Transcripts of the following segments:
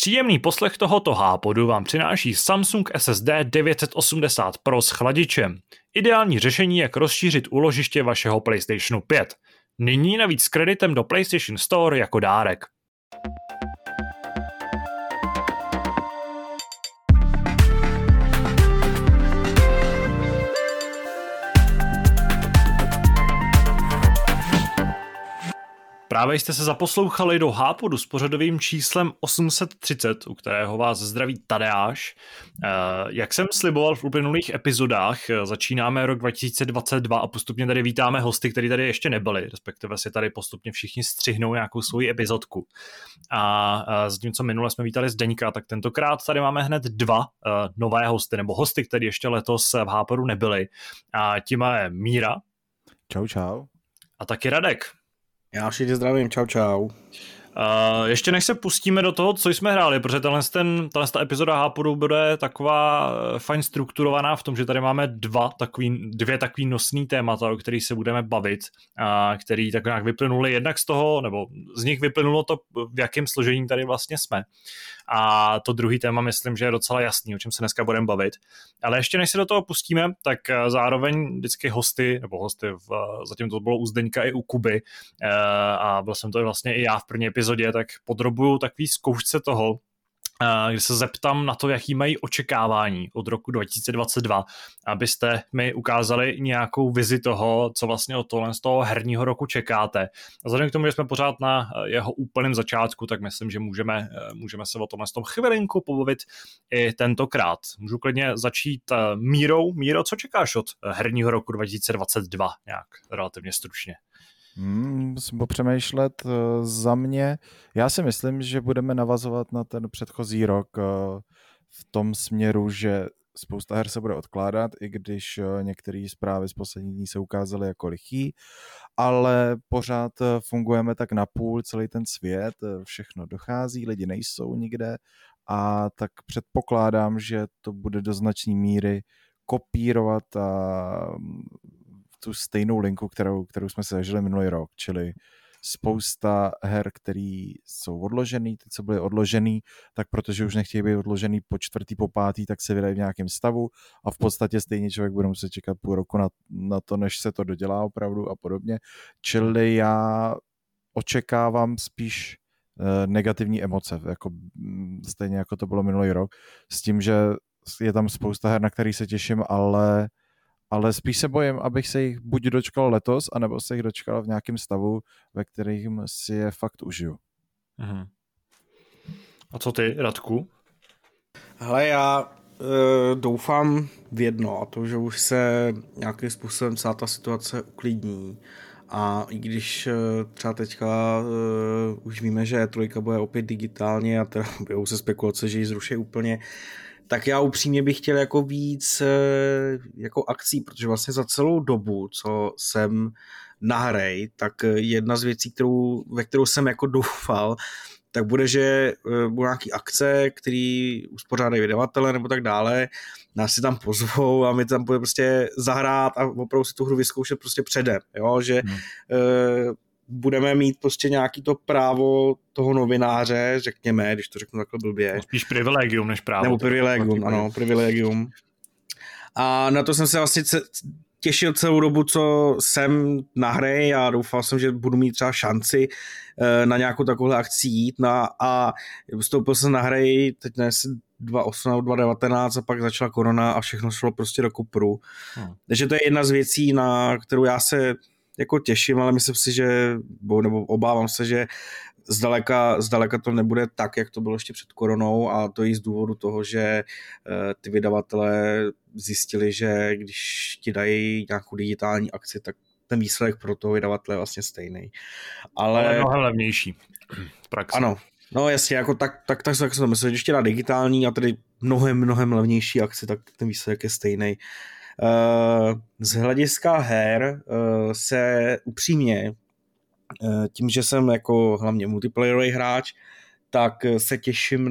Příjemný poslech tohoto hápodu vám přináší Samsung SSD 980 Pro s chladičem. Ideální řešení, jak rozšířit úložiště vašeho PlayStationu 5. Nyní navíc s kreditem do PlayStation Store jako dárek. Právě jste se zaposlouchali do Hápodu s pořadovým číslem 830, u kterého vás zdraví Tadeáš. Jak jsem sliboval v uplynulých epizodách, začínáme rok 2022 a postupně tady vítáme hosty, kteří tady ještě nebyli, respektive si tady postupně všichni střihnou nějakou svoji epizodku. A zatímco minule jsme vítali Zdeňka, tak tentokrát tady máme hned dva nové hosty, nebo hosty, kteří ještě letos v Hápodu nebyli. A tím je Míra. Čau, čau. A taky Radek. Já všichni zdravím, čau čau. Ještě než se pustíme do toho, co jsme hráli, protože tato epizoda Hápodu bude taková fajn strukturovaná v tom, že tady máme dvě takový nosný témata, o kterých se budeme bavit, a který tak nějak vyplynuly jednak z toho, nebo z nich vyplynulo to, v jakém složení tady vlastně jsme. A to druhý téma, myslím, že je docela jasný, o čem se dneska budeme bavit. Ale ještě než se do toho pustíme, tak zároveň vždycky zatím to bylo u Zdeňka i u Kuby, a byl jsem to vlastně i já v první epizodě, tak podrobuju takový zkoušce toho, kde se zeptám na to, jaký mají očekávání od roku 2022, abyste mi ukázali nějakou vizi toho, co vlastně z toho herního roku čekáte. A vzhledem k tomu, že jsme pořád na jeho úplném začátku, tak myslím, že můžeme se o tomhle z toho chvilinku pobavit i tentokrát. Můžu klidně začít Mírou. Míro, co čekáš od herního roku 2022? Nějak relativně stručně. Musím popřemýšlet za mě. Já si myslím, že budeme navazovat na ten předchozí rok v tom směru, že spousta her se bude odkládat, i když některé zprávy z posledních dní se ukázaly jako lichý, ale pořád fungujeme tak napůl celý ten svět, všechno dochází, lidi nejsou nikde a tak předpokládám, že to bude do značné míry kopírovat a tu stejnou linku, kterou jsme se zažili minulý rok, čili spousta her, které jsou odložený, ty, co byly odložený, tak protože už nechtějí být odložený po čtvrtý, po pátý, tak se vydají v nějakém stavu a v podstatě stejně člověk bude muset čekat půl roku na to, než se to dodělá opravdu a podobně. Čili já očekávám spíš negativní emoce, jako, stejně jako to bylo minulý rok, s tím, že je tam spousta her, na který se těším, ale spíš se bojím, abych se jich buď dočkal letos, anebo se jich dočkal v nějakém stavu, ve kterém si je fakt užiju. Aha. A co ty, Radku? Hele, já doufám v jedno, a to, že už se nějakým způsobem celá ta situace uklidní. A i když třeba teďka už víme, že E3 bude opět digitálně a teda budou se spekulace, že ji zruší úplně, tak já upřímně bych chtěl jako víc jako akcí, protože vlastně za celou dobu, co jsem na hře, tak jedna z věcí, ve kterou jsem jako doufal, tak bude, že budou nějaký akce, který uspořádají vydavatele nebo tak dále, nás si tam pozvou a my tam budeme prostě zahrát a opravdu si tu hru vyzkoušet prostě předem, jo, že budeme mít prostě nějaký to právo toho novináře, řekněme, když to řeknu takhle blbě. No spíš privilegium než právo. Nebo privilegium, ano, privilegium. A na to jsem se vlastně těšil celou dobu, co jsem na hře a doufal jsem, že budu mít třeba šanci na nějakou takovou akci jít a vstoupil jsem na hře, teď dnes 2018, 2019 a pak začala korona a všechno šlo prostě do kupru. No. Takže to je jedna z věcí, na kterou já se jako těším, ale myslím si, že nebo obávám se, že zdaleka to nebude tak, jak to bylo ještě před koronou a to i z důvodu toho, že ty vydavatelé zjistili, že když ti dají nějakou digitální akci, tak ten výsledek pro toho vydavatele je vlastně stejný. Ale mnohem levnější v praxi. Ano, no jasně, jako tak jsem to myslel, že ještě na digitální a tedy mnohem levnější akci, tak ten výsledek je stejný. Z hlediska her se upřímně, tím, že jsem jako hlavně multiplayerový hráč, tak se těším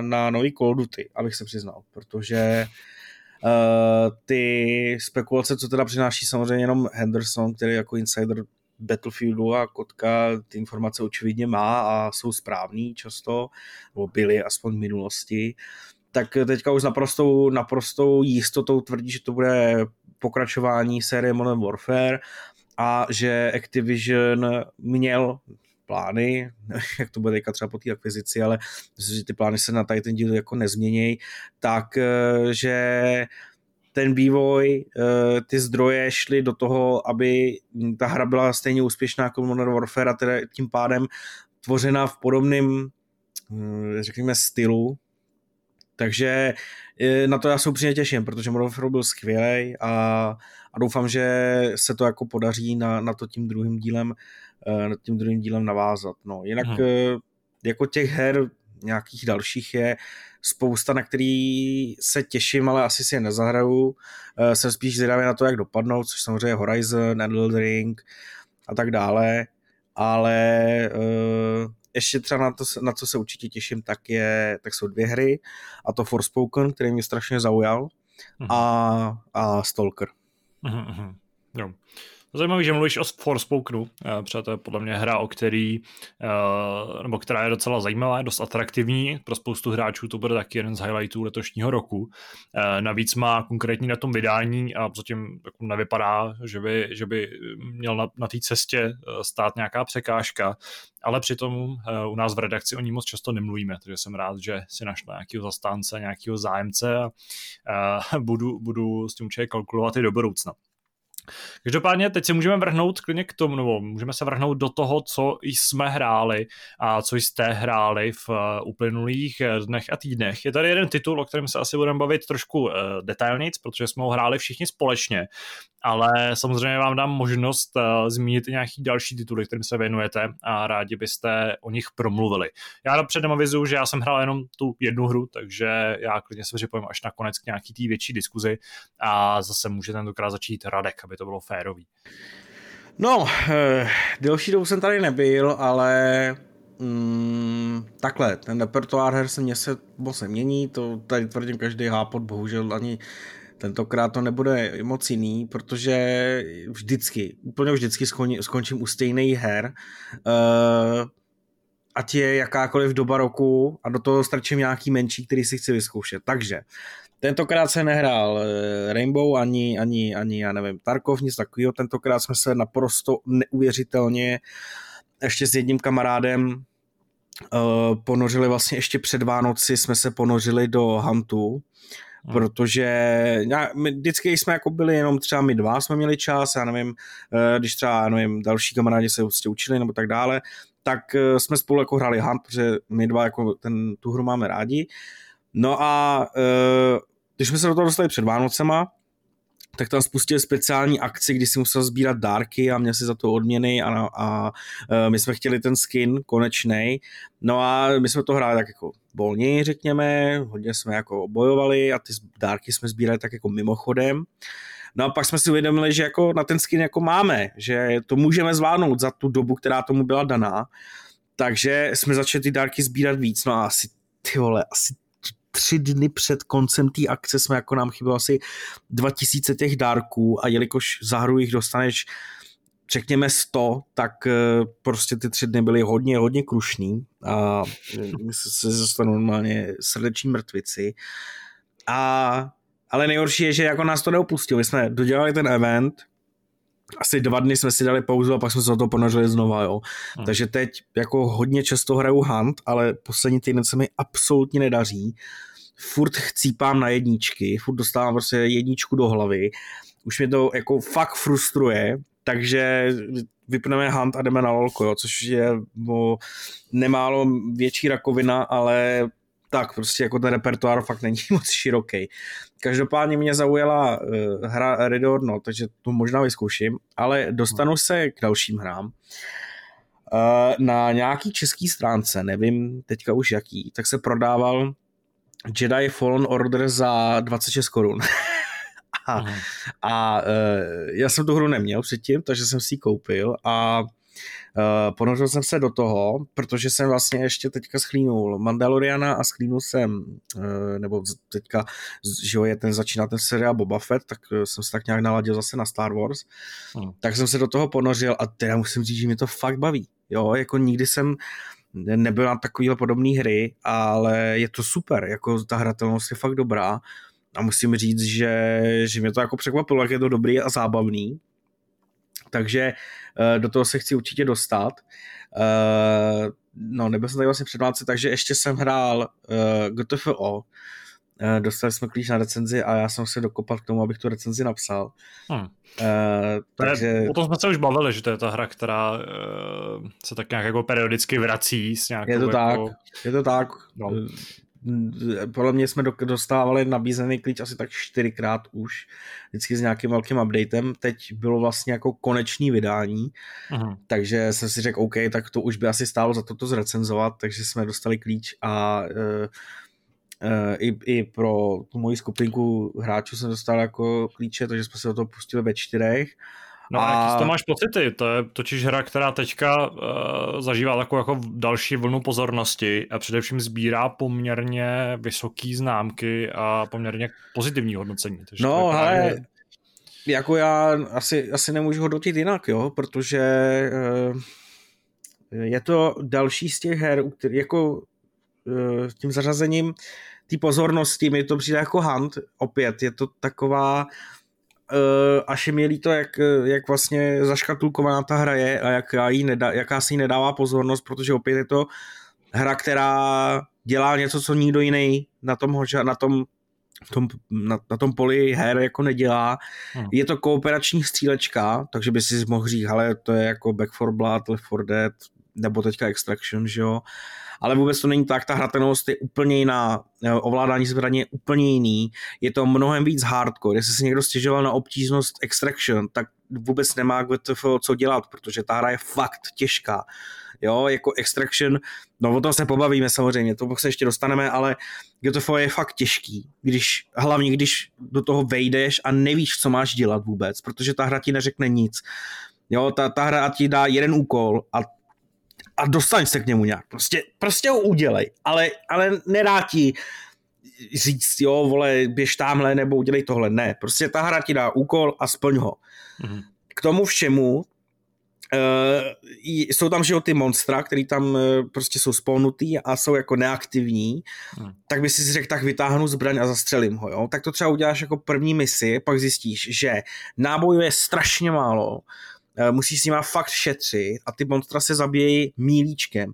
na nový Call of Duty, abych se přiznal, protože ty spekulace, co teda přináší samozřejmě jenom Henderson, který jako insider Battlefieldu a Kotka ty informace očividně má a jsou správný často, nebo byly aspoň v minulosti, tak teďka už naprostou jistotou tvrdí, že to bude pokračování série Modern Warfare a že Activision měl plány, jak to bude teďka třeba po té akvizici, ale myslím, že ty plány se na tady ten díl jako nezměnějí, tak že ten vývoj, ty zdroje šly do toho, aby ta hra byla stejně úspěšná jako Modern Warfare a teda tím pádem tvořena v podobném, řekněme, stylu. Takže na to já se upřímně těším, protože Modern Warfare byl skvělej a doufám, že se to jako podaří na to tím druhým dílem navázat. No, jinak jako těch her nějakých dalších je spousta, na který se těším, ale asi si je nezahraju. Jsem spíš zvědavý na to, jak dopadnou, což samozřejmě Horizon, Elden Ring a tak dále, ale ještě třeba na co se určitě těším, tak jsou dvě hry, a to Forspoken, který mě strašně zaujal, a Stalker. Jo. Zajímavý, že mluvíš o Forspokenu, protože to je podle mě hra, o který, nebo která je docela zajímavá, je dost atraktivní, pro spoustu hráčů to bude taky jeden z highlightů letošního roku. Navíc má konkrétní na tom vydání a zatím nevypadá, že by měl na té cestě stát nějaká překážka, ale přitom u nás v redakci o ní moc často nemluvíme, takže jsem rád, že si našla nějakého zastánce, nějakého zájemce a budu s tím člověk kalkulovat i do budoucna. Každopádně teď se můžeme vrhnout klidně k tomu, nebo můžeme se vrhnout do toho, co jsme hráli a co jste hráli v uplynulých dnech a týdnech. Je tady jeden titul, o kterém se asi budeme bavit trošku detailnějc, protože jsme ho hráli všichni společně, ale samozřejmě vám dám možnost zmínit i nějaký další tituly, kterým se věnujete a rádi byste o nich promluvili. Já předem avizuju, že já jsem hrál jenom tu jednu hru, takže já klidně se připovím až nakonec k nějaký té větší diskuzi a zase může tentokrát začít Radek, aby to bylo férový. No, delší dobu jsem tady nebyl, ale takhle, ten repertoár her se mně moc nemění, to tady tvrdím každý Hápod, bohužel ani tentokrát to nebude moc jiný, protože úplně vždycky skončím u stejných her, ať je jakákoliv doba roku a do toho strčím nějaký menší, který si chci vyzkoušet, takže tentokrát se nehrál Rainbow ani já nevím, Tarkov, nic takového. Tentokrát jsme se naprosto neuvěřitelně ještě s jedním kamarádem ponořili, vlastně ještě před Vánoci jsme se ponořili do Huntu, protože my vždycky jsme jako byli jenom třeba my dva jsme měli čas, já nevím, když třeba další kamarádi se učili nebo tak dále, tak jsme spolu jako hráli Hunt, protože my dva jako tu hru máme rádi. No a když jsme se do toho dostali před Vánocema, tak tam spustili speciální akci, kdy si musel sbírat dárky a měl si za to odměny a my jsme chtěli ten skin konečnej. No a my jsme to hráli tak jako volněji, řekněme, hodně jsme jako bojovali a ty dárky jsme sbírali tak jako mimochodem. No a pak jsme si uvědomili, že jako na ten skin jako máme, že to můžeme zvládnout za tu dobu, která tomu byla daná. Takže jsme začali ty dárky sbírat víc, no a asi 3 dny před koncem té akce jsme jako nám chybělo asi 2000 těch dárků a jelikož za hru jich dostaneš řekněme 100, tak prostě ty 3 dny byly hodně, hodně krušný a se zůstanu normálně srdeční mrtvici. Ale nejhorší je, že jako nás to neopustilo. My jsme dodělali ten event, asi 2 dny jsme si dali pauzu a pak jsme se do toho ponořili znova, jo. Takže teď jako hodně často hraju Hunt, ale poslední týden se mi absolutně nedaří. Furt chcípám na jedničky, furt dostávám prostě jedničku do hlavy. Už mě to jako fakt frustruje, takže vypneme Hunt a jdeme na lolko, jo, což je nemálo větší rakovina, ale tak prostě jako ten repertoár fakt není moc široký. Každopádně mě zaujala hra Redorno, takže to možná vyzkouším, ale dostanu se k dalším hrám. Na nějaký český stránce, nevím teďka už jaký, tak se prodával Jedi Fallen Order za 26 korun. a já jsem tu hru neměl předtím, takže jsem si ji koupil a Ponořil jsem se do toho, protože jsem vlastně ještě teďka schlínul Mandaloriana a schlínul jsem, nebo teďka, že jo, začíná ten seriál Boba Fett, tak jsem se tak nějak naladil zase na Star Wars. Tak jsem se do toho ponořil a teda musím říct, že mě to fakt baví. Jo, jako nikdy jsem nebyl na takovýhle podobné hry, ale je to super, jako ta hratelnost je fakt dobrá a musím říct, že mě to jako překvapilo, jak je to dobrý a zábavný. Takže do toho se chci určitě dostat. No, nebyl jsem tady vlastně předvádce, takže ještě jsem hrál GTFO. Dostali jsme klíč na recenzi a já jsem se dokopal k tomu, abych tu recenzi napsal. Takže... O tom jsme se už bavili, že to je ta hra, která se tak nějak jako periodicky vrací s nějakou... Je to tak. No. Podle mě jsme dostávali nabízený klíč asi tak 4x už, vždycky s nějakým velkým updatem. Teď bylo vlastně jako konečný vydání, takže jsem si řekl, OK, tak to už by asi stálo za to zrecenzovat, takže jsme dostali klíč a i pro tu moji skupinku hráčů jsem dostal jako klíče, takže jsme se do toho pustili ve 4. No a jaký z toho máš pocity? To je totiž hra, která teďka zažívá takovou jako další vlnu pozornosti a především sbírá poměrně vysoký známky a poměrně pozitivní hodnocení. Takže no ale jako já asi nemůžu hodnotit jinak, jo, protože je to další z těch her, jako tím zařazením té pozornosti mi to přijde jako Hunt, opět je to taková až je mi líto, jak vlastně zaškatulkovaná ta hra je a jaká si jí nedává pozornost, protože opět je to hra, která dělá něco, co nikdo jiný na tom poli her jako nedělá. Je to kooperační střílečka, takže by si mohl říct, ale to je jako Back 4 Blood, Left 4 Dead, nebo teďka Extraction, že jo. Ale vůbec to není tak, ta hratelnost je úplně jiná, ovládání zbraně je úplně jiný, je to mnohem víc hardcore. Jestli se někdo stěžoval na obtížnost Extraction, tak vůbec nemá co dělat, protože ta hra je fakt těžká. Jo, jako Extraction, no o tom se pobavíme samozřejmě, to se ještě dostaneme, ale GTFO je fakt těžký, hlavně když do toho vejdeš a nevíš, co máš dělat vůbec, protože ta hra ti neřekne nic. Jo, ta hra ti dá jeden úkol a dostaň se k němu nějak, prostě ho udělej, ale nedá ti říct, jo, vole, běž támhle, nebo udělej tohle, ne, prostě ta hra ti dá úkol a splň ho. K tomu všemu jsou tam, že jo, ty monstra, který tam prostě jsou spawnutý a jsou jako neaktivní, tak by si řekl, tak vytáhnu zbraň a zastřelím ho, jo, tak to třeba uděláš jako první misi, pak zjistíš, že nábojů je strašně málo, musíš s nima fakt šetřit a ty monstra se zabíjejí mílíčkem.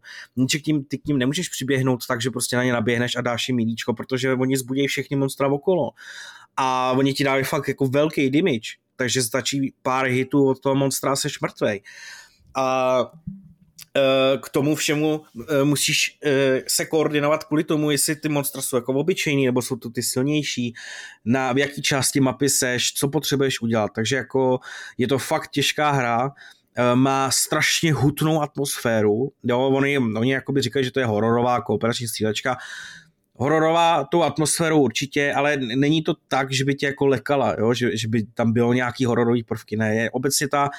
Ty k ním nemůžeš přiběhnout, takže prostě na ně naběhneš a dáš jim mílíčko, protože oni zbudějí všechny monstra okolo. A oni ti dávají fakt jako velký damage, takže stačí pár hitů od toho monstra a seš mrtvej. A k tomu všemu musíš se koordinovat kvůli tomu, jestli ty monstra jsou jako obyčejný, nebo jsou to ty silnější, na jaký části mapy seš, co potřebuješ udělat. Takže jako je to fakt těžká hra, má strašně hutnou atmosféru, jo, oni jakoby říkají, že to je hororová kooperační střílečka, hororová tou atmosférou určitě, ale není to tak, že by tě jako lekala, jo, že by tam bylo nějaký hororový prvky, ne, je obecně ta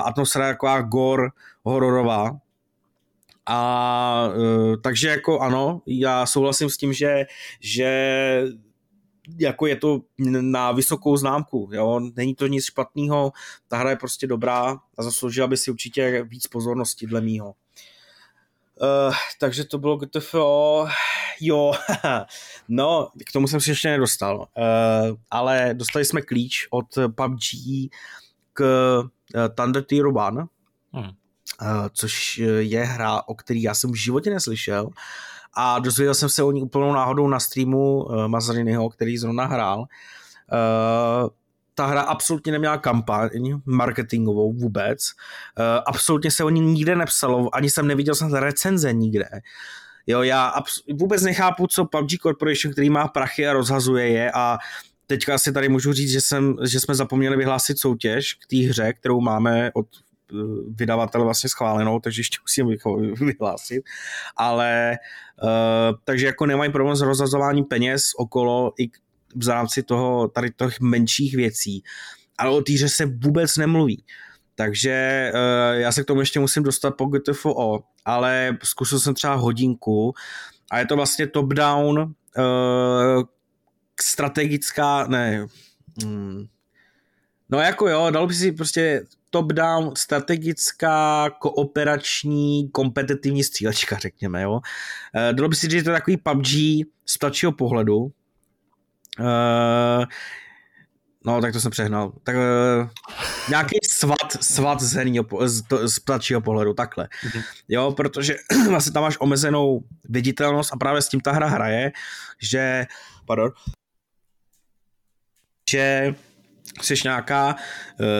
atmosféra taková gore, hororová. A takže jako ano, já souhlasím s tím, že jako je to na vysokou známku, jo, není to nic špatného, ta hra je prostě dobrá a zasloužila by si určitě víc pozornosti dle mýho. Takže to bylo GTFO, jo, no, k tomu jsem si ještě nedostal, ale dostali jsme klíč od PUBG k Thunder Tier 1, což je hra, o který já jsem v životě neslyšel a dozvěděl jsem se o ní úplnou náhodou na streamu Mazarinyho, který zrovna hrál. Ta hra absolutně neměla kampaň marketingovou vůbec, absolutně se o ní nikde nepsalo, ani jsem neviděl jsem recenze nikde. Jo, já vůbec nechápu, co PUBG Corporation, který má prachy a rozhazuje je a teďka si tady můžu říct, že jsme zapomněli vyhlásit soutěž k té hře, kterou máme od vydavatele vlastně schválenou, takže ještě musím vyhlásit, ale takže jako nemají problém s rozhazováním peněz okolo i v rámci toho tady těch menších věcí, ale o té hře se vůbec nemluví. Takže já se k tomu ještě musím dostat po GTFO, ale zkusil jsem třeba hodinku a je to vlastně top-down strategická, ne, no jako jo, dalo by si prostě top-down strategická kooperační kompetitivní střílečka, řekněme, jo. Dalo by si říct, že to je takový PUBG z ptačího pohledu. No, tak to jsem přehnal. Tak nějaký svat z ptačího pohledu, takhle. Mhm. Jo, protože vlastně tam máš omezenou viditelnost a právě s tím ta hra hraje, že že jsi nějaká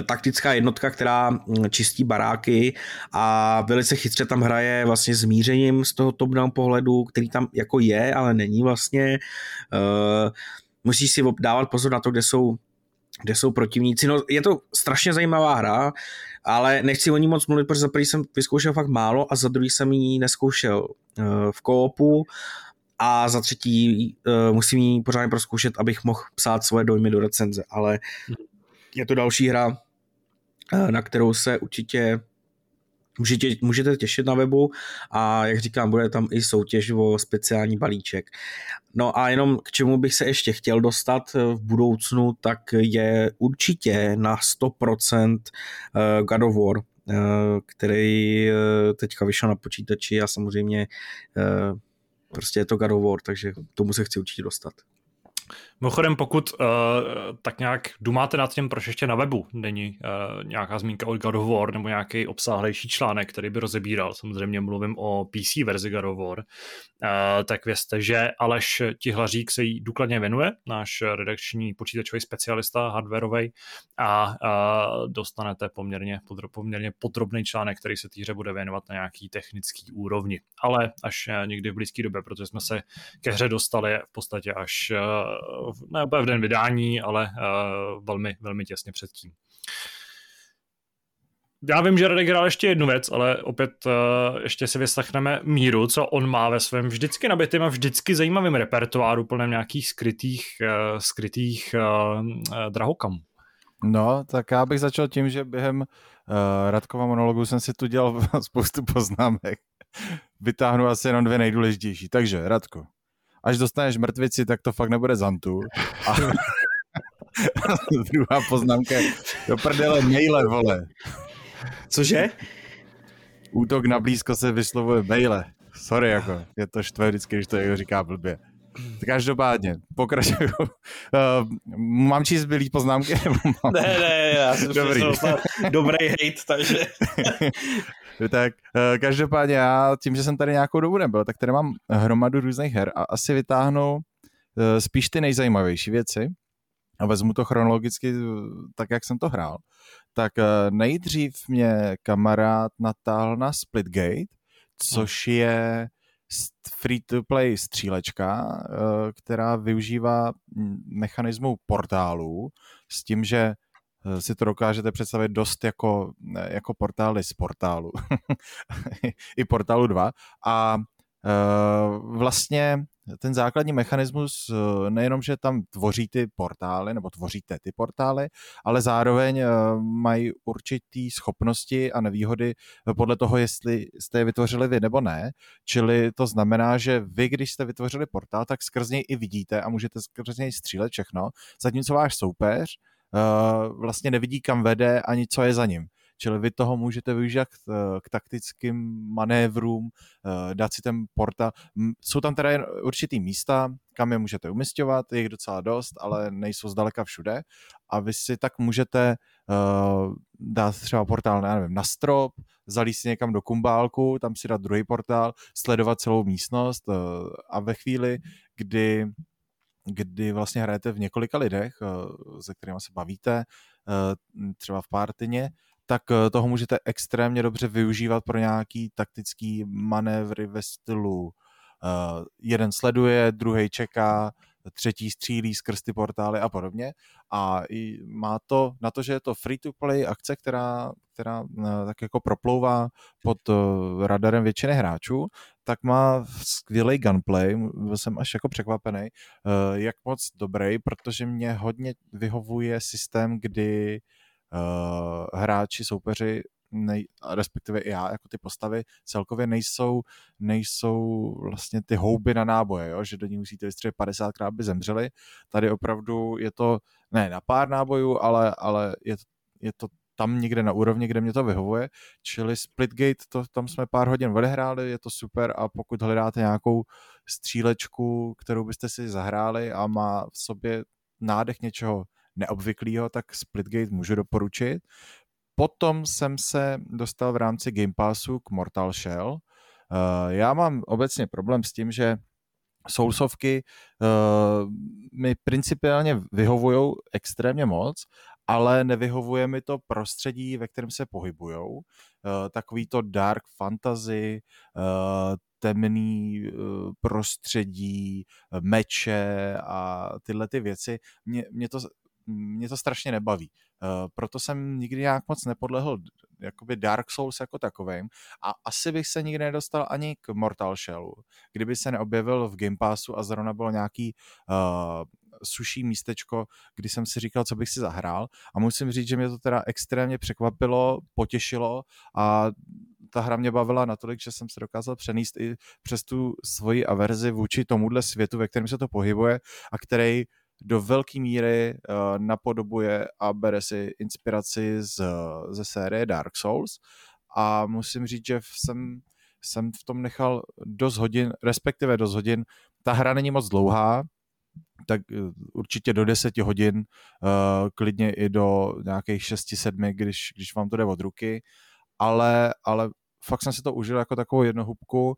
taktická jednotka, která čistí baráky a velice chytře tam hraje vlastně s mířením z toho top-down pohledu, který tam jako je, ale není vlastně. Musíš si dávat pozor na to, kde jsou protivníci. No, je to strašně zajímavá hra, ale nechci o ní moc mluvit, protože za prvý jsem vyzkoušel fakt málo a za druhý jsem ji neskoušel v koopu a za třetí musím ji pořádně prozkoušet, abych mohl psát svoje dojmy do recenze, ale je to další hra, na kterou se určitě můžete těšit na webu a jak říkám, bude tam i soutěž o speciální balíček. No a jenom k čemu bych se ještě chtěl dostat v budoucnu, tak je určitě na 100% God of War, který teďka vyšel na počítači a samozřejmě prostě je to God of War, takže tomu se chci určitě dostat. Mimochodem, pokud tak nějak dumáte nad tím, proč ještě na webu není nějaká zmínka o God of War nebo nějaký obsáhlejší článek, který by rozebíral, samozřejmě mluvím o PC verzi God of War, tak vězte, že Aleš Tihlařík se jí důkladně věnuje, náš redakční počítačový specialista, hardwarovej, a dostanete poměrně podrobný článek, který se té hře bude věnovat na nějaký technický úrovni, ale až někdy v blízké době, protože jsme se ke hře dostali v podstatě až ne úplně v den vydání, ale velmi, velmi těsně předtím. Já vím, že Radek hrál ještě jednu věc, ale opět ještě si vyslechneme Míru, co on má ve svém vždycky nabitým a vždycky zajímavým repertoáru plném nějakých skrytých drahokamů. No, tak já bych začal tím, že během Radkova monologu jsem si tu dělal spoustu poznámek. Vytáhnu asi jenom dvě nejdůležitější. Takže, Radku, až dostaneš mrtvici, tak to fakt nebude Zantu. A druhá poznámka, do prdele, maile, vole. Cože? Útok na blízko se vyslovuje maile. Sorry, jako, je to štve vždycky, když to někdo říká blbě. Každopádně, pokračuju. Mám číst zbylý poznámky? Ne, já jsem přišel dobrý hejt, takže... Tak každopádně já tím, že jsem tady nějakou dobu nebyl, tak tady mám hromadu různých her a asi vytáhnu spíš ty nejzajímavější věci a vezmu to chronologicky tak, jak jsem to hrál. Tak nejdřív mě kamarád natáhl na Splitgate, což je free-to-play střílečka, která využívá mechanismu portálů s tím, že si to dokážete představit dost jako portály z portálu. I portálu 2. A vlastně ten základní mechanismus nejenom, že tam tvoříte ty portály, ale zároveň mají určitý schopnosti a nevýhody podle toho, jestli jste je vytvořili vy nebo ne. Čili to znamená, že vy, když jste vytvořili portál, tak skrz něj i vidíte a můžete skrz něj střílet všechno, zatímco váš soupeř vlastně nevidí, kam vede, ani co je za ním. Čili vy toho můžete využít k taktickým manévrům, dát si ten portál. Jsou tam teda jen určitý místa, kam je můžete umisťovat, je jich docela dost, ale nejsou zdaleka všude. A vy si tak můžete dát třeba portál, nevím, na strop, zalít si někam do kumbálku, tam si dát druhý portál, sledovat celou místnost a ve chvíli, kdy vlastně hrajete v několika lidech, se kterými se bavíte, třeba v partině, tak toho můžete extrémně dobře využívat pro nějaký taktický manévry ve stylu jeden sleduje, druhý čeká, třetí střílí skrz ty portály a podobně. A má to na to, že je to free-to-play akce, která tak jako proplouvá pod radarem většiny hráčů, tak má skvělý gunplay, byl jsem až jako překvapený, jak moc dobrý, protože mě hodně vyhovuje systém, kdy hráči, soupeři, respektive i já, jako ty postavy, celkově nejsou vlastně ty houby na náboje, jo? Že do ní musíte vystřelit 50krát, aby zemřeli. Tady opravdu je to, ne na pár nábojů, ale je to tam někde na úrovni, kde mě to vyhovuje. Čili Splitgate, tam jsme pár hodin odehráli, je to super, a pokud hledáte nějakou střílečku, kterou byste si zahráli a má v sobě nádech něčeho neobvyklého, tak Splitgate můžu doporučit. Potom jsem se dostal v rámci Game Passu k Mortal Shell. Já mám obecně problém s tím, že soulsovky mi principiálně vyhovujou extrémně moc, ale nevyhovuje mi to prostředí, ve kterém se pohybujou. Takový to dark fantasy, temný prostředí, meče a tyhle ty věci. Mě to strašně nebaví. Proto jsem nikdy nějak moc nepodlehl jakoby Dark Souls jako takovým a asi bych se nikdy nedostal ani k Mortal Shellu, kdyby se neobjevil v Game Passu a zrovna bylo nějaký suší místečko, kdy jsem si říkal, co bych si zahrál, a musím říct, že mě to teda extrémně překvapilo, potěšilo a ta hra mě bavila natolik, že jsem se dokázal přenést i přes tu svoji averzi vůči tomuhle světu, ve kterém se to pohybuje a který do velké míry napodobuje a bere si inspiraci ze série Dark Souls, a musím říct, že jsem v tom nechal dost hodin, ta hra není moc dlouhá, tak určitě do 10 hodin, klidně i do nějakých 6-7, když vám to jde od ruky, ale fakt jsem si to užil jako takovou jednohubku,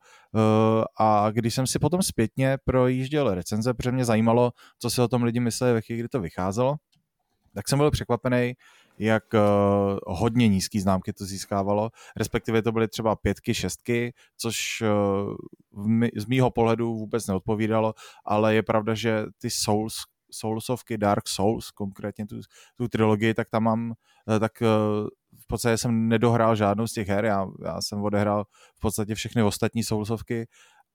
a když jsem si potom zpětně projížděl recenze, protože mě zajímalo, co si o tom lidi mysleli ve chvíli, kdy to vycházelo, tak jsem byl překvapený, jak hodně nízký známky to získávalo, respektive to byly třeba 5, 6, což z mýho pohledu vůbec neodpovídalo, ale je pravda, že ty Soulsovky, Dark Souls, konkrétně tu trilogii, tak tam mám, tak v podstatě jsem nedohrál žádnou z těch her, já jsem odehrál v podstatě všechny ostatní Soulsovky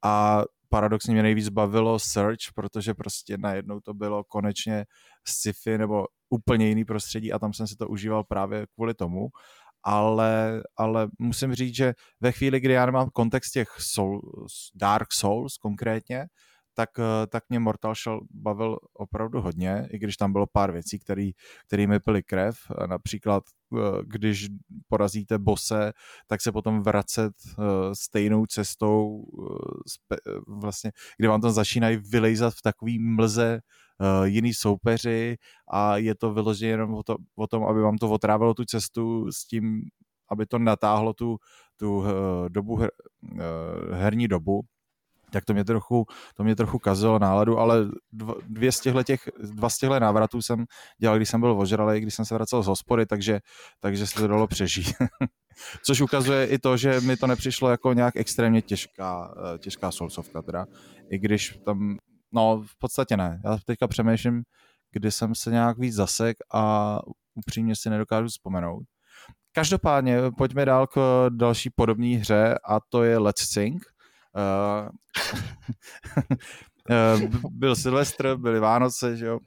a paradoxně mě nejvíc bavilo Search, protože prostě najednou to bylo konečně sci-fi nebo úplně jiný prostředí a tam jsem si to užíval právě kvůli tomu, ale musím říct, že ve chvíli, kdy já nemám kontext těch Dark Souls konkrétně, tak mě Mortal Shell bavil opravdu hodně, i když tam bylo pár věcí, které mi pily krev. Například, když porazíte bose, tak se potom vracet stejnou cestou, vlastně, kdy vám tam začínají vylejzat v takový mlze jiný soupeři a je to vyloženě jenom o tom, aby vám to otrávalo tu cestu s tím, aby to natáhlo tu dobu, herní dobu. Tak to mě trochu kazilo náladu, ale dva z těchto návratů jsem dělal, když jsem byl ožralej, když jsem se vracel z hospody, takže se to dalo přežít. Což ukazuje i to, že mi to nepřišlo jako nějak extrémně těžká soulsovka teda, i když tam, no v podstatě ne. Já teďka přemýšlím, kdy jsem se nějak víc zasek a upřímně si nedokážu vzpomenout. Každopádně pojďme dál k další podobné hře a to je Let's Sing. Byl Silvestr, byly Vánoce, že jo?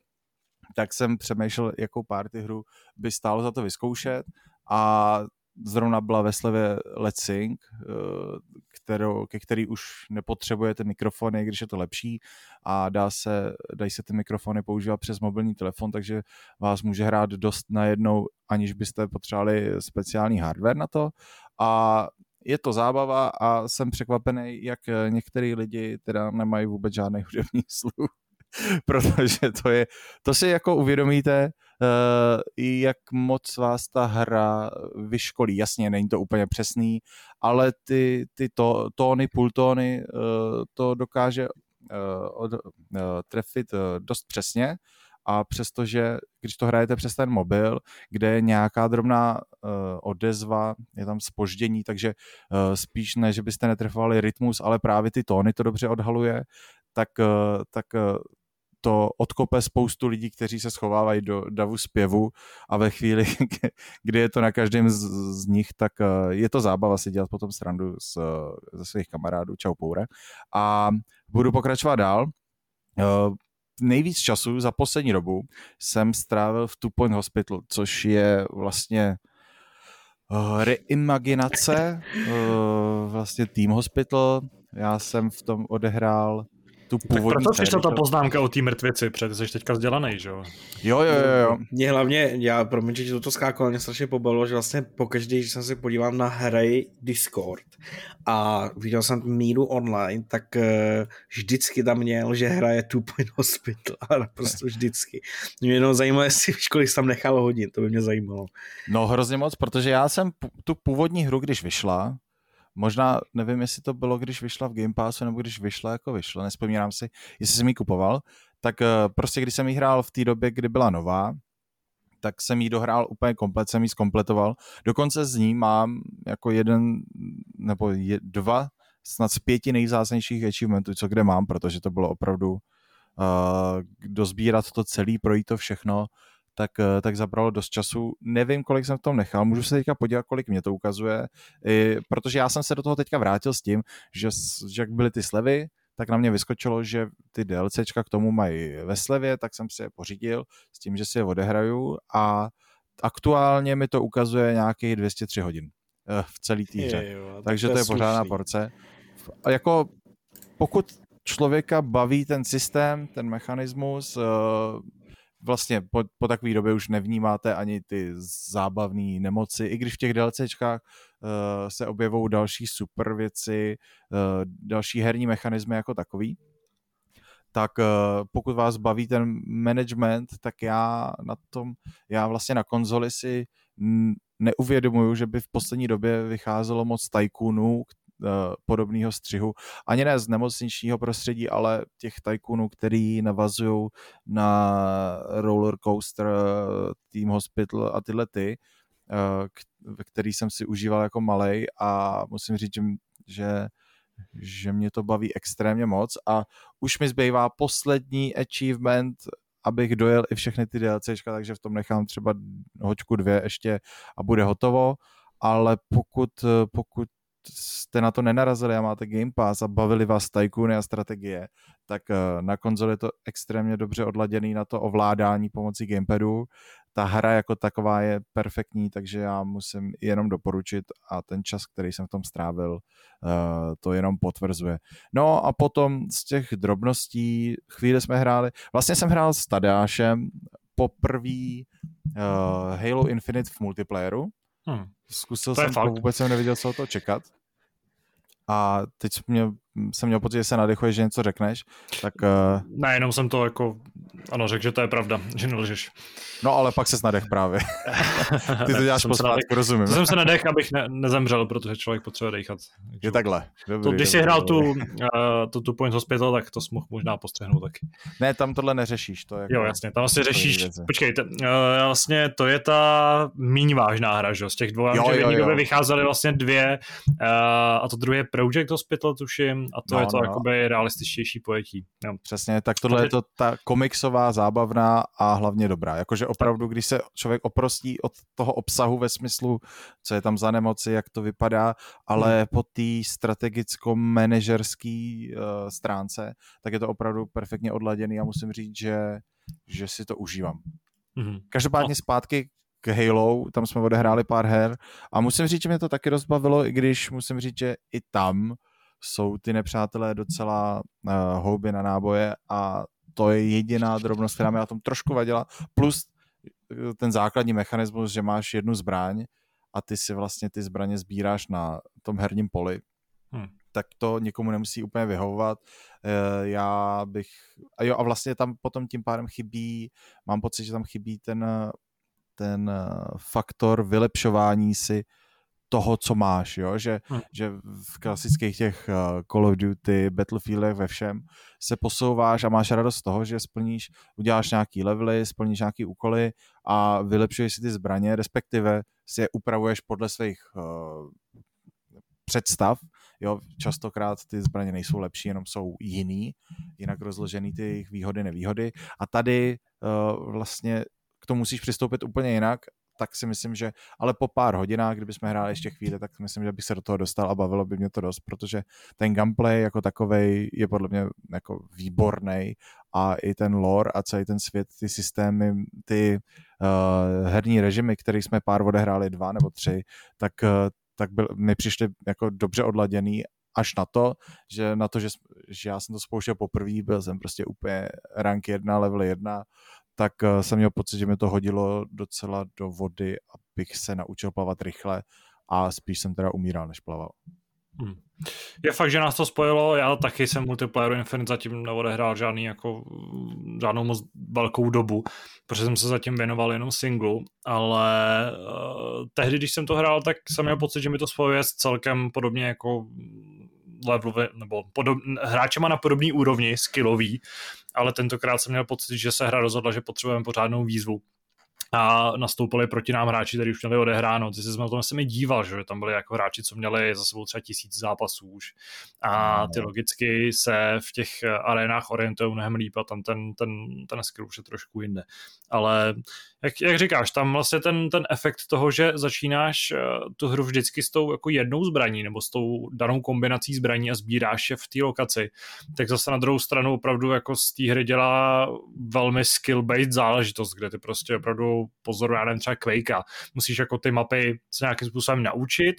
Tak jsem přemýšlel, jakou party hru by stálo za to vyzkoušet, a zrovna byla ve slevě Let's Sing, ke který už nepotřebujete mikrofony, když je to lepší, a dají se ty mikrofony používat přes mobilní telefon, takže vás může hrát dost najednou, aniž byste potřebovali speciální hardware na to, a je to zábava a jsem překvapený, jak některý lidi teda nemají vůbec žádný hudební sluch, protože to si jako uvědomíte, jak moc vás ta hra vyškolí. Jasně, není to úplně přesný, ale ty tóny, pultóny, to dokáže trefit dost přesně. A přestože, když to hrajete přes ten mobil, kde je nějaká drobná odezva, je tam zpoždění, takže spíš ne, že byste netrefovali rytmus, ale právě ty tóny to dobře odhaluje, tak to odkope spoustu lidí, kteří se schovávají do davu zpěvu, a ve chvíli, kdy je to na každém z nich, tak je to zábava si dělat potom srandu ze svých kamarádů. Čau, poure. A budu pokračovat dál. nejvíc času za poslední dobu jsem strávil v Two Point Hospital, což je vlastně reimaginace, vlastně Team Hospital. Já jsem v tom odehrál tu původní... Tak proto přišla ta poznámka o té mrtvici, protože jsi teďka vzdělanej, že jo? Jo. Mě hlavně, já promiň, že toto skákalo, mě strašně pobavilo, že vlastně pokaždý, když jsem se podíval na hry Discord a viděl jsem Míru online, tak vždycky tam měl, že hraje Two Point Hospital a naprosto vždycky. Mě jenom zajímalo, jestli kolik jsi tam nechal hodin, to by mě zajímalo. No hrozně moc, protože já jsem tu původní hru, když vyšla, možná nevím, jestli to bylo, když vyšla v Game Passu, nebo když vyšla, jako vyšla, nespomínám si, jestli jsem ji kupoval, tak prostě když jsem ji hrál v té době, kdy byla nová, tak jsem ji dohrál úplně komplet, jsem ji zkompletoval. Dokonce z ní mám jako jeden, nebo dva, snad z 5 nejvzácnějších achievementů, co kde mám, protože to bylo opravdu dozbírat to celý, projít to všechno, tak zabralo dost času. Nevím, kolik jsem v tom nechal, můžu se teďka podívat, kolik mě to ukazuje, protože já jsem se do toho teďka vrátil s tím, že jak byly ty slevy, tak na mě vyskočilo, že ty DLCčka k tomu mají ve slevě, tak jsem si je pořídil s tím, že si je odehraju a aktuálně mi to ukazuje nějakých 203 hodin v celý té hře. Takže to je pořádná porce. A jako pokud člověka baví ten systém, ten mechanismus, vlastně po takové době už nevnímáte ani ty zábavné nemoci, i když v těch DLCčkách se objevují další super věci, další herní mechanismy jako takový, tak pokud vás baví ten management, tak já vlastně na konzoli si neuvědomuju, že by v poslední době vycházelo moc tajkunů podobného střihu. Ani ne z nemocničního prostředí, ale těch tajkunů, který navazují na roller coaster, Team Hospital a tyhle ty, který jsem si užíval jako malej a musím říct, že mě to baví extrémně moc a už mi zbývá poslední achievement, abych dojel i všechny ty DLCčka, takže v tom nechám třeba hoďku 2 ještě a bude hotovo, ale pokud jste na to nenarazili a máte Game Pass a bavili vás tajkuny a strategie, tak na konzoli je to extrémně dobře odladěný na to ovládání pomocí gamepadu. Ta hra jako taková je perfektní, takže já musím jenom doporučit a ten čas, který jsem v tom strávil, to jenom potvrzuje. No a potom z těch drobností chvíli jsme hráli. Vlastně jsem hrál s Tadeášem poprvé Halo Infinite v multiplayeru. Zkusil jsem to, vůbec jsem neviděl, co to čekat. A teď jsem měl pocit, že se nadechuješ, že něco řekneš. Tak, ne, jenom jsem to jako... Ano, řekl, že to je pravda, že nelžeš. No, ale pak ses nadech právě. Ty to děláš pospátku, rozumím. To jsem se nadech, abych nezemřel, protože člověk potřebuje dechat. Je takhle. Dobrý, když jsi hrál tu Two Point Hospital, tak to jsi mohl možná postřehnout taky. Ne, tam tohle neřešíš. To jako, jo, jasně, tam asi řešíš... Počkej, vlastně to je ta míň vážná hra, že? Z těch dvou, že v jedné době vycházely vlastně dvě, a to druhé je Project Hospital, tuším, a to je to jakoby realističtější pojetí. Jo. Přesně, tak tohle je to ta komiksová, zábavná a hlavně dobrá. Jakože opravdu, když se člověk oprostí od toho obsahu ve smyslu, co je tam za nemoci, jak to vypadá, ale po té strategicko-manažerské stránce, tak je to opravdu perfektně odladěný a musím říct, že si to užívám. Každopádně zpátky k Halo, tam jsme odehráli pár her a musím říct, že mě to taky rozbavilo, i když musím říct, že i tam jsou ty nepřátelé docela houby na náboje a to je jediná drobnost, která mě na tom trošku vadila, plus ten základní mechanismus, že máš jednu zbraň a ty si vlastně ty zbraně sbíráš na tom herním poli. Tak to někomu nemusí úplně vyhovovat. A vlastně tam potom tím pádem chybí, mám pocit, že tam chybí ten faktor vylepšování si toho, co máš, jo? Že v klasických těch Call of Duty, Battlefieldech, ve všem se posouváš a máš radost z toho, že uděláš nějaký levely, splníš nějaký úkoly a vylepšuješ si ty zbraně, respektive si je upravuješ podle svých představ, jo? Častokrát ty zbraně nejsou lepší, jenom jsou jiný, jinak rozložený ty jejich výhody, nevýhody a tady vlastně k tomu musíš přistoupit úplně jinak, tak si myslím, že ale po pár hodinách, kdybychom hráli ještě chvíli, tak myslím, že bych se do toho dostal a bavilo by mě to dost, protože ten gameplay jako takovej je podle mě jako výborný a i ten lore a celý ten svět, ty systémy, ty herní režimy, které jsme pár odehráli 2 nebo 3, tak mi přišly jako dobře odladěný až na to, že já jsem to spouštěl poprvé, byl jsem prostě úplně rank 1, level 1, tak jsem měl pocit, že mi to hodilo docela do vody, abych se naučil plavat rychle a spíš jsem teda umíral, než plaval. Je fakt, že nás to spojilo, já taky jsem multiplayeru Infinite zatím neodehrál žádnou moc velkou dobu, protože jsem se zatím věnoval jenom singlu, ale tehdy, když jsem to hrál, tak jsem měl pocit, že mi to spojuje s celkem podobně jako level, nebo hráčema na podobné úrovni, skillový, ale tentokrát jsem měl pocit, že se hra rozhodla, že potřebujeme pořádnou výzvu. A nastoupili proti nám hráči, kteří už měli odehráno. Ty jsme na tom se mi díval, že tam byli jako hráči, co měli za sebou třeba 1000 zápasů už. A ty logicky se v těch arenách orientují mnohem líp a tam ten skill už je trošku jinde. Ale jak říkáš, tam vlastně ten efekt toho, že začínáš tu hru vždycky s tou jako jednou zbraní nebo s tou danou kombinací zbraní a sbíráš je v té lokaci, tak zase na druhou stranu opravdu jako z té hry dělá velmi skill-based záležitost, kde ty prostě opravdu pozoru, já nevím, třeba Quakea. Musíš jako ty mapy se nějakým způsobem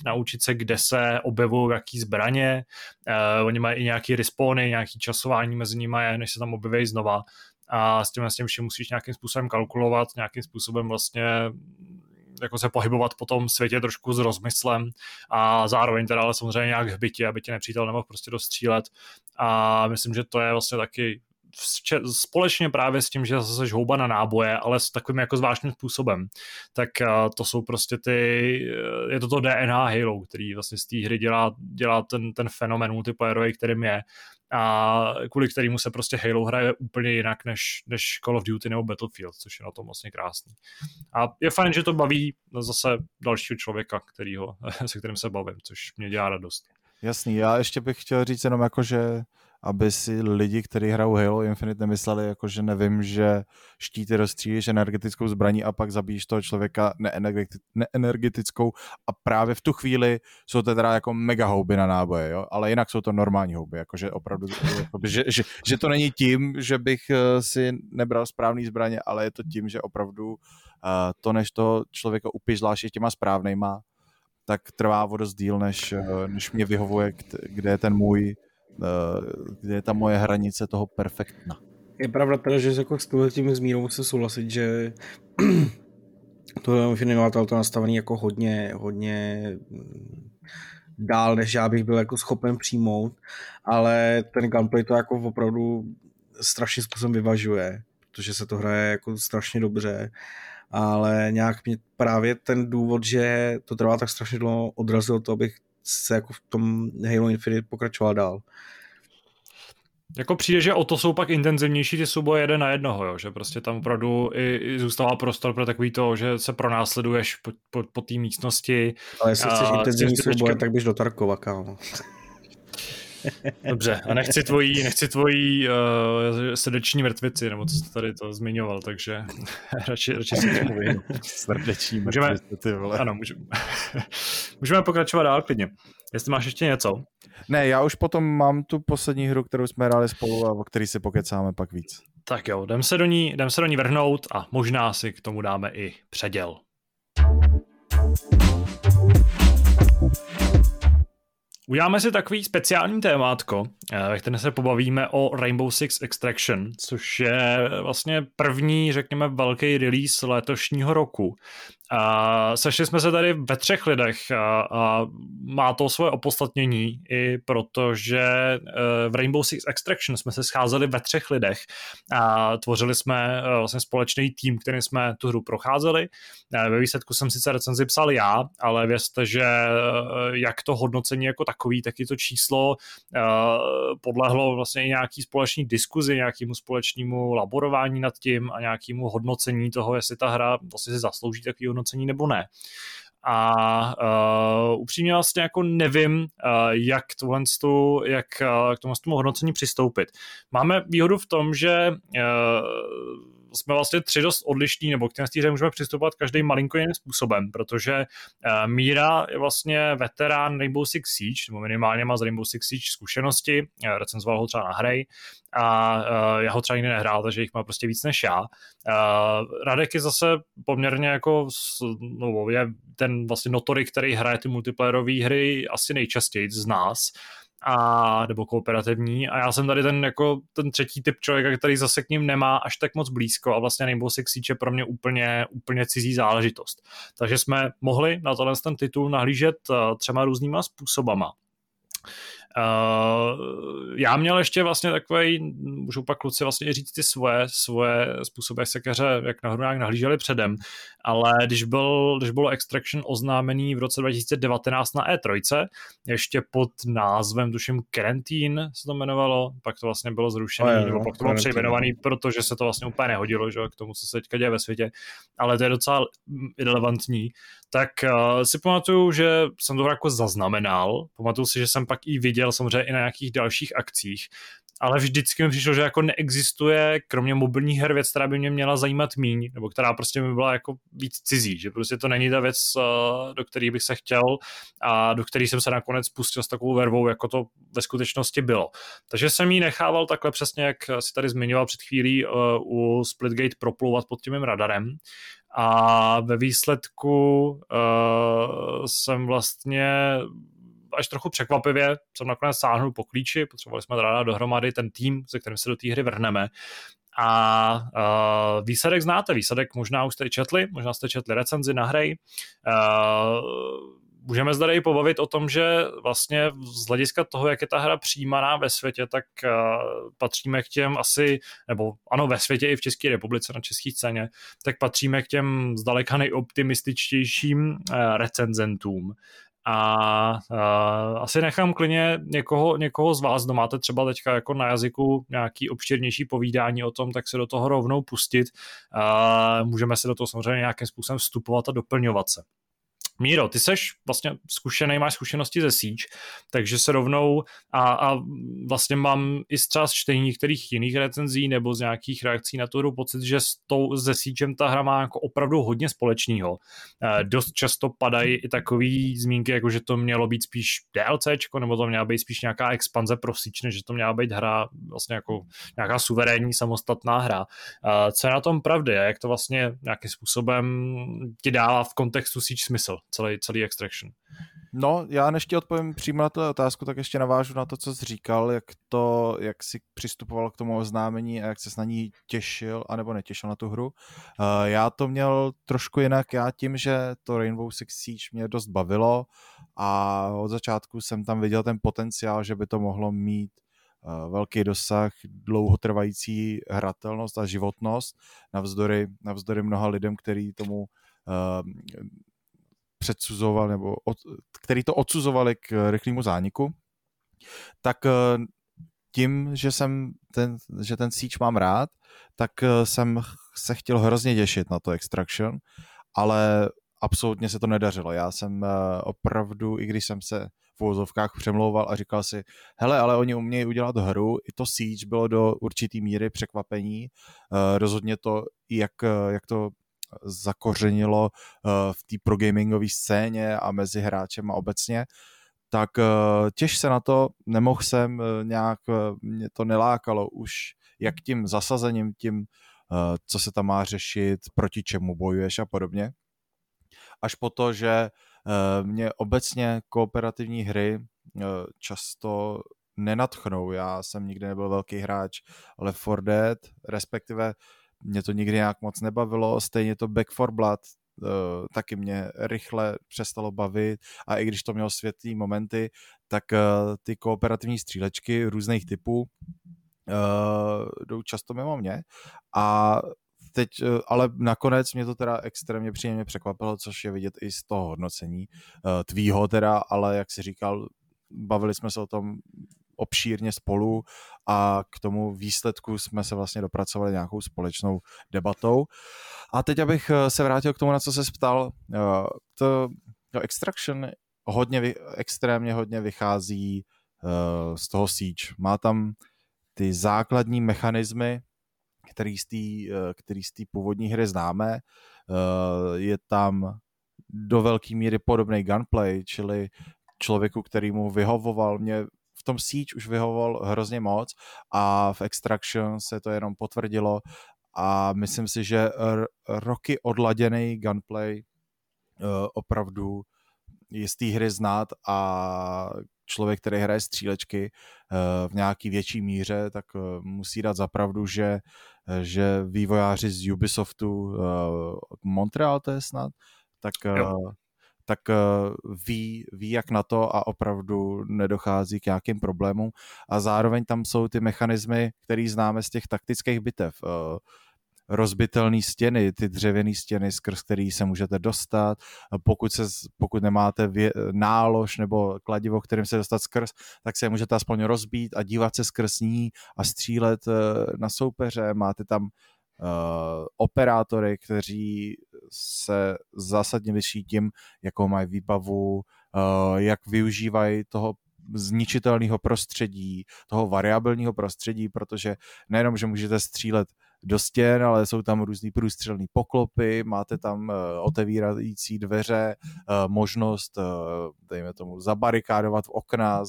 naučit se, kde se objevují jaký zbraně, oni mají i nějaký respawny, nějaký časování mezi nimi je, než se tam objeví znova a s tím všem musíš nějakým způsobem kalkulovat, nějakým způsobem vlastně jako se pohybovat po tom světě trošku s rozmyslem a zároveň teda ale samozřejmě nějak v bytě, aby tě nepřítel nemohl prostě dostřílet a myslím, že to je vlastně taky společně právě s tím, že zase žhouba na náboje, ale s takovým jako zvláštním způsobem, tak to jsou prostě je to DNA Halo, který vlastně z té hry dělá ten fenomen multiplayerový, kterým je a kvůli kterému se prostě Halo hraje úplně jinak než Call of Duty nebo Battlefield, což je na tom vlastně krásný. A je fajn, že to baví zase dalšího člověka, se kterým se bavím, což mě dělá radost. Jasný, já ještě bych chtěl říct jenom jako, že aby si lidi, kteří hrajou Halo Infinite, nemysleli, jako, že nevím, že štíty rozstřílíš energetickou zbraní a pak zabíjíš toho člověka neenergetickou a právě v tu chvíli jsou to teda jako mega houby na náboje, jo? Ale jinak jsou to normální houby, jakože opravdu, že to není tím, že bych si nebral správný zbraně, ale je to tím, že opravdu to, než toho člověka upyžláš těma správnejma, tak trvá o dost díl, než mě vyhovuje, kde je ten můj, kde je ta moje hranice toho perfektna. Je pravda teda, že jako s tím zmírou musím souhlasit, že tohle je to nastavený jako hodně, hodně dál, než já bych byl jako schopen přijmout, ale ten gameplay to jako opravdu strašně způsobem vyvažuje, protože se to hraje jako strašně dobře, ale nějak mě právě ten důvod, že to trvá tak strašně dlouho, odrazil to, abych se jako v tom Halo Infinite pokračoval dál. Jako přijde, že o to jsou pak intenzivnější ty souboje jeden na jednoho, jo? Že prostě tam opravdu i zůstává prostor pro takový to, že se pronásleduješ po té místnosti. Ale jestli chceš intenzivní souboje, tak běž do Tarkova, kámo. Dobře, a nechci tvojí srdeční mrtvici, nebo co jsi tady to zmiňoval, takže radši si to povím. Srdeční mrtvici, ty vole. Ano, můžeme pokračovat dál klidně. Jestli máš ještě něco? Ne, já už potom mám tu poslední hru, kterou jsme hráli spolu a o který si pokecáme pak víc. Tak jo, jdem se do ní vrhnout a možná si k tomu dáme i předěl. Uděláme si takový speciální témátko, ve kterém se pobavíme o Rainbow Six Extraction, což je vlastně první, řekněme, velký release letošního roku. A sešli jsme se tady ve 3 lidech a má to svoje opodstatnění i protože v Rainbow Six Extraction jsme se scházeli ve 3 lidech a tvořili jsme vlastně společný tým, kterým jsme tu hru procházeli. Ve výsledku jsem sice recenzi psal já, ale vězte, že jak to hodnocení jako takový, tak i to číslo podlehlo vlastně i nějaký společný diskuzi, nějakému společnému laborování nad tím a nějakému hodnocení toho, jestli ta hra vlastně si zaslouží takový hodnocení nebo ne. A upřímně vlastně jako nevím, jak k tomu hodnocení přistoupit. Máme výhodu v tom, že jsme vlastně tři dost odlišní, nebo k té stíře můžeme přistupovat každý malinko jiným způsobem, protože Míra je vlastně veterán Rainbow Six Siege, nebo minimálně má z Rainbow Six Siege zkušenosti, recenzoval ho třeba na hry a já ho třeba nikdy nehrál, takže jich má prostě víc než já. Radek je zase poměrně jako, no, je ten vlastně notorik, který hraje ty multiplayerové hry asi nejčastěji z nás, a nebo kooperativní, a já jsem tady ten jako ten třetí typ člověka, který zase k ním nemá až tak moc blízko a vlastně Rainbow Six Siege je pro mě úplně cizí záležitost. Takže jsme mohli na tenhle ten titul nahlížet třema různýma způsobama. Já měl ještě vlastně takovej, můžu pak kluci vlastně říct ty svoje způsoby, jak se ke hře, jak nahoru nějak nahlíželi předem, ale když bylo Extraction oznámený v roce 2019 na E3, ještě pod názvem tuším Quarantine se to jmenovalo, pak to vlastně bylo zrušený, nebo pak to bylo přejmenovaný, protože se to vlastně úplně nehodilo, že, k tomu, co se teďka děje ve světě, ale to je docela irelevantní, tak si pamatuju, že jsem to jako zaznamenal, pamatuju si, že jsem pak i viděl samozřejmě i na nějakých dalších akcích, ale vždycky mi přišlo, že jako neexistuje kromě mobilních her věc, která by mě měla zajímat míň, nebo která prostě mi byla jako víc cizí, že prostě to není ta věc, do které bych se chtěl a do které jsem se nakonec pustil s takovou vervou, jako to ve skutečnosti bylo. Takže jsem ji nechával takhle přesně, jak si tady zmiňoval před chvílí, u Splitgate proplouvat pod tím radarem. A ve výsledku jsem vlastně až trochu překvapivě jsem nakonec sáhnul po klíči, potřebovali jsme ráda dohromady ten tým, se kterým se do té hry vrhneme. A výsledek znáte, výsledek možná už jste četli, možná jste četli recenzi na hry. Můžeme zde i pobavit o tom, že vlastně z hlediska toho, jak je ta hra přijímaná ve světě, tak patříme k těm asi, nebo ano, ve světě i v České republice na české scéně, tak patříme k těm zdaleka nejoptimističtějším recenzentům. A asi nechám klidně někoho z vás, kdo máte třeba teďka jako na jazyku nějaký obšírnější povídání o tom, tak se do toho rovnou pustit. Můžeme se do toho samozřejmě nějakým způsobem vstupovat a doplňovat se. Míro, ty seš vlastně zkušený, máš zkušenosti ze Siege, takže se rovnou a vlastně mám i třeba z čtení některých jiných recenzí nebo z nějakých reakcí na to hru pocit, že se Siegem ta hra má jako opravdu hodně společného. Dost často padají i takový zmínky, jako že to mělo být spíš DLCčko, nebo to měla být spíš nějaká expanze pro Siege, než že to měla být hra vlastně jako nějaká suverénní samostatná hra. Co je na tom pravdy a jak to vlastně nějakým způsobem ti dává v kontextu Siege smysl? Celý Extraction. No, já než ti odpovím přímo na tu otázku, tak ještě navážu na to, co jsi říkal, jak jsi přistupoval k tomu oznámení a jak ses na ní těšil, anebo netěšil na tu hru. Já to měl trošku jinak, já tím, že to Rainbow Six Siege mě dost bavilo a od začátku jsem tam viděl ten potenciál, že by to mohlo mít velký dosah, dlouhotrvající hratelnost a životnost, navzdory mnoha lidem, který tomu předsuzoval, nebo který to odsuzovali k rychlému zániku, tak tím, že ten Siege mám rád, tak jsem se chtěl hrozně těšit na to Extraction, ale absolutně se to nedařilo. Já jsem opravdu, i když jsem se v uvozovkách přemlouval a říkal si, hele, ale oni umějí udělat hru, i to Siege bylo do určitý míry překvapení, rozhodně to, jak to zakořenilo v té progamingové scéně a mezi hráčem a obecně, tak těž se na to, nemohl jsem nějak, mě to nelákalo už jak tím zasazením, tím, co se tam má řešit, proti čemu bojuješ a podobně. Až po to, že mě obecně kooperativní hry často nenadchnou. Já jsem nikdy nebyl velký hráč Left 4 Dead, respektive mě to nikdy nějak moc nebavilo, stejně to Back 4 Blood taky mě rychle přestalo bavit a i když to mělo světlý momenty, tak ty kooperativní střílečky různých typů jdou často mimo mě a teď, ale nakonec mě to teda extrémně příjemně překvapilo, což je vidět i z toho hodnocení tvýho teda, ale jak jsi říkal, bavili jsme se o tom obšírně spolu a k tomu výsledku jsme se vlastně dopracovali nějakou společnou debatou. A teď, abych se vrátil k tomu, na co se ptal, to Extraction extrémně hodně vychází z toho Siege. Má tam ty základní mechanismy, který z té původní hry známe. Je tam do velké míry podobný gunplay, čili člověku, který mu vyhovoval, mě v tom Siege už vyhovoval hrozně moc a v Extraction se to jenom potvrdilo a myslím si, že roky odladěný gunplay opravdu je z té hry znát a člověk, který hraje střílečky v nějaký větší míře, tak musí dát zapravdu, že vývojáři z Ubisoftu Montreal to je snad, tak ví jak na to a opravdu nedochází k nějakým problémům a zároveň tam jsou ty mechanismy, které známe z těch taktických bitev. Rozbitelné stěny, ty dřevěné stěny, skrz který se můžete dostat. Pokud nemáte nálož nebo kladivo, kterým se dostat skrz, tak se můžete aspoň rozbít a dívat se skrz ní a střílet na soupeře. Máte tam operátory, kteří se zásadně liší tím, jakou mají výbavu, jak využívají toho zničitelného prostředí, toho variabilního prostředí, protože nejenom, že můžete střílet do stěn, ale jsou tam různý průstřelný poklopy, máte tam otevírající dveře, možnost, dejme tomu, zabarikádovat v okna,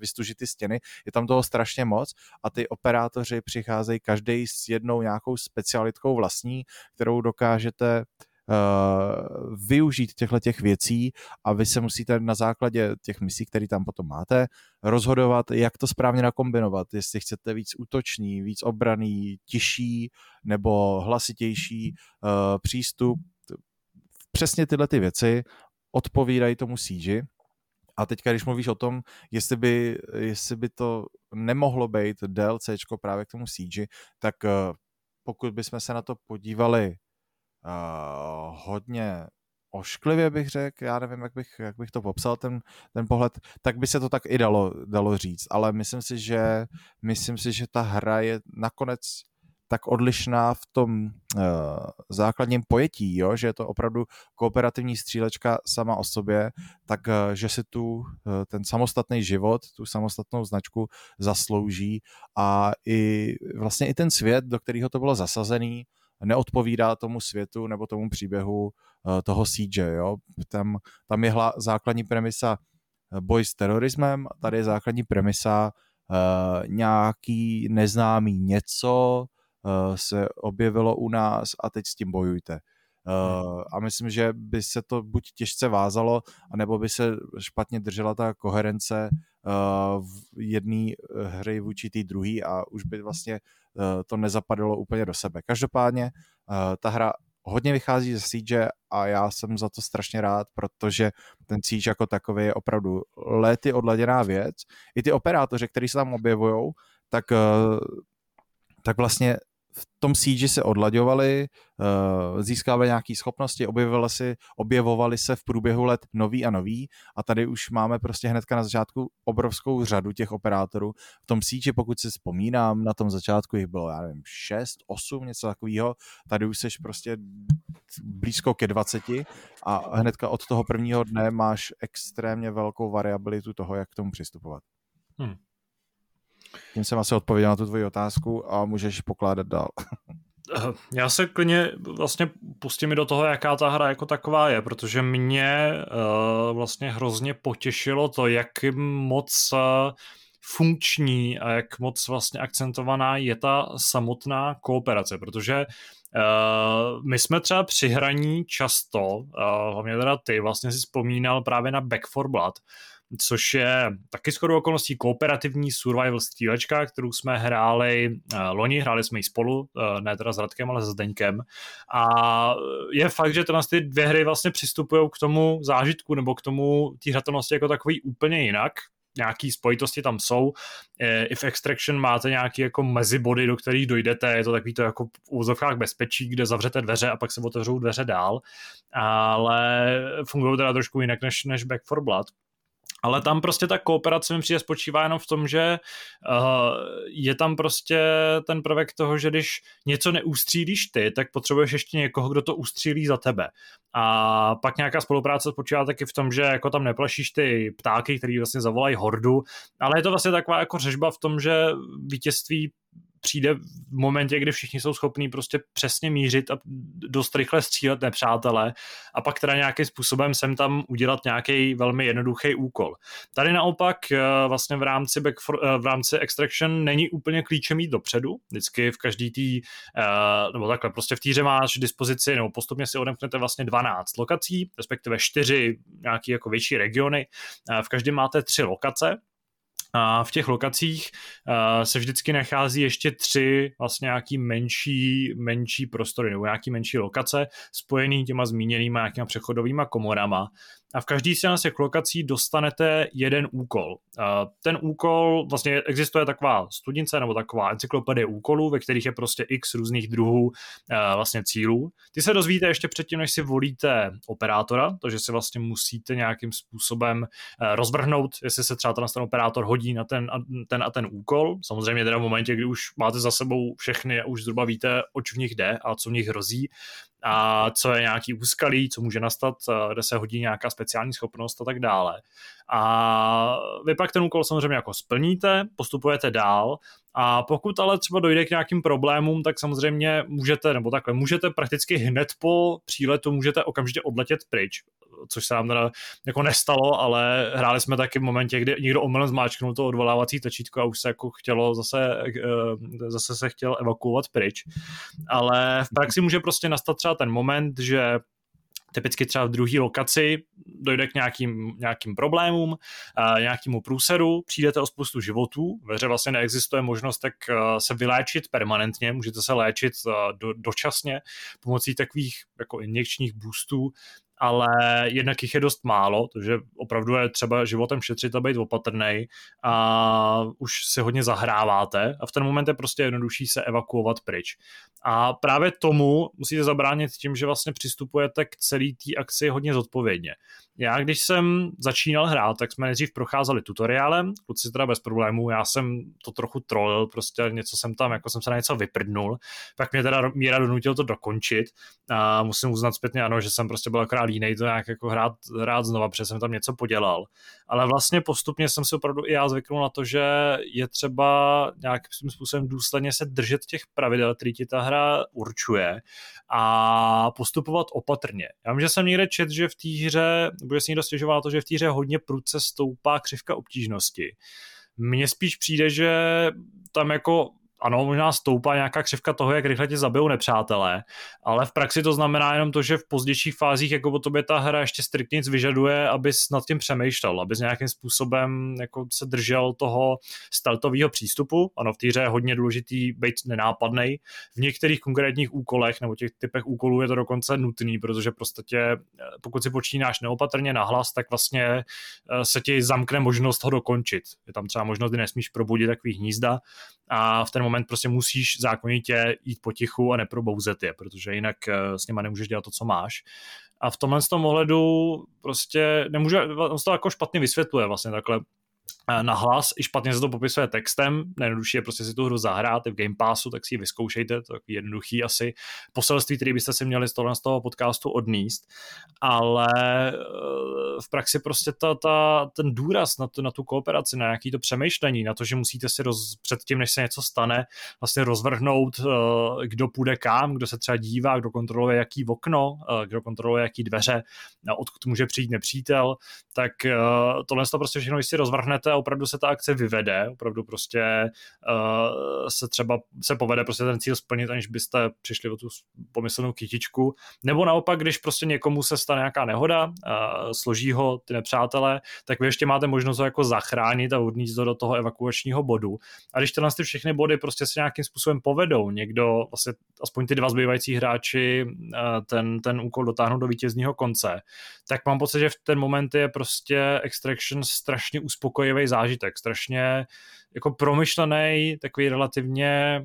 vystužit ty stěny. Je tam toho strašně moc a ty operátoři přicházejí každý s jednou nějakou specialitkou vlastní, kterou dokážete využít těchto věcí a vy se musíte na základě těch misí, které tam potom máte, rozhodovat, jak to správně nakombinovat, jestli chcete víc útočný, víc obraný, tiší nebo hlasitější přístup. Přesně tyhle ty věci odpovídají tomu Siege. A teďka, když mluvíš o tom, jestli by to nemohlo být DLCčko právě k tomu Siege, tak pokud bychom se na to podívali hodně ošklivě, bych řekl, já nevím, jak bych to popsal, ten pohled, tak by se to tak i dalo říct, ale myslím si, že ta hra je nakonec tak odlišná v tom základním pojetí, jo? Že je to opravdu kooperativní střílečka sama o sobě, tak že si ten samostatný život, tu samostatnou značku zaslouží a i vlastně i ten svět, do kterého to bylo zasazený, neodpovídá tomu světu nebo tomu příběhu toho Siege. Jo? Tam je základní premisa boj s terorismem, tady je základní premisa nějaký neznámý něco se objevilo u nás a teď s tím bojujte. A myslím, že by se to buď těžce vázalo, anebo by se špatně držela ta koherence v jedné hry vůči té druhé a už by vlastně to nezapadalo úplně do sebe. Každopádně ta hra hodně vychází ze Siege a já jsem za to strašně rád, protože ten Siege jako takový je opravdu léty odladěná věc. I ty operátoři, kteří se tam objevují, tak vlastně v tom Siege se odlaďovali, získávali nějaké schopnosti, objevovaly se v průběhu let nový a nový a tady už máme prostě hnedka na začátku obrovskou řadu těch operátorů. V tom Siege, pokud si vzpomínám, na tom začátku jich bylo, já nevím, 6, 8, něco takového, tady už seš prostě blízko ke 20 a hnedka od toho prvního dne máš extrémně velkou variabilitu toho, jak k tomu přistupovat. Tím jsem asi odpověděl na tu tvoji otázku a můžeš pokládat dál. Já se klidně vlastně pustím i do toho, jaká ta hra jako taková je, protože mě vlastně hrozně potěšilo to, jak moc funkční a jak moc vlastně akcentovaná je ta samotná kooperace, protože my jsme třeba při hraní často, hlavně teda ty vlastně si vzpomínal právě na Back 4 Blood, což je taky shodou okolností kooperativní survival střílečka, kterou jsme hráli loni, hráli jsme ji spolu, ne teda s Radkem, ale se Zdeňkem. A je fakt, že ty dvě hry vlastně přistupují k tomu zážitku nebo k tomu té hratelnosti jako takový úplně jinak. Nějaký spojitosti tam jsou. I v Extraction máte nějaký jako mezibody, do kterých dojdete, je to takový to jako v úzovkách bezpečí, kde zavřete dveře a pak se otevřou dveře dál. Ale fungují teda trošku jinak než Back 4 Blood. Ale tam prostě ta kooperace mi přijde spočívá jenom v tom, že je tam prostě ten prvek toho, že když něco neustřílíš ty, tak potřebuješ ještě někoho, kdo to ustřílí za tebe. A pak nějaká spolupráce spočívá taky v tom, že jako tam neplašíš ty ptáky, který vlastně zavolají hordu, ale je to vlastně taková jako řežba v tom, že vítězství přijde v momentě, kdy všichni jsou schopní prostě přesně mířit a dost rychle střílet nepřátele a pak teda nějakým způsobem sem tam udělat nějaký velmi jednoduchý úkol. Tady naopak vlastně v rámci Extraction není úplně klíčem jít dopředu, vždycky v každý tý, nebo takhle, prostě v týře máš dispozici, nebo postupně si odemknete vlastně 12 lokací, respektive 4 nějaký jako větší regiony, v každém máte 3 lokace. A v těch lokacích se vždycky nachází ještě 3 vlastně nějaký menší prostory nebo nějaký menší lokace spojený těma zmíněnýma nějakýma přechodovýma komorama. A v každý z těch lokací dostanete jeden úkol. Ten úkol, vlastně existuje taková studnice nebo taková encyklopedie úkolů, ve kterých je prostě x různých druhů vlastně cílů. Ty se dozvíte ještě předtím, než si volíte operátora, takže si vlastně musíte nějakým způsobem rozvrhnout, jestli se třeba ten operátor hodí na ten a ten úkol. Samozřejmě teda v momentě, kdy už máte za sebou všechny a už zhruba víte, oč v nich jde a co v nich hrozí a co je nějaký úskalí, co může nastat, kde se hodí nějaká speciální schopnost a tak dále. A vy pak ten úkol samozřejmě jako splníte, postupujete dál a pokud ale třeba dojde k nějakým problémům, tak samozřejmě můžete prakticky hned po příletu můžete okamžitě odletět pryč, což se nám teda jako nestalo, ale hráli jsme taky v momentě, kdy někdo omylem zmáčknul to odvolávací tlačítko a už se jako chtělo zase se chtěl evakuovat pryč. Ale v praxi může prostě nastat třeba ten moment, že typicky třeba v druhé lokaci dojde k nějakým problémům, nějakému průseru, přijdete o spoustu životů, ve hře vlastně neexistuje možnost tak se vyléčit permanentně, můžete se léčit dočasně pomocí takových jako injekčních boostů, ale jednak jich je dost málo, takže opravdu je třeba životem šetřit a být opatrnej a už si hodně zahráváte a v ten moment je prostě jednodušší se evakuovat pryč. A právě tomu musíte zabránit tím, že vlastně přistupujete k celý té akci hodně zodpovědně. Já když jsem začínal hrát, tak jsme nejdřív procházeli tutoriálem, kluci teda bez problémů, já jsem to trochu trolil, prostě něco jsem tam, jako jsem se na něco vyprdnul, pak mě teda Míra donutil to dokončit a musím uznat zpětně, ano, že jsem prostě byl akorát línej to nějak jako hrát znova, protože jsem tam něco podělal, ale vlastně postupně jsem se opravdu i já zvyknul na to, že je třeba nějakým způsobem důsledně se držet těch pravidel, který ti ta hra určuje a postupovat opatrně. Já vím, že jsem někde četl, že v té hře bude si někdo stěžovat na to, že v té hře hodně prudce stoupá křivka obtížnosti. Mně spíš přijde, že tam jako ano, možná stoupá nějaká křivka toho, jak rychle tě zabijou nepřátelé, ale v praxi to znamená jenom to, že v pozdějších fázích jako po tobě ta hra ještě striktně vyžaduje, abys nad tím přemýšlel, abys nějakým způsobem jako se držel toho stealthového přístupu. Ano, v té hře je hodně důležitý být nenápadnej. V některých konkrétních úkolech nebo těch typech úkolů je to dokonce nutný, protože prostě pokud si počínáš neopatrně nahlas, tak vlastně se ti zamkne možnost ho dokončit. Je tam třeba možnost, kdy nesmíš probudit takový hnízda a v ten moment prostě musíš zákonitě jít potichu a neprobouzet je, protože jinak s nima nemůžeš dělat to, co máš. A v tomhle z tom ohledu prostě nemůže, on se to jako špatně vysvětluje vlastně takhle nahlas, i špatně se to popisuje textem, nejjednodušší je prostě si tu hru zahrát, je v Game Passu, tak si ji vyzkoušejte, to je jednoduchý asi poselství, který byste si měli z toho podcastu odníst, ale v praxi prostě ten důraz na tu kooperaci, na nějaký to přemýšlení, na to, že musíte si předtím, než se něco stane, vlastně rozvrhnout, kdo půjde kam, kdo se třeba dívá, kdo kontroluje jaký okno, kdo kontroluje jaký dveře, odkud může přijít nepřítel, tak tohle to prostě všechno, když si rozvrhnete, opravdu se ta akce vyvede, opravdu prostě se třeba se povede prostě ten cíl splnit, aniž byste přišli o tu pomyslnou kytičku, nebo naopak, když prostě někomu se stane nějaká nehoda, složí ho ty nepřátelé, tak vy ještě máte možnost ho jako zachránit a odníst do toho evakuačního bodu. A když tyhle všechny body prostě se nějakým způsobem povedou, někdo, vlastně aspoň ty 2 zbývající hráči ten úkol dotáhnou do vítězního konce, tak mám pocit, že v ten moment je prostě Extraction strašně uspokojivý zážitek, strašně jako promyšlený, takový relativně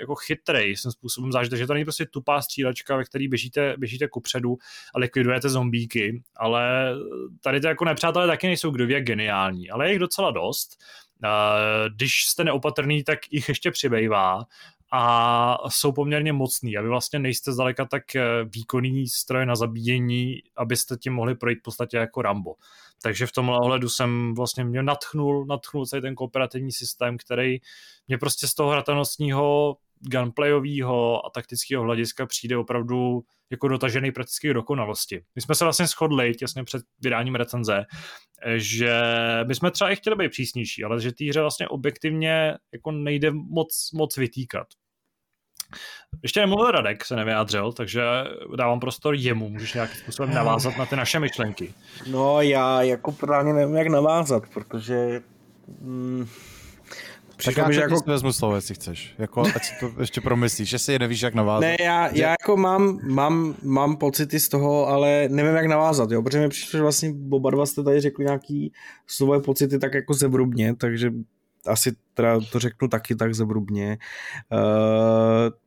jako chytrej svým způsobem zážitek, že to není prostě tupá střílečka, ve který běžíte kupředu a likvidujete zombíky, ale tady to jako nepřátelé taky nejsou kdo ví geniální, ale je jich docela dost. Když jste neopatrný, tak jich ještě přibývá a jsou poměrně mocný a vy vlastně nejste zdaleka tak výkonný stroj na zabíjení, abyste tím mohli projít v podstatě jako Rambo. Takže v tomhle ohledu jsem vlastně mě natchnul celý ten kooperativní systém, který mě prostě z toho hratelnostního, gunplayového a taktického hlediska přijde opravdu jako dotažený prakticky k dokonalosti. My jsme se vlastně shodli těsně před vydáním recenze, že my jsme třeba i chtěli být přísnější, ale že té hře vlastně objektivně jako nejde moc vytýkat. Ještě nemluvil Radek, se nevyjádřil, takže dávám prostor jemu, můžeš nějakým způsobem navázat na ty naše myšlenky. No já jako právě nevím, jak navázat, protože... Přišlo mi, že jako... vezmu slovo, jestli chceš. Jako, ať si to ještě promyslíš, jestli nevíš, jak navázat. Ne, já jako mám pocity z toho, ale nevím, jak navázat, jo, protože mi přišlo, že vlastně oba dva jste tady řekli nějaký svoje pocity tak jako zevrubně, takže asi teda to řeknu taky tak zevrubně.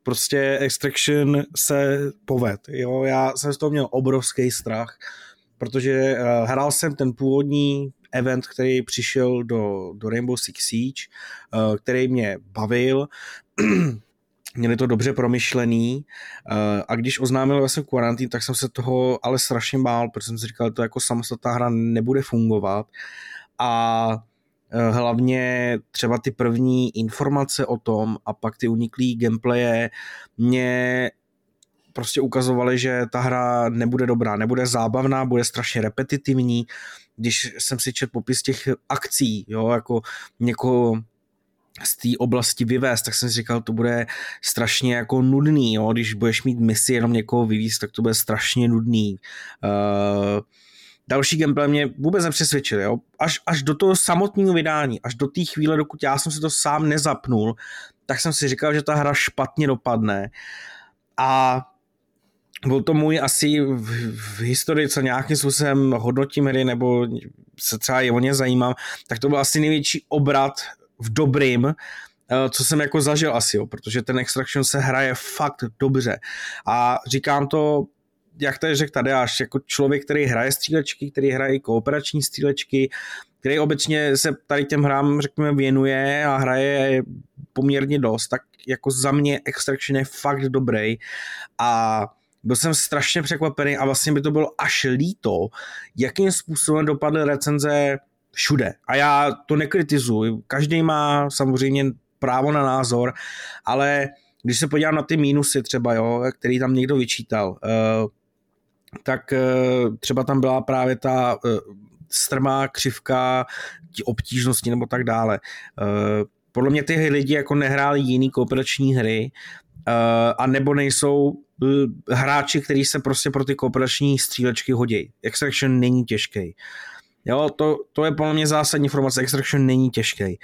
Prostě Extraction se poved, jo, já jsem z toho měl obrovský strach, protože hrál jsem ten původní event, který přišel do Rainbow Six Siege, který mě bavil, měli to dobře promyšlený a když oznámil vlastně karantín, tak jsem se toho ale strašně bál, protože jsem si říkal, že to jako samostatná hra nebude fungovat a hlavně třeba ty první informace o tom a pak ty uniklý gameplaye mě prostě ukazovali, že ta hra nebude dobrá, nebude zábavná, bude strašně repetitivní. Když jsem si četl popis těch akcí, jo, jako někoho z té oblasti vyvést, tak jsem si říkal, to bude strašně jako nudný, jo, když budeš mít misi jenom někoho vyvést, tak to bude strašně nudný. Další gameplay mě vůbec nepřesvědčil, jo, až do toho samotného vydání, až do té chvíle, dokud já jsem si to sám nezapnul, tak jsem si říkal, že ta hra špatně dopadne a byl to můj asi v historii, co nějakým způsobem hodnotím hry, nebo se třeba o ně zajímám, tak to byl asi největší obrat v dobrým, co jsem jako zažil asi, jo, protože ten Extraction se hraje fakt dobře. A říkám to, jak tady řekl Tadeáš, jako člověk, který hraje střílečky, který hraje kooperační střílečky, který obecně se tady těm hrám, řekněme, věnuje a hraje poměrně dost, tak jako za mě Extraction je fakt dobrý a byl jsem strašně překvapený a vlastně by to bylo až líto, jakým způsobem dopadly recenze všude. A já to nekritizuji, každý má samozřejmě právo na názor, ale když se podívám na ty mínusy třeba, jo, který tam někdo vyčítal, tak třeba tam byla právě ta strmá křivka obtížnosti nebo tak dále. Podle mě ty lidi jako nehráli jiný kooperační hry, a nebo nejsou hráči, kteří se prostě pro ty kooperační střílečky hodí. Extraction není těžký. Jo, to je podle mě zásadní informace. Extraction není těžký.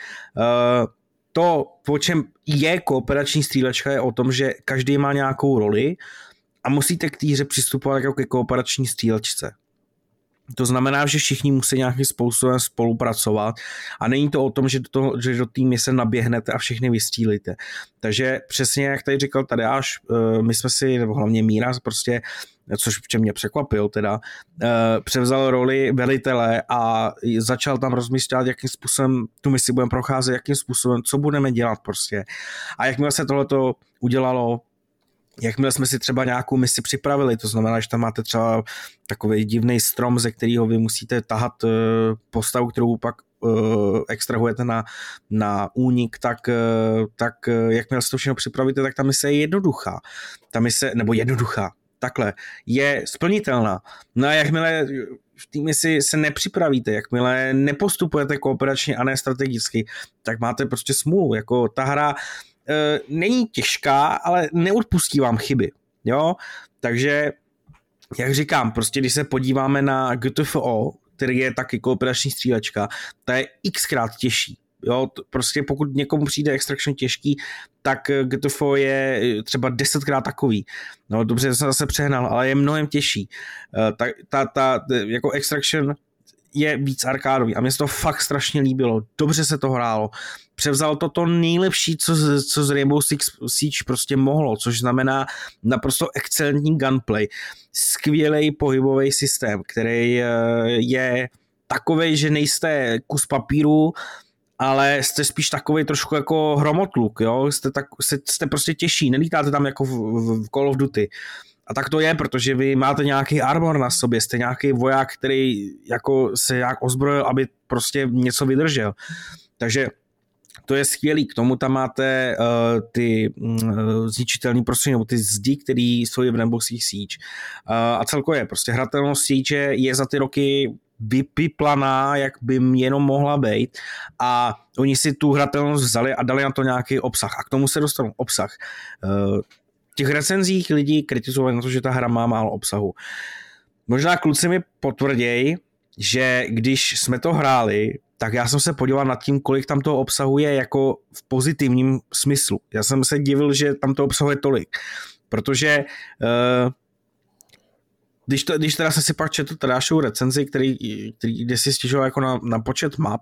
To, o čem je kooperační střílečka, je o tom, že každý má nějakou roli a musíte k té hře přistupovat jako ke kooperační střílečce. To znamená, že všichni musí nějakým způsobem spolupracovat a není to o tom, že do týmu se naběhnete a všechny vystřílíte. Takže přesně, jak tady říkal Tadeáš, my jsme si, nebo hlavně Míra prostě, což v čem mě překvapil teda, převzal roli velitele a začal tam rozmýšlet, jakým způsobem tu misi budeme procházet, jakým způsobem, co budeme dělat prostě. A jakmile se tohleto udělalo, jakmile jsme si třeba nějakou misi připravili, to znamená, že tam máte třeba takový divný strom, ze kterého vy musíte tahat postavu, kterou pak extrahujete na únik, tak jakmile si to všechno připravíte, tak ta mise je jednoduchá. Ta mise, nebo jednoduchá, takhle, je splnitelná. No a jakmile v té misi se nepřipravíte, jakmile nepostupujete kooperačně a ne strategicky, tak máte prostě smůlu. Jako ta hra není těžká, ale neodpustí vám chyby, jo, takže jak říkám, prostě když se podíváme na GTFO, který je taky kooperační střílečka, ta je xkrát těžší, jo, prostě pokud někomu přijde Extraction těžký, tak GTFO je třeba 10krát takový, no dobře, to jsem zase přehnal, ale je mnohem těžší, jako Extraction je víc arkádový a mně se to fakt strašně líbilo, dobře se to hrálo, převzal to nejlepší, co z Rainbow Six Siege prostě mohlo, což znamená naprosto excelentní gunplay, skvělej pohybový systém, který je takovej, že nejste kus papíru ale jste spíš takový trošku jako hromotluk, jo, jste prostě těžší, nelítáte tam jako v Call of Duty. A tak to je, protože vy máte nějaký armor na sobě, jste nějaký voják, který jako se nějak ozbrojil, aby prostě něco vydržel. Takže to je skvělý, k tomu tam máte ty zničitelný prostředí, nebo ty zdi, které jsou v Rainbow Six Siege. A celkově prostě hratelnost Siege je za ty roky vypiplaná, jak by jenom mohla být, a oni si tu hratelnost vzali a dali na to nějaký obsah. A k tomu se dostanou obsah. V těch recenzích lidi kritizují na to, že ta hra má málo obsahu. Možná kluci mi potvrděj, že když jsme to hráli, tak já jsem se podíval nad tím, kolik tam toho obsahu je jako v pozitivním smyslu. Já jsem se divil, že tam toho obsahu je tolik. Protože když teda jsem si pak četl Tadeášovu recenzi, kde si stěžoval jako na počet map,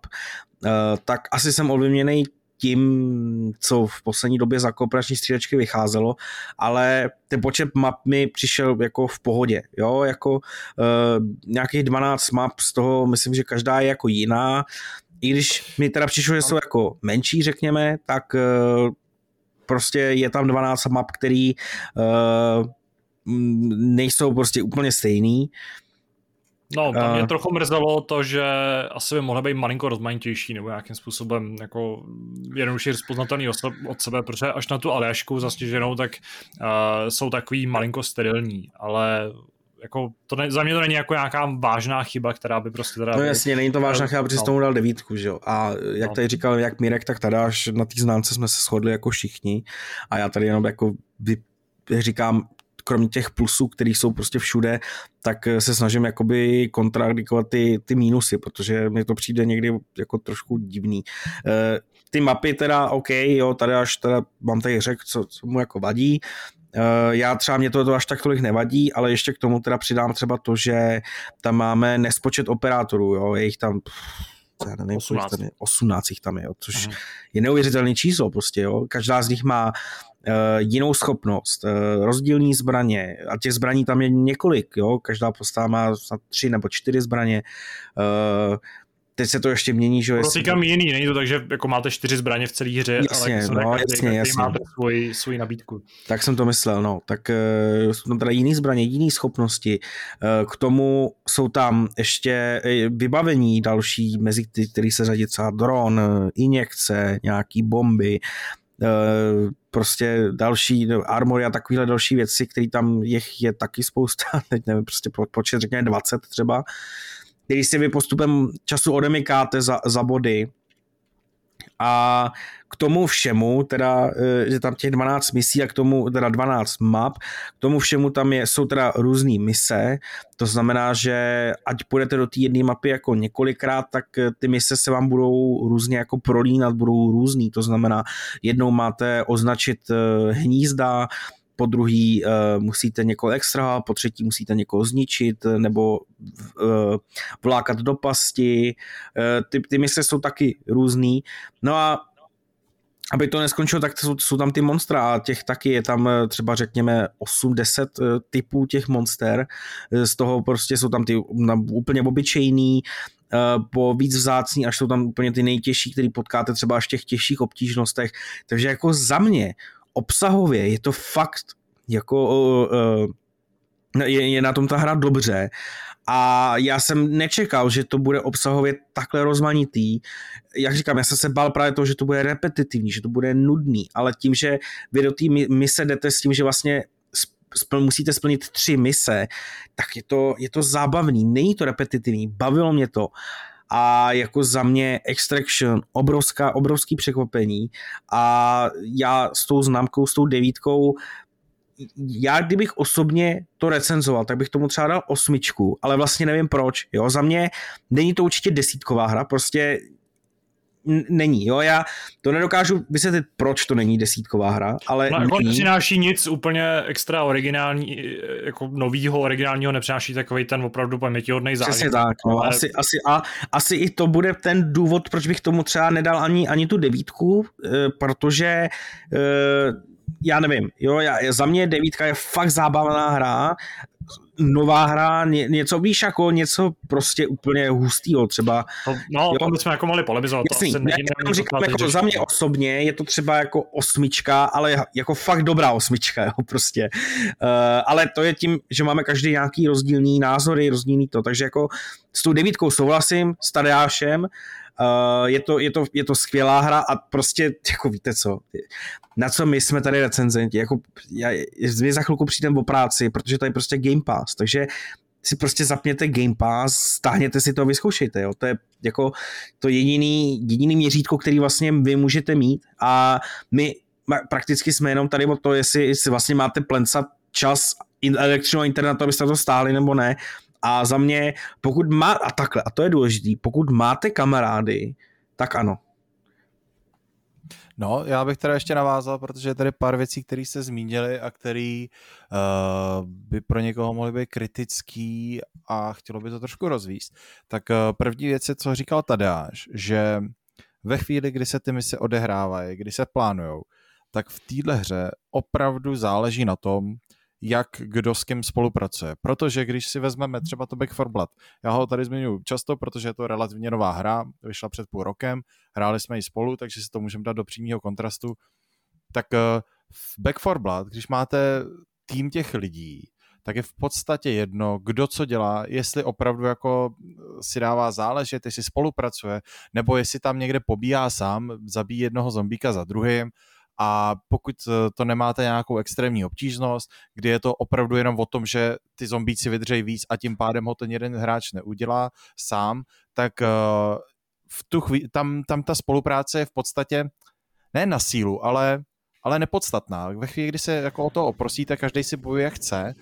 tak asi jsem ovlivněný tím, co v poslední době za kooperační střídačky vycházelo, ale ten počet map mi přišel jako v pohodě, jo, jako nějakých 12 map, z toho myslím, že každá je jako jiná, i když mi teda přišlo, že jsou jako menší, řekněme, tak prostě je tam 12 map, který nejsou prostě úplně stejný. No, tam mě trochu mrzelo to, že asi by mohly být malinko rozmanitější nebo nějakým způsobem jako jednodušší rozpoznatelný od sebe, protože až na tu Aljašku zasněženou, tak jsou takový malinko sterilní, ale jako to ne, za mě to není jako nějaká vážná chyba, která by prostě teda... No jasně, není to vážná chyba, protože jsi tomu dal 9, že jo? A jak tady říkal, jak Mírek, tak Tadeáš, na té známce jsme se shodli jako všichni a já tady jenom jako říkám, kromě těch plusů, které jsou prostě všude, tak se snažím jakoby kontradikovat ty mínusy, protože mi to přijde někdy jako trošku divný. Ty mapy teda OK, jo, Tadeáš teda mám tady řek, co mu jako vadí. Já třeba, mě to až tak tolik nevadí, ale ještě k tomu teda přidám třeba to, že tam máme nespočet operátorů, jo, je jich tam... Já nevím, 18 jich tam je, jo, což je neuvěřitelné číslo prostě, jo. Každá z nich má jinou schopnost, rozdílné zbraně, a těch zbraní tam je několik, jo. Každá postava má snad 3 nebo 4 zbraně. Teď se to ještě mění, že jo. Říkám jiný, není to tak, že jako máte 4 zbraně v celé hře, jasně, ale no, každý máte svoji nabídku. Tak jsem to myslel, no. Tak jsou tam teda jiný zbraně, jiný schopnosti. K tomu jsou tam ještě vybavení další, mezi který se řadí třeba dron, injekce, nějaký bomby, prostě další armory a takovéhle další věci, které tam je taky spousta, teď nevím, prostě počet řekněme 20 třeba, který si vy postupem času odemykáte za body. A k tomu všemu, teda, že tam těch 12 misí a k tomu, teda 12 map, k tomu všemu tam jsou teda různý mise, to znamená, že ať půjdete do té jedné mapy jako několikrát, tak ty mise se vám budou různě jako prolínat, budou různý, to znamená, jednou máte označit hnízda, po druhý musíte někoho extra, po třetí musíte někoho zničit nebo vlákat do pasti. Ty mise jsou taky různý. No a aby to neskončilo, tak jsou tam ty monstra a těch taky je tam třeba řekněme 8-10 typů těch monster. Z toho prostě jsou tam ty úplně obyčejný, po víc vzácný, až jsou tam úplně ty nejtěžší, který potkáte třeba až v těch těžších obtížnostech. Takže jako za mě obsahově je to fakt jako je na tom ta hra dobře a já jsem nečekal, že to bude obsahově takhle rozmanitý. Jak říkám, já jsem se bál právě toho, že to bude repetitivní, že to bude nudný, ale tím, že vy do té mise jdete s tím, že vlastně musíte splnit 3 mise, tak je to zábavný, není to repetitivní, bavilo mě to. A jako za mě Extraction, obrovský překvapení a já s tou známkou, s tou 9, já kdybych osobně to recenzoval, tak bych tomu třeba dal 8, ale vlastně nevím proč, jo, za mě není to určitě 10 hra, prostě není, jo, já to nedokážu vysvětlit, proč to není 10 hra, ale... No, jako nepřináší nic úplně extra originální, jako novýho, originálního, nepřináší takovej ten opravdu pamětihodnej zážitek. Přesně tak, no, ale... asi i to bude ten důvod, proč bych tomu třeba nedal ani tu 9, protože já nevím, jo, za mě 9 je fakt zábavná hra, nová hra, něco víš, jako něco prostě úplně hustýho třeba. No, to bychom jako mohli polemizovat. Jako za mě osobně je to třeba jako 8, ale jako fakt dobrá 8, jo, prostě. Ale to je tím, že máme každý nějaký rozdílný názory, rozdílný to, takže jako s tou 9 souhlasím, s Tadeášem, je to skvělá hra a prostě, jako víte co, na co my jsme tady recenzenti, jako my za chvilku přijdeme o práci, protože tady prostě Game Pass, takže si prostě zapněte Game Pass, stáhněte si to a vyzkoušejte, jo, to je jako to jediný měřítko, který vlastně vy můžete mít a my prakticky jsme jenom tady o to, jestli vlastně máte plencat čas elektřinu a internetu, abyste to stáhli nebo ne. A za mě, pokud má, a takhle, a to je důležitý, pokud máte kamarády, tak ano. No, já bych teda ještě navázal, protože je tady pár věcí, které se zmínili a které by pro někoho mohly být kritický a chtělo by to trošku rozvíst. Tak první věc je, co říkal Tadeáš, že ve chvíli, kdy se ty mise odehrávají, kdy se plánujou, tak v téhle hře opravdu záleží na tom, jak kdo s kým spolupracuje. Protože když si vezmeme třeba to Back 4 Blood, já ho tady zmiňuji často, protože je to relativně nová hra, vyšla před půl rokem, hráli jsme ji spolu, takže si to můžeme dát do přímého kontrastu. Tak v Back 4 Blood, když máte tým těch lidí, tak je v podstatě jedno, kdo co dělá, jestli opravdu jako si dává záležet, jestli spolupracuje, nebo jestli tam někde pobíhá sám, zabíjí jednoho zombíka za druhým. A pokud to nemáte nějakou extrémní obtížnost, kdy je to opravdu jenom o tom, že ty zombíci vydržejí víc a tím pádem ho ten jeden hráč neudělá sám, tak v tu chvíli, tam ta spolupráce je v podstatě ne na sílu, ale nepodstatná. Ve chvíli, kdy se jako o to oprosíte, každej si bojuje chce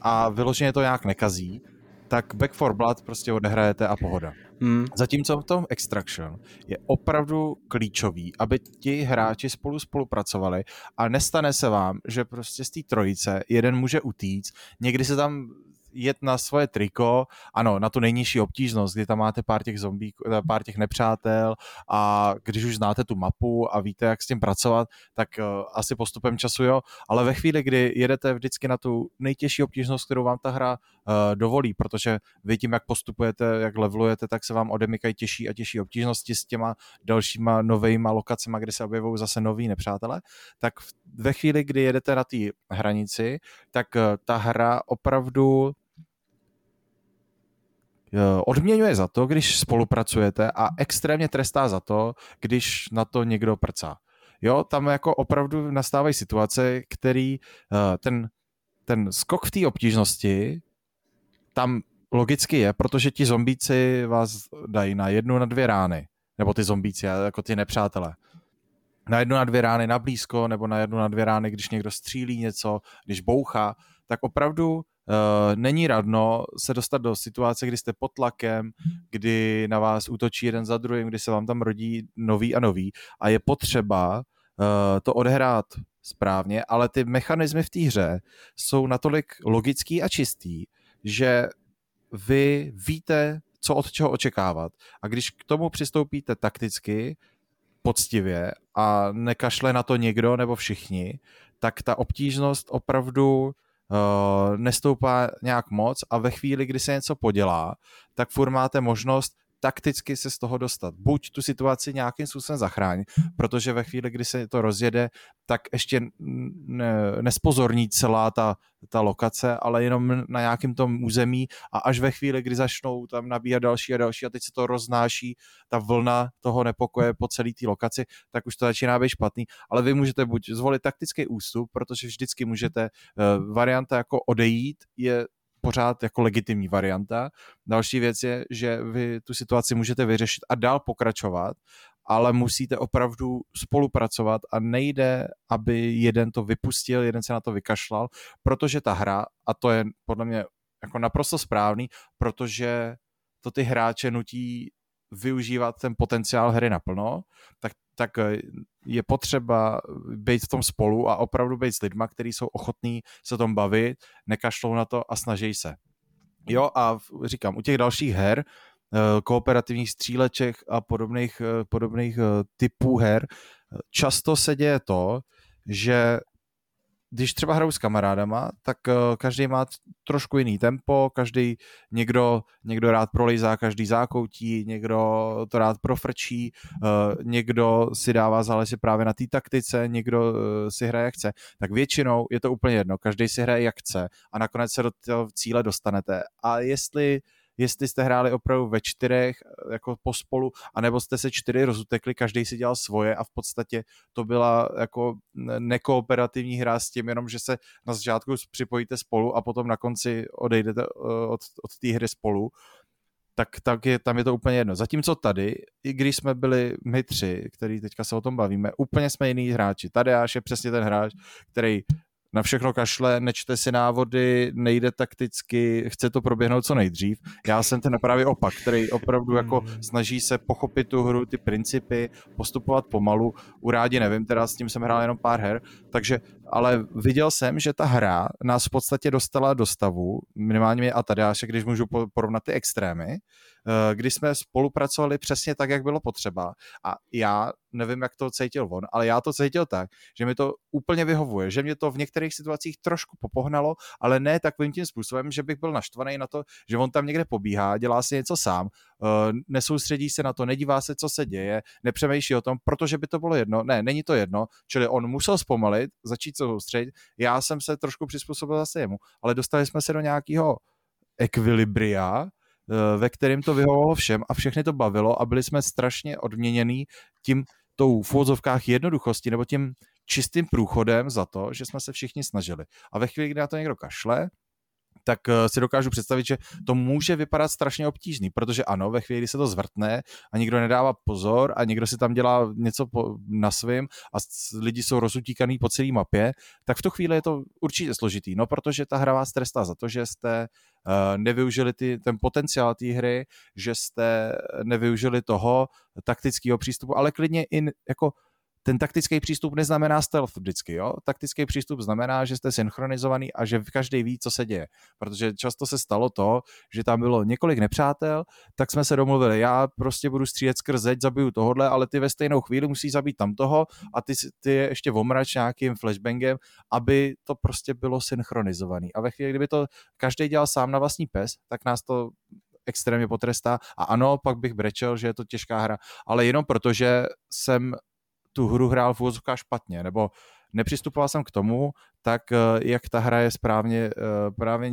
a vyloženě to nějak nekazí, tak Back 4 Blood prostě odehrajete a pohoda. Zatímco v tom Extraction je opravdu klíčový, aby ti hráči spolupracovali a nestane se vám, že prostě z té trojice jeden může utíct, někdy se tam jet na svoje triko, ano, na tu nejnižší obtížnost, kdy tam máte pár těch zombíků, pár těch nepřátel a když už znáte tu mapu a víte, jak s tím pracovat, tak asi postupem času jo, ale ve chvíli, kdy jedete vždycky na tu nejtěžší obtížnost, kterou vám ta hra dovolí, protože vy tím, jak postupujete, jak levelujete, tak se vám odemykají těžší a těžší obtížnosti s těma dalšíma novejma lokacema, kde se objevují zase noví nepřátelé, tak ve chvíli, kdy jedete na té hranici, tak ta hra opravdu odměňuje za to, když spolupracujete a extrémně trestá za to, když na to někdo prcá. Jo, tam jako opravdu nastávají situace, který ten skok v té obtížnosti tam logicky je, protože ti zombíci vás dají na 1, na 2 rány. Nebo ty zombíci, jako ty nepřátelé. Na 1, na 2 rány na blízko, nebo na 1, na 2 rány, když někdo střílí něco, když bouchá, tak opravdu není radno se dostat do situace, kdy jste pod tlakem, kdy na vás útočí jeden za druhým, kdy se vám tam rodí nový a nový a je potřeba to odehrát správně, ale ty mechanismy v té hře jsou natolik logický a čistý, že vy víte, co od čeho očekávat a když k tomu přistoupíte takticky, poctivě a nekašle na to někdo nebo všichni, tak ta obtížnost opravdu nestoupá nějak moc a ve chvíli, kdy se něco podělá, tak furt máte možnost takticky se z toho dostat. Buď tu situaci nějakým způsobem zachránit, protože ve chvíli, kdy se to rozjede, tak ještě nespozorní celá ta lokace, ale jenom na nějakém tom území a až ve chvíli, kdy začnou tam nabíhat další a další a teď se to roznáší, ta vlna toho nepokoje po celé té lokaci, tak už to začíná být špatný, ale vy můžete buď zvolit taktický ústup, protože vždycky můžete, varianta jako odejít je pořád jako legitimní varianta. Další věc je, že vy tu situaci můžete vyřešit a dál pokračovat, ale musíte opravdu spolupracovat a nejde, aby jeden to vypustil, jeden se na to vykašlal, protože ta hra, a to je podle mě jako naprosto správný, protože to ty hráče nutí využívat ten potenciál hry naplno, tak je potřeba být v tom spolu a opravdu být s lidma, kteří jsou ochotní se tom bavit, nekašlou na to a snaží se. Jo a říkám, u těch dalších her, kooperativních stříleček a podobných typů her, často se děje to, že když třeba hraju s kamarádama, tak každý má trošku jiný tempo, každý někdo rád prolejzá každý zákoutí, někdo to rád profrčí, někdo si dává záleží právě na té taktice, někdo si hraje jak chce. Tak většinou je to úplně jedno, každý si hraje jak chce a nakonec se do toho cíle dostanete. A jestli jste hráli opravdu ve čtyřech jako pospolu, anebo jste se čtyři rozutekli, každý si dělal svoje a v podstatě to byla jako nekooperativní hra s tím, jenom že se na začátku připojíte spolu a potom na konci odejdete od té hry spolu, tak tam je to úplně jedno. Zatímco tady, i když jsme byli my tři, který teďka se o tom bavíme, úplně jsme jiný hráči. Tadeáš je přesně ten hráč, který na všechno kašle, nečte si návody, nejde takticky, chce to proběhnout co nejdřív. Já jsem ten právě opak, který opravdu jako snaží se pochopit tu hru, ty principy, postupovat pomalu, urádi nevím, teda s tím jsem hrál jenom pár her, takže, ale viděl jsem, že ta hra nás v podstatě dostala do stavu, minimálně mě a Tadeáše, když můžu porovnat ty extrémy, kdy jsme spolupracovali přesně tak, jak bylo potřeba. A já nevím, jak to cítil on, ale já to cítil tak, že mi to úplně vyhovuje, že mě to v některých situacích trošku popohnalo, ale ne takovým tím způsobem, že bych byl naštvaný na to, že on tam někde pobíhá, dělá si něco sám, nesoustředí se na to, nedívá se, co se děje, nepřemýšlí o tom, protože by to bylo jedno. Ne, není to jedno, čili on musel zpomalit, začít se soustředit. Já jsem se trošku přizpůsobil zase jemu, ale dostali jsme se do nějakého ekvilibria, ve kterém to vyhovovalo všem a všechny to bavilo a byli jsme strašně odměnění tím tou v úvodzovkách jednoduchosti nebo tím čistým průchodem za to, že jsme se všichni snažili. A ve chvíli, kdy na to někdo kašle, tak si dokážu představit, že to může vypadat strašně obtížný, protože ano, ve chvíli, kdy se to zvrtne a nikdo nedává pozor a někdo si tam dělá něco na svým a lidi jsou rozutíkaný po celé mapě, tak v tu chvíli je to určitě složitý, no protože ta hra vás trestá za to, že jste nevyužili ten potenciál té hry, že jste nevyužili toho taktického přístupu, ale klidně i jako ten taktický přístup neznamená stealth vždycky, jo? Taktický přístup znamená, že jste synchronizovaný a že každý ví, co se děje. Protože často se stalo to, že tam bylo několik nepřátel, tak jsme se domluvili, já prostě budu střílet skrz zeď, zabiju tohodle, ale ty ve stejnou chvíli musíš zabít tamtoho a ty je ještě omrač nějakým flashbangem, aby to prostě bylo synchronizovaný. A ve chvíli, kdyby to každý dělal sám na vlastní pes, tak nás to extrémně potrestá. A ano, pak bych brečel, že je to těžká hra, ale jenom protože jsem tu hru hrál v úvozovkách špatně, nebo nepřistupoval jsem k tomu, tak jak ta hra je správně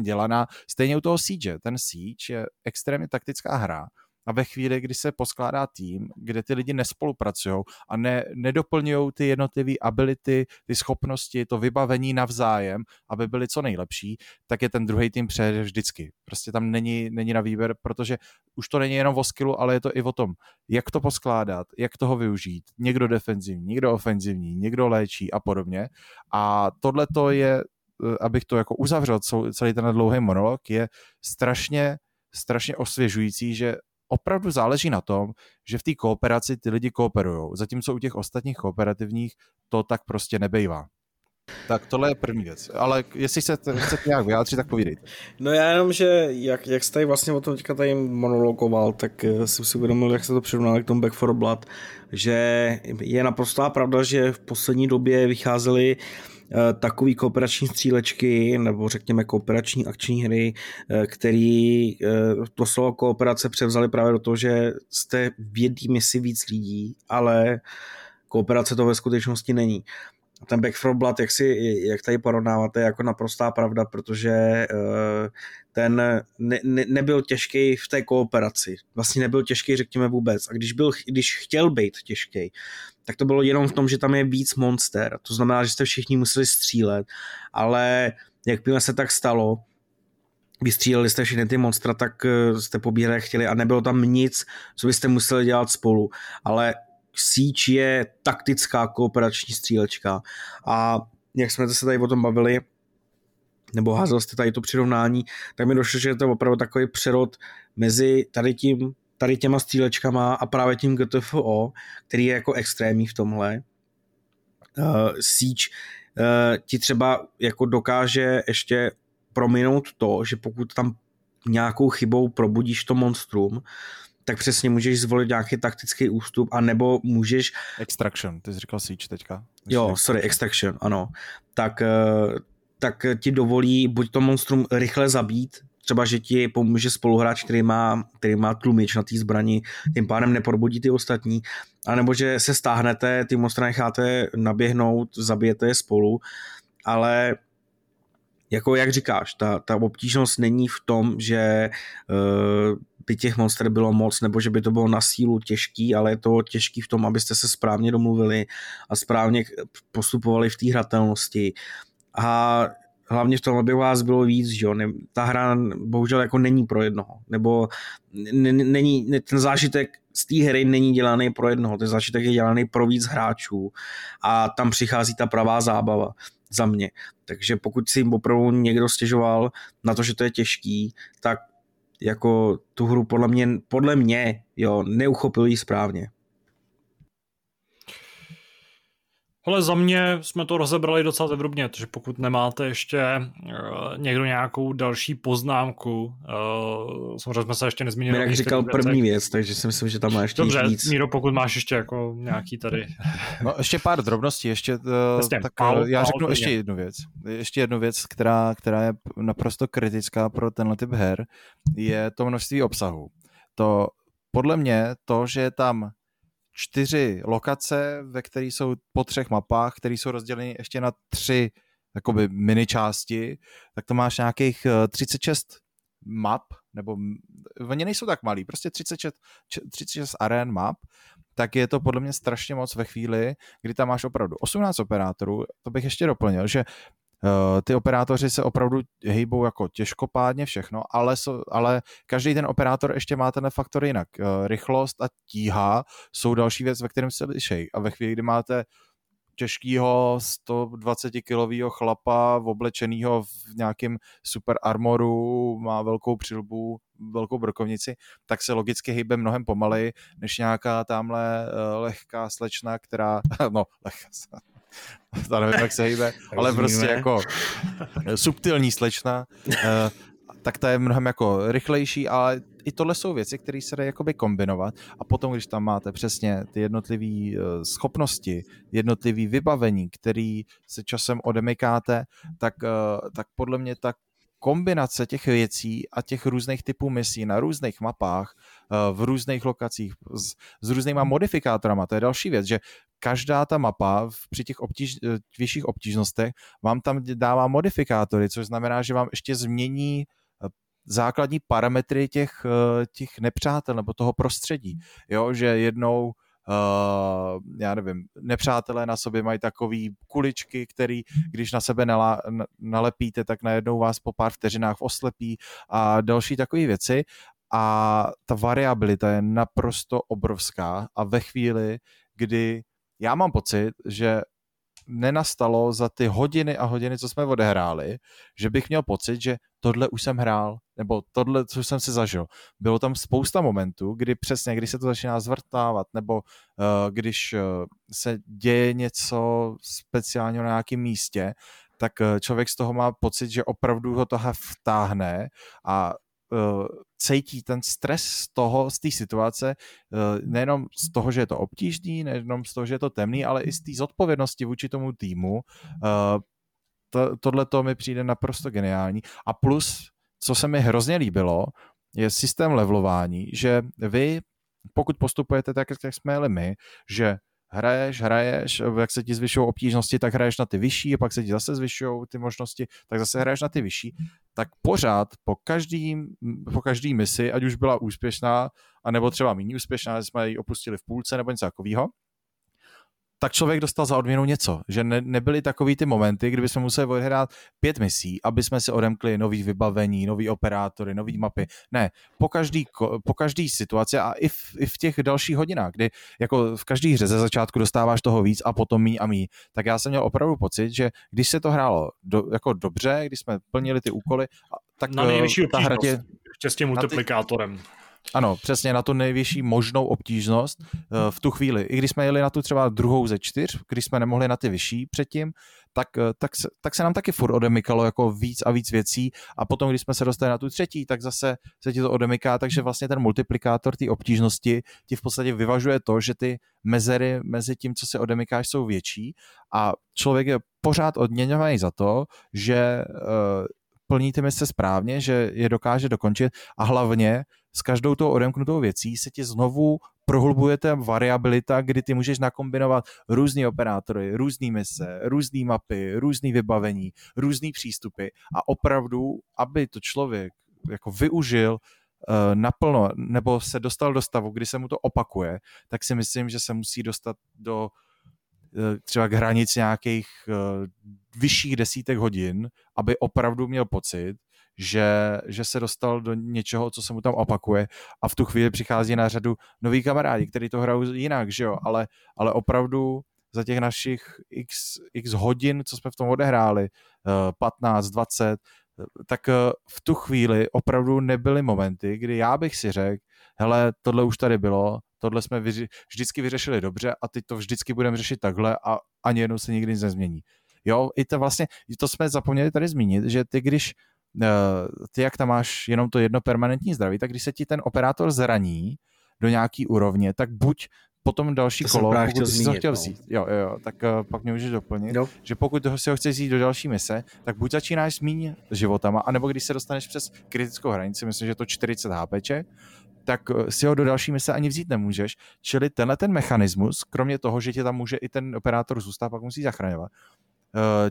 dělaná. Stejně u toho Siege. Ten Siege je extrémně taktická hra a ve chvíli, kdy se poskládá tým, kde ty lidi nespolupracují a nedoplňují ty jednotlivé ability, ty schopnosti, to vybavení navzájem, aby byli co nejlepší, tak je ten druhý tým přejede vždycky. Prostě tam není na výběr, protože už to není jenom o skillu, ale je to i o tom, jak to poskládat, jak toho využít. Někdo defenzivní, někdo ofenzivní, někdo léčí a podobně. A tohle to je, abych to jako uzavřel celý ten dlouhý monolog, je strašně osvěžující, že opravdu záleží na tom, že v té kooperaci ty lidi kooperujou, zatímco u těch ostatních kooperativních to tak prostě nebejvá. Tak tohle je první věc, ale jestli chcete nějak vyjádřit, tak povídejte. No já jenom, že jak jste vlastně o tom teďka tady monologoval, tak jsem si uvědomil, jak se to přirovnal k tomu Back 4 Blood, že je naprostá pravda, že v poslední době vycházely takový kooperační střílečky nebo řekněme kooperační akční hry, který to slovo kooperace převzali právě do toho, že jste v jedné misi víc lidí, ale kooperace to ve skutečnosti není. Ten Back 4 Blood, jak tady porovnáváte, je jako naprostá pravda, protože ten nebyl těžký v té kooperaci. Vlastně nebyl těžký, řekněme vůbec. A když chtěl být těžký, tak to bylo jenom v tom, že tam je víc monster. To znamená, že jste všichni museli střílet. Ale jakmile se tak stalo, vystříleli jste všechny ty monstra, tak jste pobírali, chtěli a nebylo tam nic, co byste museli dělat spolu. Ale Siege je taktická kooperační střílečka a jak jsme se tady o tom bavili nebo házel jste tady to přirovnání, tak mi došlo, že je to opravdu takový přerod mezi tady těma střílečkama a právě tím GTFO, který je jako extrémní v tomhle. Siege ti třeba jako dokáže ještě prominout to, že pokud tam nějakou chybou probudíš to monstrum, tak přesně můžeš zvolit nějaký taktický ústup, anebo můžeš... Extraction, ty jsi říkal Siege teďka. Extraction, ano. Tak ti dovolí buď to monstrum rychle zabít, třeba, že ti pomůže spoluhráč, který má tlumič na té zbrani, tím pádem neprobudí ty ostatní, anebo že se stáhnete, ty monstra necháte naběhnout, zabijete je spolu, ale jako jak říkáš, ta obtížnost není v tom, že by těch monster bylo moc, nebo že by to bylo na sílu těžký, ale je to těžký v tom, abyste se správně domluvili a správně postupovali v té hratelnosti. A hlavně v tom, aby vás bylo víc, že jo, ta hra bohužel jako není pro jednoho, nebo ten zážitek z té hry není dělaný pro jednoho, ten zážitek je dělaný pro víc hráčů a tam přichází ta pravá zábava za mě. Takže pokud si opravdu někdo stěžoval na to, že to je těžký, tak jako tu hru podle mě jo, neuchopil jí správně. Ale za mě jsme to rozebrali docela zevrubně, takže pokud nemáte ještě někdo nějakou další poznámku, samozřejmě jsme se ještě nezmínili. Mirek říkal první věc, takže si myslím, že tam má ještě dobře, víc. Míro, pokud máš ještě jako nějaký tady... No, ještě pár drobností, já řeknu ještě jednu věc. Ještě jednu věc, která je naprosto kritická pro tenhle typ her, je to množství obsahu. To podle mě to, že je tam 4 lokace, ve kterých jsou po 3 mapách, které jsou rozděleny ještě na 3 jakoby mini části, tak to máš nějakých 36 map, nebo oni nejsou tak malý, prostě 36 arén map, tak je to podle mě strašně moc ve chvíli, kdy tam máš opravdu 18 operátorů, to bych ještě doplnil, že ty operátoři se opravdu hejbou jako těžkopádně všechno, ale každý ten operátor ještě má ten faktor jinak. Rychlost a tíha jsou další věc, ve kterém se liší. A ve chvíli, kdy máte těžkýho 120-kilovýho chlapa oblečenýho v nějakém super armoru, má velkou přilbu, velkou brokovnici, tak se logicky hýbe mnohem pomaleji, než nějaká tamhle lehká slečna, která... No, lehká to nevím, jak se hýbe, ale prostě jako subtilní slečna, tak ta je mnohem jako rychlejší, ale i tohle jsou věci, které se dají jakoby kombinovat a potom, když tam máte přesně ty jednotlivé schopnosti, jednotlivé vybavení, které se časem odemykáte, tak podle mě ta kombinace těch věcí a těch různých typů misí na různých mapách, v různých lokacích, s různýma modifikátorama, to je další věc, že každá ta mapa při těch vyšších obtížnostech vám tam dává modifikátory, což znamená, že vám ještě změní základní parametry těch nepřátel nebo toho prostředí. Jo, že jednou já nevím, nepřátelé na sobě mají takový kuličky, který, když na sebe nalepíte, tak najednou vás po pár vteřinách oslepí a další takové věci. A ta variabilita je naprosto obrovská a ve chvíli, kdy já mám pocit, že nenastalo za ty hodiny a hodiny, co jsme odehráli, že bych měl pocit, že tohle už jsem hrál, nebo tohle, co jsem si zažil. Bylo tam spousta momentů, kdy přesně, když se to začíná zvrtávat, nebo když se děje něco speciálního na nějakém místě, tak člověk z toho má pocit, že opravdu ho toho vtáhne a cítí ten stres z té situace, nejenom z toho, že je to obtížný, nejenom z toho, že je to temný, ale i z té zodpovědnosti vůči tomu týmu. Tohle to mi přijde naprosto geniální. A plus, co se mi hrozně líbilo, je systém levelování, že vy, pokud postupujete tak, jak jsme jeli my, že hraješ, jak se ti zvyšují obtížnosti, tak hraješ na ty vyšší, pak se ti zase zvyšují ty možnosti, tak zase hraješ na ty vyšší, tak pořád po každý misi, ať už byla úspěšná, anebo třeba méně úspěšná, že jsme ji opustili v půlce nebo něco takového, tak člověk dostal za odměnu něco, že nebyly takový ty momenty, kdyby jsme museli odehrát 5 misí, aby jsme si odemkli nový vybavení, nový operátory, nový mapy. Ne, po každý situaci a i v těch dalších hodinách, kdy jako v každý hře ze začátku dostáváš toho víc a potom míň a míň, tak já jsem měl opravdu pocit, že když se to hrálo jako dobře, když jsme plnili ty úkoly, tak na nejvyšší ta hra tě... ještě s tím multiplikátorem. Ano, přesně na tu nejvyšší možnou obtížnost v tu chvíli. I když jsme jeli na tu třeba 2 ze 4, když jsme nemohli na ty vyšší předtím, tak se nám taky furt odemykalo jako víc a víc věcí a potom, když jsme se dostali na tu třetí, tak zase se ti to odemyká, takže vlastně ten multiplikátor té obtížnosti ti v podstatě vyvažuje to, že ty mezery mezi tím, co se odemykáš, jsou větší a člověk je pořád odměňovaný za to, že plní ty mise správně, že je dokáže dokončit a hlavně s každou tou odemknutou věcí se ti znovu prohlubuje ta variabilita, kdy ty můžeš nakombinovat různý operátory, různý mise, různý mapy, různý vybavení, různý přístupy a opravdu, aby to člověk jako využil naplno nebo se dostal do stavu, kdy se mu to opakuje, tak si myslím, že se musí dostat do třeba k hranic nějakých vyšších desítek hodin, aby opravdu měl pocit, že se dostal do něčeho, co se mu tam opakuje a v tu chvíli přichází na řadu noví kamarádi, kteří to hrajou jinak, že jo, ale opravdu za těch našich x hodin, co jsme v tom odehráli, 15, 20, tak v tu chvíli opravdu nebyly momenty, kdy já bych si řekl, hele, tohle už tady bylo, tohle jsme vždycky vyřešili dobře a teď to vždycky budeme řešit takhle a ani jednou se nikdy nic nezmění. Jo, i to vlastně, to jsme zapomněli tady zmínit, že ty jak tam máš jenom to jedno permanentní zdraví, tak když se ti ten operátor zraní do nějaký úrovně, tak buď potom další kolo, pokud jsi ho chtěl vzít, jo, tak pak mě můžeš doplnit, no. Že pokud si ho chceš vzít do další mise, tak buď začínáš s míň životama, anebo když se dostaneš přes kritickou hranici, myslím, že to 40 HPček, tak si ho do další mise ani vzít nemůžeš. Čili tenhle ten mechanismus, kromě toho, že tě tam může i ten operátor zůstat, pak musí zachraňovat,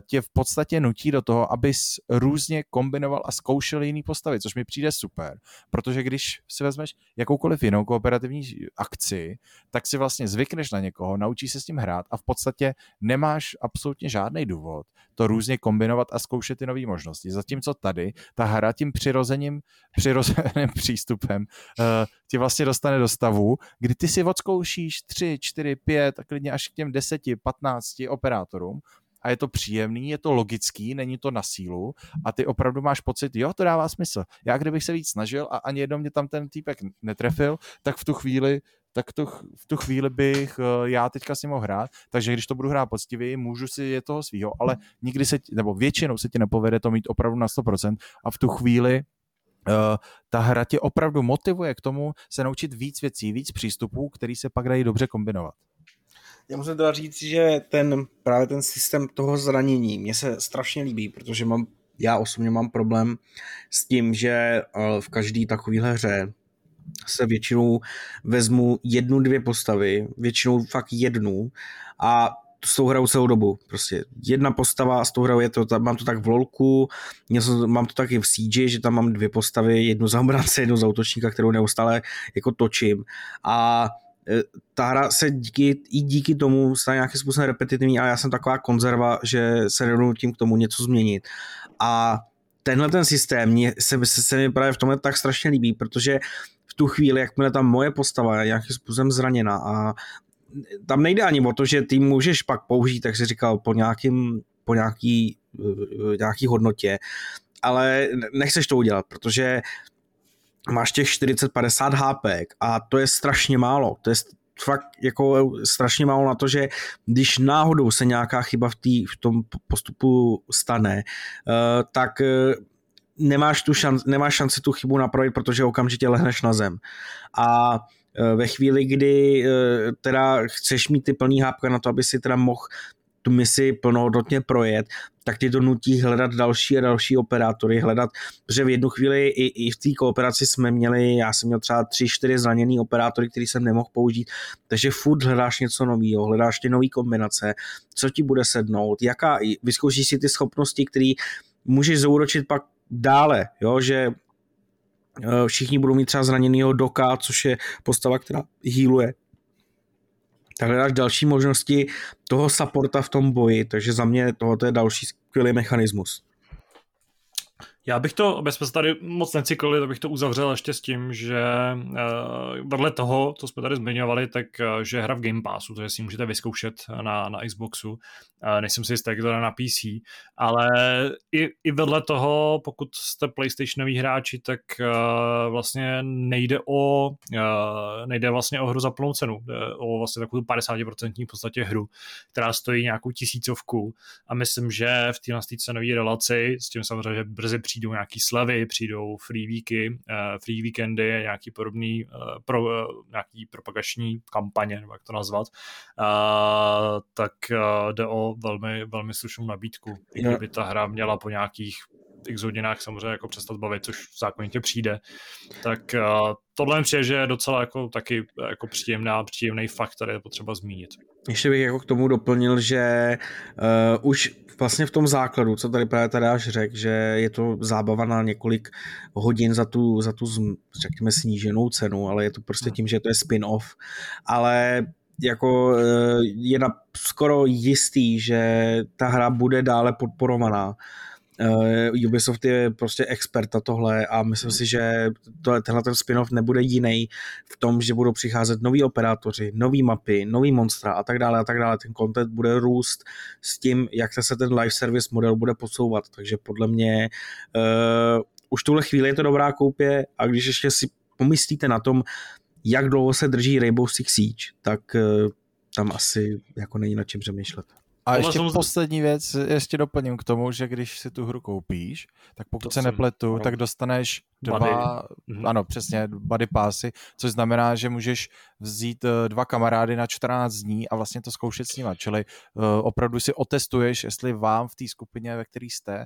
tě v podstatě nutí do toho, abys různě kombinoval a zkoušel jiný postavy, což mi přijde super, protože když si vezmeš jakoukoliv jinou kooperativní akci, tak si vlastně zvykneš na někoho, naučíš se s tím hrát a v podstatě nemáš absolutně žádný důvod to různě kombinovat a zkoušet ty nové možnosti. Zatímco tady ta hra tím přirozeným přístupem tě vlastně dostane do stavu, kdy ty si odzkoušíš 3, 4, 5 a klidně až k těm 10, 15 operátorům a je to příjemný, je to logický, není to na sílu a ty opravdu máš pocit, jo, to dává smysl. Já kdybych se víc snažil a ani jednou mě tam ten týpek netrefil, tak v tu chvíli bych já teďka s ním mohl hrát, takže když to budu hrát poctivě, můžu si je toho svýho, ale nikdy se, nebo většinou se ti nepovede to mít opravdu na 100% a v tu chvíli ta hra tě opravdu motivuje k tomu se naučit víc věcí, víc přístupů, který se pak dají dobře kombinovat. Já musím teda říct, že právě ten systém toho zranění mě se strašně líbí, protože já osobně mám problém s tím, že v každé takovéhle hře se většinou vezmu jednu, dvě postavy, většinou fakt jednu a s tou hrou celou dobu. Prostě jedna postava a s tou hrou je to, mám to tak v LOLku, mám to taky v CG, že tam mám dvě postavy, jednu za obránce, jednu za útočníka, kterou neustále jako točím a ta hra se díky tomu stane nějakým způsobem repetitivní, ale já jsem taková konzerva, že se nedonutím k tomu něco změnit. A tenhle ten systém se mi právě v tomhle tak strašně líbí, protože v tu chvíli, jakmile ta moje postava je nějakým způsobem zraněna a tam nejde ani o to, že ty můžeš pak použít, jak jsi říkal, po nějaký hodnotě, ale nechceš to udělat, protože máš těch 40-50 HPek a to je strašně málo. To je fakt jako strašně málo na to, že když náhodou se nějaká chyba v tom postupu stane, tak nemáš šanci tu chybu napravit, protože okamžitě lehneš na zem. A ve chvíli, kdy teda chceš mít ty plný hápka na to, aby si teda mohl tu misi plnohodnotně projet, tak ti to nutí hledat další a další operátory, protože v jednu chvíli i v té kooperaci já jsem měl třeba 3-4 zraněný operátory, který jsem nemohl použít, takže furt hledáš něco nového, hledáš ty nový kombinace, co ti bude sednout, vyzkoušíš si ty schopnosti, které můžeš zauročit pak dále, jo, že všichni budou mít třeba zraněnýho Doka, což je postava, která healuje. Tak hledáš další možnosti toho supporta v tom boji, takže za mě tohoto je další skvělý mechanismus. Já bych to, aby jsme se tady moc necyklili, to bych to uzavřel ještě s tím, že vedle toho, co jsme tady zmiňovali, tak že hra v Game Passu, to si můžete vyzkoušet na Xboxu, nejsem si jistý, jak to na PC, ale i vedle toho, pokud jste PlayStationoví hráči, tak vlastně nejde vlastně o hru za plnou cenu, o vlastně takovou 50% v podstatě hru, která stojí nějakou 1000 a myslím, že v téhle cenové relaci, s tím samozřejmě, že brzy přijdou nějaký slevy, přijdou free weekendy, nějaký podobný nějaký propagační kampaně, nebo jak to nazvat, tak jde o velmi, velmi slušnou nabídku. I kdyby ta hra měla po nějakých x hodinách samozřejmě jako přestat bavit, což zákonitě přijde, tak tohle mi přijde, že je docela jako taky jako příjemný fakt, který je potřeba zmínit. Ještě bych jako k tomu doplnil, že už vlastně v tom základu, co tady právě Tadeáš řekl, že je to zábava na několik hodin za tu řekněme sníženou cenu, ale je to prostě tím, že to je spin-off, ale jako je skoro jistý, že ta hra bude dále podporovaná. Ubisoft je prostě expert na tohle a myslím si, že tenhle ten spin-off nebude jiný v tom, že budou přicházet noví operátoři, nový mapy, nový monstra a tak dále a tak dále. Ten content bude růst s tím, jak se ten live service model bude posouvat, takže podle mě už tuhle chvíli je to dobrá koupě a když ještě si pomyslíte na tom, jak dlouho se drží Rainbow Six Siege, tak tam asi jako není nad čím přemýšlet. A ještě poslední věc, ještě doplním k tomu, že když si tu hru koupíš, tak pokud se nepletu, tak dostaneš dva, ano, přesně, buddy passy, což znamená, že můžeš vzít dva kamarády na 14 dní a vlastně to zkoušet s nima, čili opravdu si otestuješ, jestli vám v té skupině, ve které jste,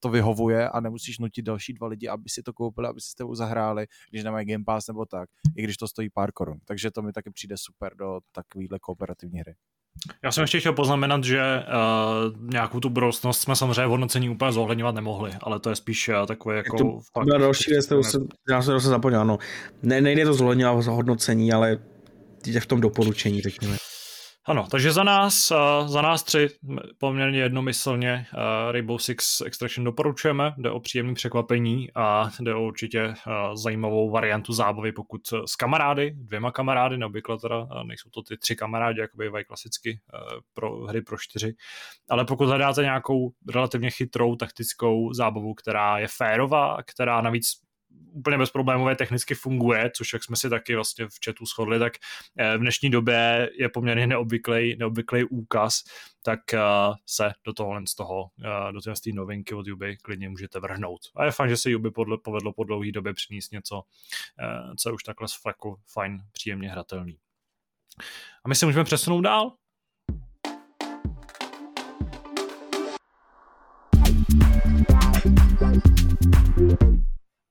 to vyhovuje a nemusíš nutit další dva lidi, aby si to koupili, aby si s tebou zahráli, když nemají Game Pass nebo tak, i když to stojí pár korun. Takže to mi taky přijde super do takovýhle kooperativní hry. Já jsem ještě chtěl poznamenat, že nějakou tu budoucnost jsme samozřejmě v hodnocení úplně zohledňovat nemohli, ale to je spíš takové jako... To byla další věc, já jsem se zapomněl, no. Ne, nejde to zohledňovat v hodnocení, ale jde v tom doporučení, řekněme. Ano, takže za nás tři poměrně jednomyslně Rainbow Six Extraction doporučujeme, jde o příjemné překvapení a jde o určitě zajímavou variantu zábavy, pokud s kamarády, dvěma kamarády, neobvykle teda nejsou to ty tři kamarádi, jak bývají klasicky pro hry pro 4, ale pokud hledáte nějakou relativně chytrou taktickou zábavu, která je férová, která navíc úplně bezproblémově technicky funguje, což jak jsme si taky vlastně v chatu shodli, tak v dnešní době je poměrně neobvyklý úkaz, tak se do tohohle do té novinky od Ubi klidně můžete vrhnout. A je fajn, že se Ubi povedlo po dlouhé době přinést něco, co je už takhle z fleku fajn, příjemně hratelný. A my se můžeme přesunout dál.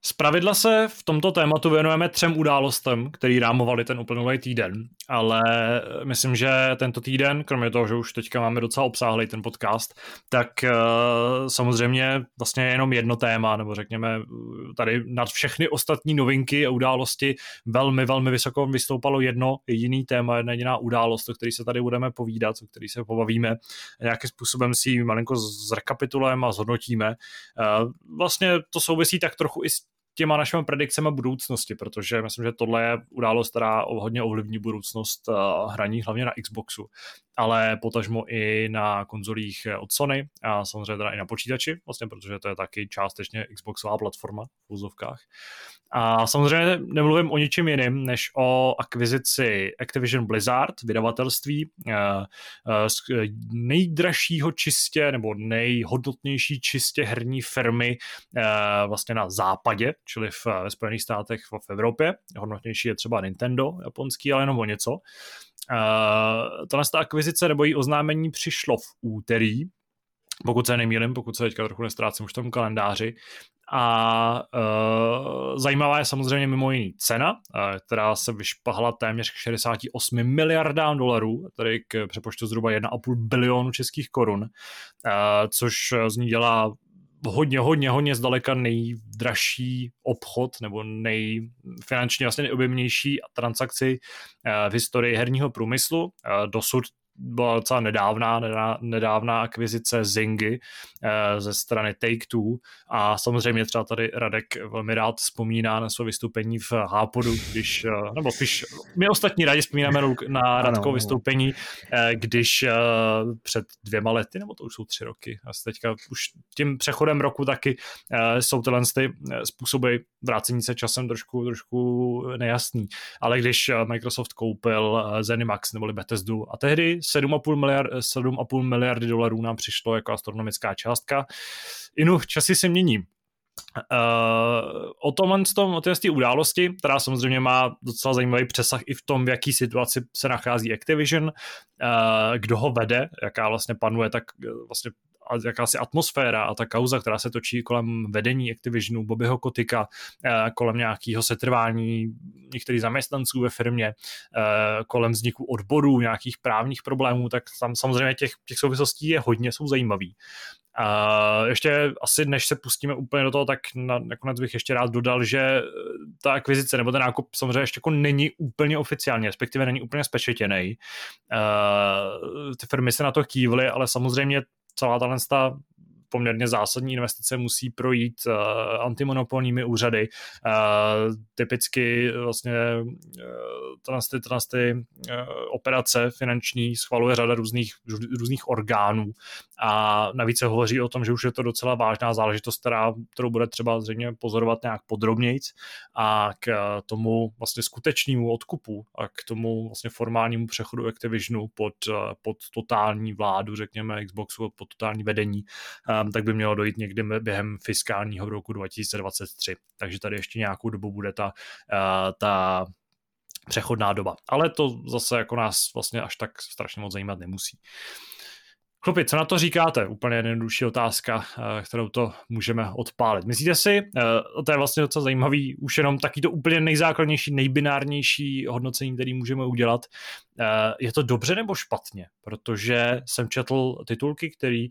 Zpravidla se v tomto tématu věnujeme 3 událostem, který rámovaly ten uplynulý týden, ale myslím, že tento týden, kromě toho, že už teďka máme docela obsáhlý ten podcast, tak samozřejmě vlastně jenom jedno téma, nebo řekněme tady nad všechny ostatní novinky a události velmi, velmi vysoko vystoupalo jedno jediný téma, jedna jediná událost, o který se tady budeme povídat, o který se pobavíme, nějakým způsobem si ji malinko zrekapitulujeme a zhodnotíme. Vlastně to souvisí tak trochu i s těma našimi predikcemi budoucnosti, protože myslím, že tohle je událost, která hodně ovlivní budoucnost hraní, hlavně na Xboxu, ale potažmo i na konzolích od Sony a samozřejmě teda i na počítači, vlastně, protože to je taky částečně Xboxová platforma v úzovkách. A samozřejmě nemluvím o ničem jiným, než o akvizici Activision Blizzard, vydavatelství nejdražšího čistě, nebo nejhodnotnější čistě herní firmy vlastně na západě, čili ve Spojených státech v Evropě. Hodnotnější je třeba Nintendo, japonský, ale jenom o něco. Ta akvizice nebo její oznámení přišlo v úterý, pokud se nemýlím, pokud se teďka trochu nestrácím už v tom kalendáři. A zajímavá je samozřejmě mimo jiný cena, která se vyšpahla téměř k 68 miliardám $, tedy k přepočtu zhruba 1,5 bilionu českých korun, což z ní dělá hodně zdaleka nejdražší obchod nebo finančně vlastně nejobjemnější transakci v historii herního průmyslu. Dosud byla docela nedávná akvizice Zingy ze strany Take-Two a samozřejmě třeba tady Radek velmi rád vzpomíná na své vystoupení v Hápodu, když my ostatní rádi vzpomínáme na Radkovo vystoupení, když před 2 lety, nebo to už jsou 3 roky, a teďka už tím přechodem roku taky jsou tyhle způsoby vrácení se časem trošku nejasný, ale když Microsoft koupil Zenimax neboli Bethesdu a tehdy $7,5 miliardy nám přišlo jako astronomická částka. Časy se mění. O té události, která samozřejmě má docela zajímavý přesah i v tom, v jaký situaci se nachází Activision, kdo ho vede, jaká vlastně panuje, tak vlastně jakási atmosféra a ta kauza, která se točí kolem vedení Activisionu, Bobbyho Kotika, kolem nějakého setrvání některých zaměstnanců ve firmě, kolem vzniku odborů, nějakých právních problémů, tak tam samozřejmě těch souvislostí je hodně, jsou zajímavý. Ještě asi než se pustíme úplně do toho, tak nakonec bych ještě rád dodal, že ta akvizice nebo ten nákup samozřejmě ještě jako není úplně oficiální, respektive není úplně spečetěnej. Ty firmy se na to kývly, ale samozřejmě celá ta poměrně zásadní investice musí projít antimonopolními úřady. Typicky vlastně operace finanční schvaluje řada různých orgánů a navíc se hovoří o tom, že už je to docela vážná záležitost, kterou bude třeba zřejmě pozorovat nějak podrobnějc a k tomu vlastně skutečnému odkupu a k tomu vlastně formálnímu přechodu Activisionu pod totální vládu, řekněme Xboxu, pod totální vedení, tak by mělo dojít někdy během fiskálního roku 2023. Takže tady ještě nějakou dobu bude ta přechodná doba. Ale to zase jako nás vlastně až tak strašně moc zajímat nemusí. Chlupi, co na to říkáte? Úplně jednodušší otázka, kterou to můžeme odpálit. Myslíte si, to je vlastně docela zajímavý, už jenom taky to úplně nejzákladnější, nejbinárnější hodnocení, který můžeme udělat. Je to dobře nebo špatně? Protože jsem četl titulky, který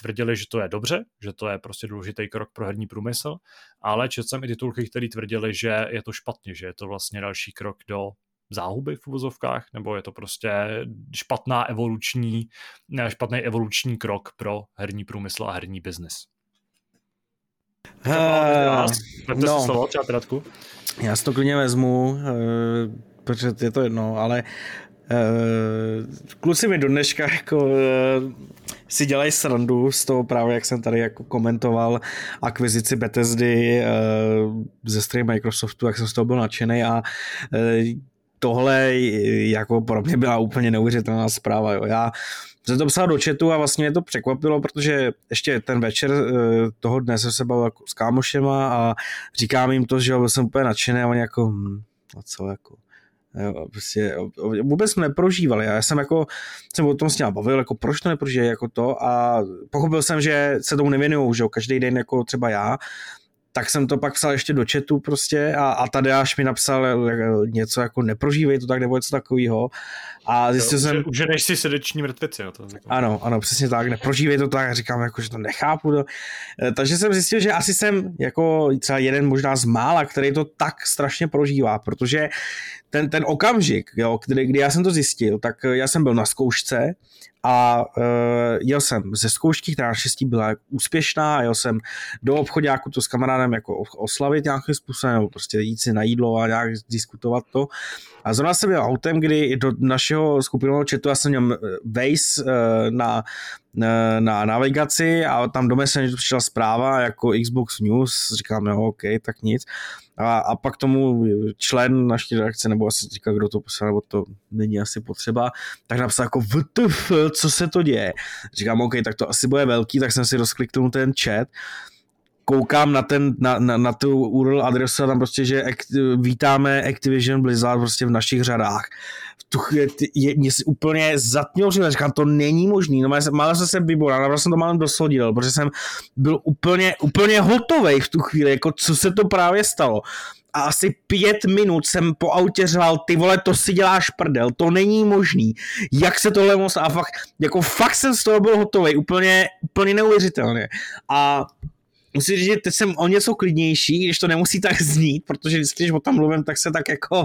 tvrdili, že to je dobře, že to je prostě důležitý krok pro herní průmysl, ale četl jsem i titulky, který tvrdili, že je to špatně, že je to vlastně další krok do záhuby v uvozovkách, nebo je to prostě špatný evoluční krok pro herní průmysl a herní biznis? Vemte si slovo, třeba Radku. Já si to klidně vezmu, protože je to jedno, ale kluci mi do dneška jako si dělají srandu z toho právě, jak jsem tady jako komentoval akvizici Bethesdy ze strany Microsoftu, jak jsem z toho byl nadšený a tohle jako pro mě byla úplně neuvěřitelná zpráva. Jo. Já jsem to psal do chatu a vlastně mě to překvapilo, protože ještě ten večer toho dne jsem se bavil jako s kámošema a říkám jim to, že byl jsem úplně nadšený a oni jako a co jako prostě vůbec neprožívali. Já jsem jako jsem o tom s ním bavil, jako proč to neprožívají jako to a pochopil jsem, že se tomu nevěnují, že jo, každý den jako třeba já. Tak jsem to pak psal ještě do chatu prostě a Tadeáš mi napsal něco jako neprožívej to tak nebo něco takového a zjistil jsem... Že než si srdeční mrtvici. No to ano, přesně tak, neprožívej to tak a říkám jako, že to nechápu. No. Takže jsem zjistil, že asi jsem jako třeba jeden možná z mála, který to tak strašně prožívá, protože ten okamžik, jo, kdy já jsem to zjistil, tak já jsem byl na zkoušce a jel jsem ze zkoušky, která naštěstí byla úspěšná, jel jsem do obchoďáku to s kamarádem jako oslavit nějakým způsobem, nebo prostě jít si na jídlo a nějak diskutovat to. A zrovna jsem jel autem, kdy do našeho skupinového chatu já jsem měl Waze na navigaci a tam do Messengeru přišla zpráva jako Xbox News, říkám, jo, OK, tak nic. A pak tomu člen naší redakce, nebo asi říkal, kdo to poslal, nebo to není asi potřeba, tak napsal jako WTF, co se to děje? Říkám, OK, tak to asi bude velký, tak jsem si rozkliknul ten chat, koukám na tu URL adresu a tam prostě, že vítáme Activision Blizzard prostě v našich řadách. V tu chvíli mě si úplně zatměl, říkám, to není možný, no, málem jsem se vyboral, ale jsem to málem dosodil, protože jsem byl úplně hotovej v tu chvíli, jako co se to právě stalo. A asi 5 minut jsem po autě řval, ty vole, to si děláš prdel, to není možný, jak se tohle moc, a fakt jsem z toho byl hotovej, úplně neuvěřitelně. A musím říct, že teď jsem o něco klidnější, když to nemusí tak znít, protože vždycky, když o tom mluvím, tak se tak jako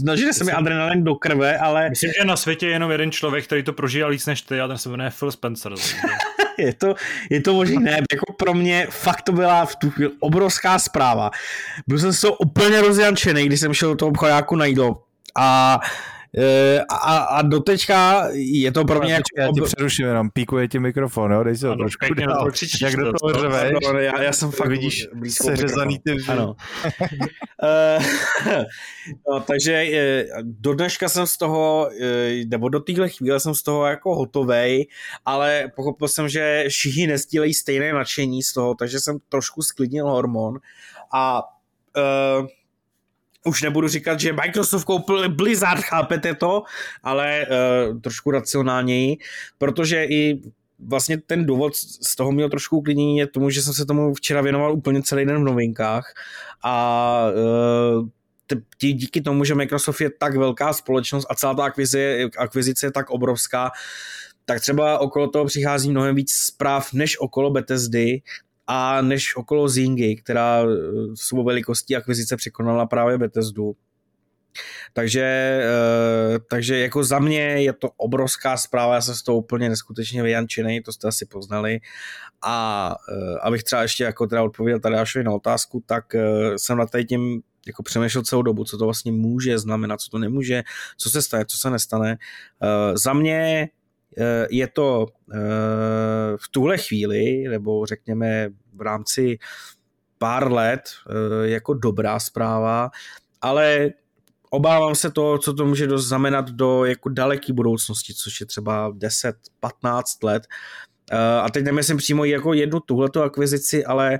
snaží se mi adrenalin do krve, ale... Myslím, že na světě je jenom jeden člověk, který to prožil víc než ty, a ten se jmenuje Phil Spencer. Je to možné, jako pro mě fakt to byla v tu chvíli obrovská zpráva. Byl jsem z toho úplně rozjančený, když jsem šel do toho obchodáku na jídlo a doteďka je to pro mě jako... Já ti přeruším jenom, píkuje ti mikrofon, jo? Dej si ho trošku dál. Jak do toho řveš? Já jsem fakt vidíš seřezaný ty vždy. Ano. No, takže do dneška jsem z toho, nebo do téhle chvíle jsem z toho jako hotovej, ale pochopil jsem, že všichni nestílejí stejné nadšení z toho, takže jsem trošku sklidnil hormon a... Už nebudu říkat, že Microsoft koupil Blizzard, chápete to, ale trošku racionálněji, protože i vlastně ten důvod z toho měl trošku uklidnění je tomu, že jsem se tomu včera věnoval úplně celý den v novinkách a díky tomu, že Microsoft je tak velká společnost a celá ta akvizice je tak obrovská, tak třeba okolo toho přichází mnohem víc zpráv než okolo Bethesdy, a než okolo Zingy, která svou velikostí akvizice překonala právě Bethesdu. Takže jako za mě je to obrovská zpráva, já jsem z toho úplně neskutečně vyjančený, to jste asi poznali. A abych třeba ještě jako teda odpověděl Tadeášovi na otázku, tak jsem nad tím jako přemýšlel celou dobu, co to vlastně může znamenat, co to nemůže, co se stane, co se nestane. Za mě je to v tuhle chvíli, nebo řekněme v rámci pár let, jako dobrá zpráva, ale obávám se toho, co to může znamenat do jako daleké budoucnosti, což je třeba 10-15 let. A teď nemyslím přímo jako jednu tuhletu akvizici, ale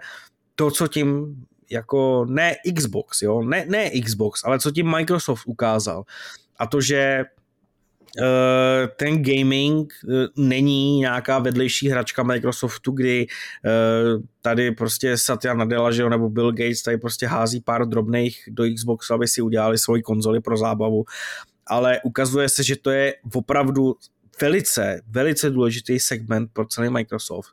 to, co tím jako ne Xbox, jo? Ne Xbox, ale co tím Microsoft ukázal. A to, že ten gaming není nějaká vedlejší hračka Microsoftu, kdy tady prostě Satya Nadella, že jo, nebo Bill Gates tady prostě hází pár drobných do Xboxu, aby si udělali svoji konzoli pro zábavu, ale ukazuje se, že to je opravdu velice, velice důležitý segment pro celý Microsoft.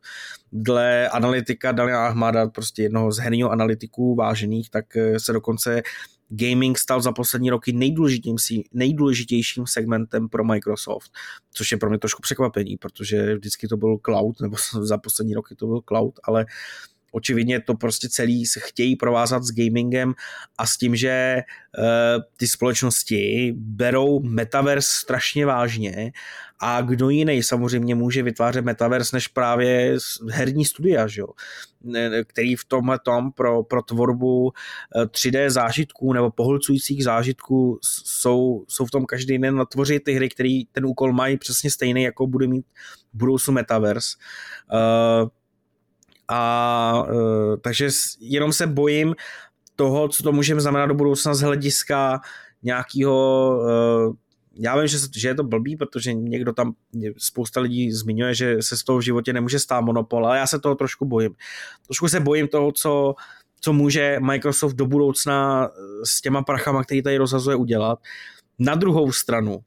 Dle analytika Daniela Ahmada, prostě jednoho z herního analytiků vážených, tak se dokonce gaming stal za poslední roky nejdůležitějším segmentem pro Microsoft, což je pro mě trošku překvapení, protože vždycky to byl cloud, nebo za poslední roky to byl cloud, ale očividně to prostě celý se chtějí provázat s gamingem a s tím, že ty společnosti berou metaverse strašně vážně a kdo jiný samozřejmě může vytvářet metaverse než právě herní studia, že jo? Který v tomhle tom pro tvorbu 3D zážitků nebo pohlcujících zážitků jsou v tom každý den natvořit ty hry, který ten úkol mají přesně stejný, jako bude mít v budoucnu metaverse. Takže jenom se bojím toho, co to můžeme znamenat do budoucna z hlediska nějakého... Já vím, že je to blbý, protože někdo tam, spousta lidí zmiňuje, že se z toho v životě nemůže stát monopol, ale já se toho trošku bojím. Trošku se bojím toho, co může Microsoft do budoucna s těma prachama, který tady rozhazuje, udělat. Na druhou stranu,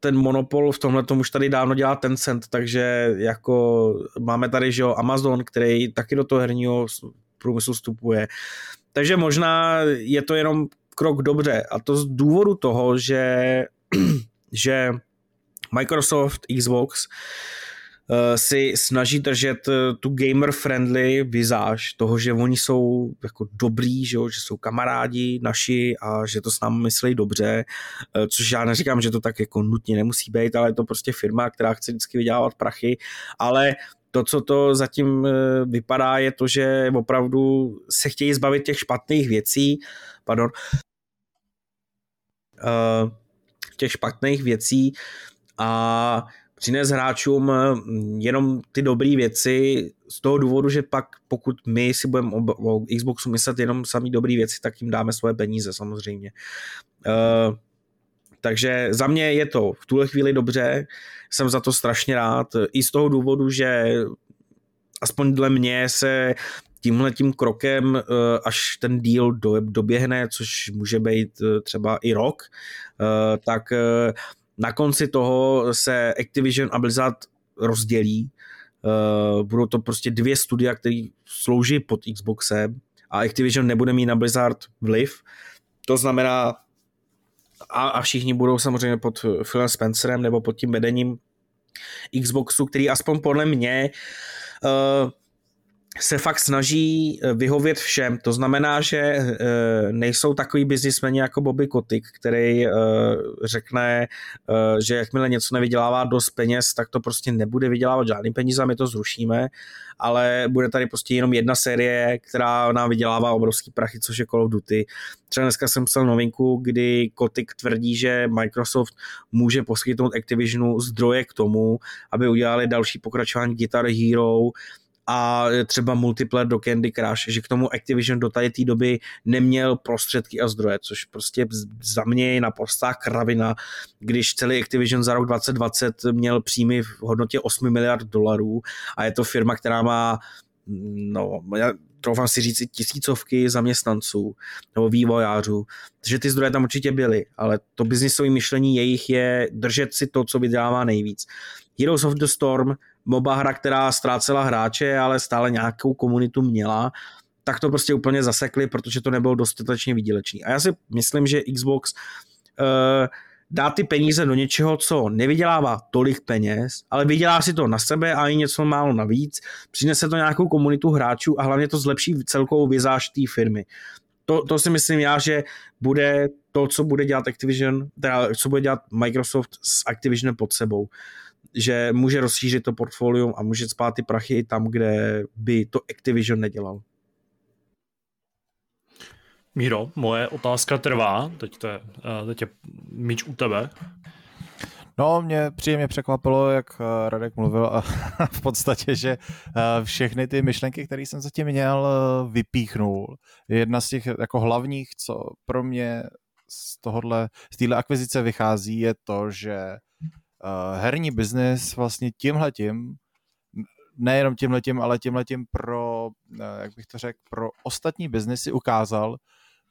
ten monopol v tomhle tomu už tady dávno dělá Tencent, takže jako máme tady, že jo, Amazon, který taky do toho herního průmyslu vstupuje. Takže možná je to jenom krok dobře a to z důvodu toho, že Microsoft, Xbox si snaží držet tu gamer-friendly vizáž toho, že oni jsou jako dobrý, že jo, že jsou kamarádi naši a že to s námi myslí dobře, což já neříkám, že to tak jako nutně nemusí být, ale je to prostě firma, která chce vždycky vydělávat prachy, ale to, co to zatím vypadá, je to, že opravdu se chtějí zbavit těch špatných věcí, a přines hráčům jenom ty dobré věci z toho důvodu, že pak pokud my si budeme o Xboxu myslet jenom samý dobré věci, tak jim dáme svoje peníze samozřejmě. Takže za mě je to v tuhle chvíli dobře, jsem za to strašně rád, i z toho důvodu, že aspoň dle mě se tímhletím krokem, až ten deal doběhne, což může být třeba i rok, tak na konci toho se Activision a Blizzard rozdělí budou to prostě dvě studia, které slouží pod Xboxem a Activision nebude mít na Blizzard vliv. To znamená, a všichni budou samozřejmě pod Philem Spencerem nebo pod tím vedením Xboxu, který aspoň podle mě se fakt snaží vyhovět všem. To znamená, že nejsou takový biznismeni jako Bobby Kotick, který řekne, že jakmile něco nevydělává dost peněz, tak to prostě nebude vydělávat žádný peníze a my to zrušíme, ale bude tady prostě jenom jedna série, která nám vydělává obrovský prachy, což je Call of Duty. Třeba dneska jsem psal novinku, kdy Kotick tvrdí, že Microsoft může poskytnout Activisionu zdroje k tomu, aby udělali další pokračování Guitar Hero a třeba multiplayer do Candy Crush, že k tomu Activision do té doby neměl prostředky a zdroje, což prostě za mě je naprostá kravina, když celý Activision za rok 2020 měl příjmy v hodnotě $8 miliard a je to firma, která má, no, já troufám si říct, tisícovky zaměstnanců nebo vývojářů, takže ty zdroje tam určitě byly, ale to biznisové myšlení jejich je držet si to, co vydává nejvíc. Heroes of the Storm, MOBA hra, která ztrácela hráče, ale stále nějakou komunitu měla, tak to prostě úplně zasekli, protože to nebylo dostatečně výdělečný. A já si myslím, že Xbox dá ty peníze do něčeho, co nevydělává tolik peněz, ale vydělá si to na sebe a i něco málo navíc, přinese to nějakou komunitu hráčů a hlavně to zlepší celkovou vizáž té firmy. To si myslím já, že bude to, co bude dělat Activision, teda co bude dělat Microsoft s Activisionem pod sebou. Že může rozšířit to portfolium a může spát ty prachy i tam, kde by to Activision nedělal. Míro, moje otázka trvá. Teď je míč u tebe. No, mě příjemně překvapilo, jak Radek mluvil a v podstatě, že všechny ty myšlenky, které jsem zatím měl, vypíchnul. Jedna z těch jako hlavních, co pro mě z téhle akvizice vychází, je to, že herní biznis vlastně tímhletím, nejenom tímhletím, ale tímhletím pro, jak bych to řekl, pro ostatní biznesy ukázal,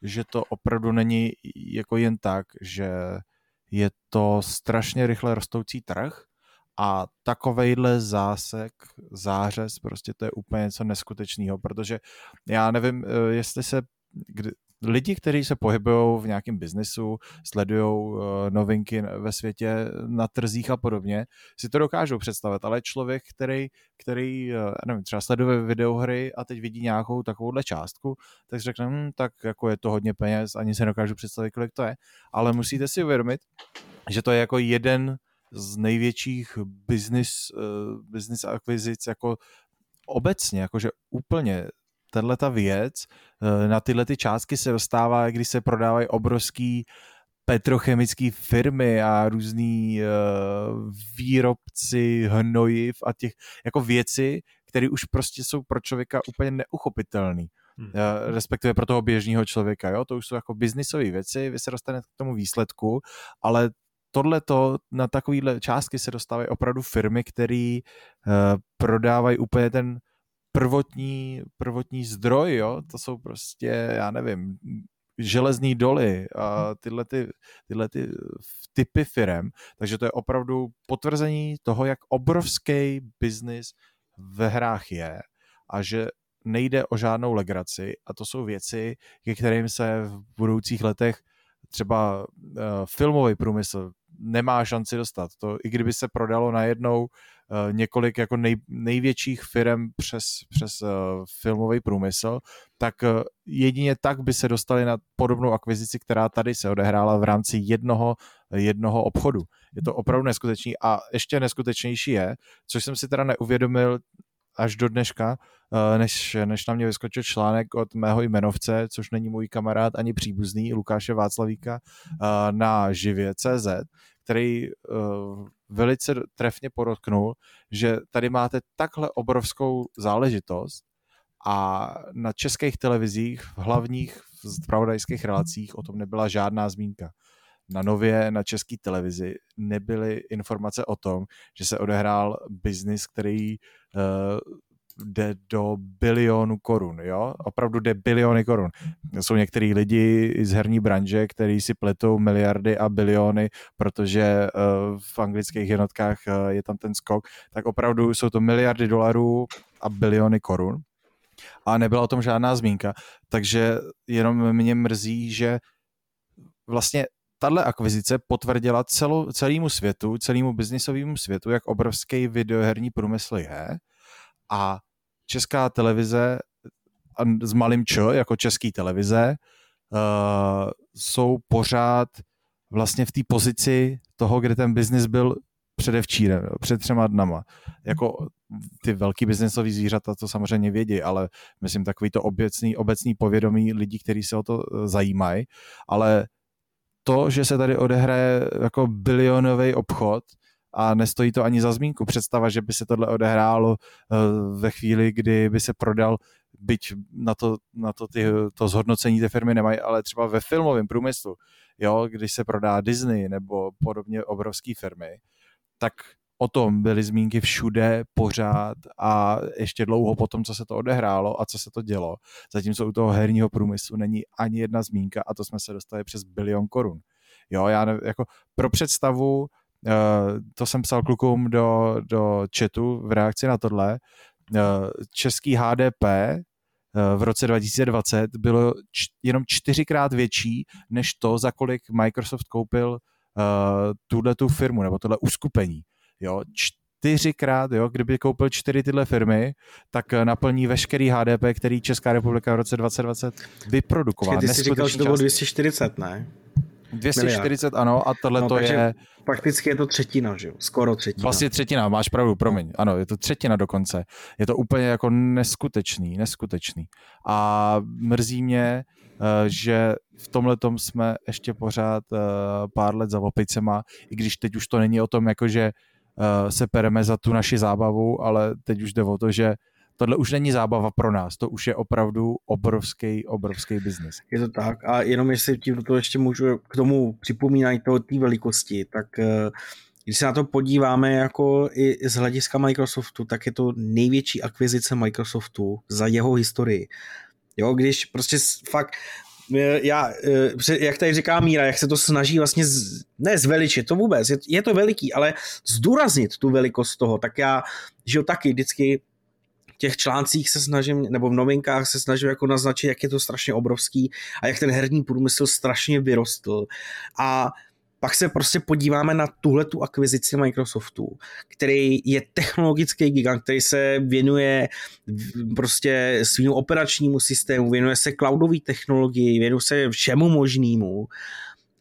že to opravdu není jako jen tak, že je to strašně rychle rostoucí trh a takovejhle zářez, prostě to je úplně něco neskutečného, protože já nevím, jestli se... Lidi, kteří se pohybují v nějakém biznesu, sledují novinky ve světě, na trzích a podobně, si to dokážou představit, ale člověk, který nevím, třeba sleduje videohry a teď vidí nějakou takovouhle částku, tak řekne, tak jako je to hodně peněz, ani se dokážu představit, kolik to je, ale musíte si uvědomit, že to je jako jeden z největších business akvizic jako obecně, jakože úplně tato věc, na tyhle ty částky se dostává, když se prodávají obrovský petrochemické firmy a různý výrobci hnojiv a těch jako věci, které už prostě jsou pro člověka úplně neuchopitelné. Respektive pro toho běžného člověka. Jo? To už jsou jako biznisové věci, vy se dostanete k tomu výsledku, ale tohleto, na takovýhle částky se dostávají opravdu firmy, které prodávají úplně ten prvotní zdroj, jo? To jsou prostě, já nevím, železný doly a tyhle ty typy firem, takže to je opravdu potvrzení toho, jak obrovský biznis ve hrách je a že nejde o žádnou legraci a to jsou věci, ke kterým se v budoucích letech třeba filmový průmysl nemá šanci dostat. To, i kdyby se prodalo najednou několik jako největších firm přes filmový průmysl, tak jedině tak by se dostali na podobnou akvizici, která tady se odehrála v rámci jednoho obchodu. Je to opravdu neskutečný a ještě neskutečnější je, což jsem si teda neuvědomil až do dneška, než na mě vyskočil článek od mého jmenovce, což není můj kamarád ani příbuzný, Lukáše Václavíka, na živě.cz, který velice trefně podotknul, že tady máte takhle obrovskou záležitost a na českých televizích, v hlavních zpravodajských relacích o tom nebyla žádná zmínka. Na Nově, na české televizi nebyly informace o tom, že se odehrál biznis, který jde do bilionu korun, jo? Opravdu jde biliony korun. Jsou některý lidi z herní branže, kteří si pletou miliardy a biliony, protože v anglických jednotkách je tam ten skok, tak opravdu jsou to miliardy dolarů a biliony korun. A nebyla o tom žádná zmínka, takže jenom mě mrzí, že vlastně tahle akvizice potvrdila celému světu, celému biznisovému světu, jak obrovský videoherní průmysl je, a Česká televize s malým č, jako Český televize, jsou pořád vlastně v té pozici toho, kde ten biznis byl předevčírem, před 3 dnama. Jako ty velký biznesový zvířata to samozřejmě vědí, ale myslím takový to obecný povědomí lidí, kteří se o to zajímají, ale to, že se tady odehraje jako bilionový obchod a nestojí to ani za zmínku. Představa, že by se tohle odehrálo ve chvíli, kdy by se prodal, byť na to zhodnocení té firmy nemají, ale třeba ve filmovém průmyslu, jo, když se prodá Disney nebo podobně obrovské firmy, tak o tom byly zmínky všude, pořád a ještě dlouho po tom, co se to odehrálo a co se to dělo. Zatímco u toho herního průmyslu není ani jedna zmínka a to jsme se dostali přes bilion korun. Jo, já nevím, jako pro představu, to jsem psal klukům do chatu v reakci na tohle, český HDP v roce 2020 bylo jenom 4x větší než to, za kolik Microsoft koupil tuhletu firmu nebo tohle uskupení. Jo, 4x, jo, kdyby koupil 4 tyhle firmy, tak naplní veškerý HDP, který Česká republika v roce 2020 vyprodukovala. Ty jsi říkal, že to bylo 240, ne? 240, ano, a tohle to je... Prakticky je to třetina, že jo? Skoro třetina. Vlastně třetina, máš pravdu, promiň. Ano, je to třetina dokonce. Je to úplně jako neskutečný. A mrzí mě, že v tomhletom jsme ještě pořád pár let za opicema, i když teď už to není o tom, jakože se pereme za tu naši zábavu, ale teď už jde o to, že tohle už není zábava pro nás, to už je opravdu obrovský biznis. Je to tak a jenom jestli tím do toho ještě můžu k tomu připomínání toho té velikosti, tak když se na to podíváme jako i z hlediska Microsoftu, tak je to největší akvizice Microsoftu za jeho historii. Jo, když prostě fakt... Já, jak tady říká Míra, jak se to snaží vlastně, ne zveličit, to vůbec, je to veliký, ale zdůraznit tu velikost toho, tak já, že jo, taky vždycky v těch článcích se snažím, nebo v novinkách se snažím jako naznačit, jak je to strašně obrovský a jak ten herní průmysl strašně vyrostl. A pak se prostě podíváme na tuhletu akvizici Microsoftu, který je technologický gigant, který se věnuje prostě svým operačnímu systému, věnuje se cloudové technologii, věnuje se všemu možnému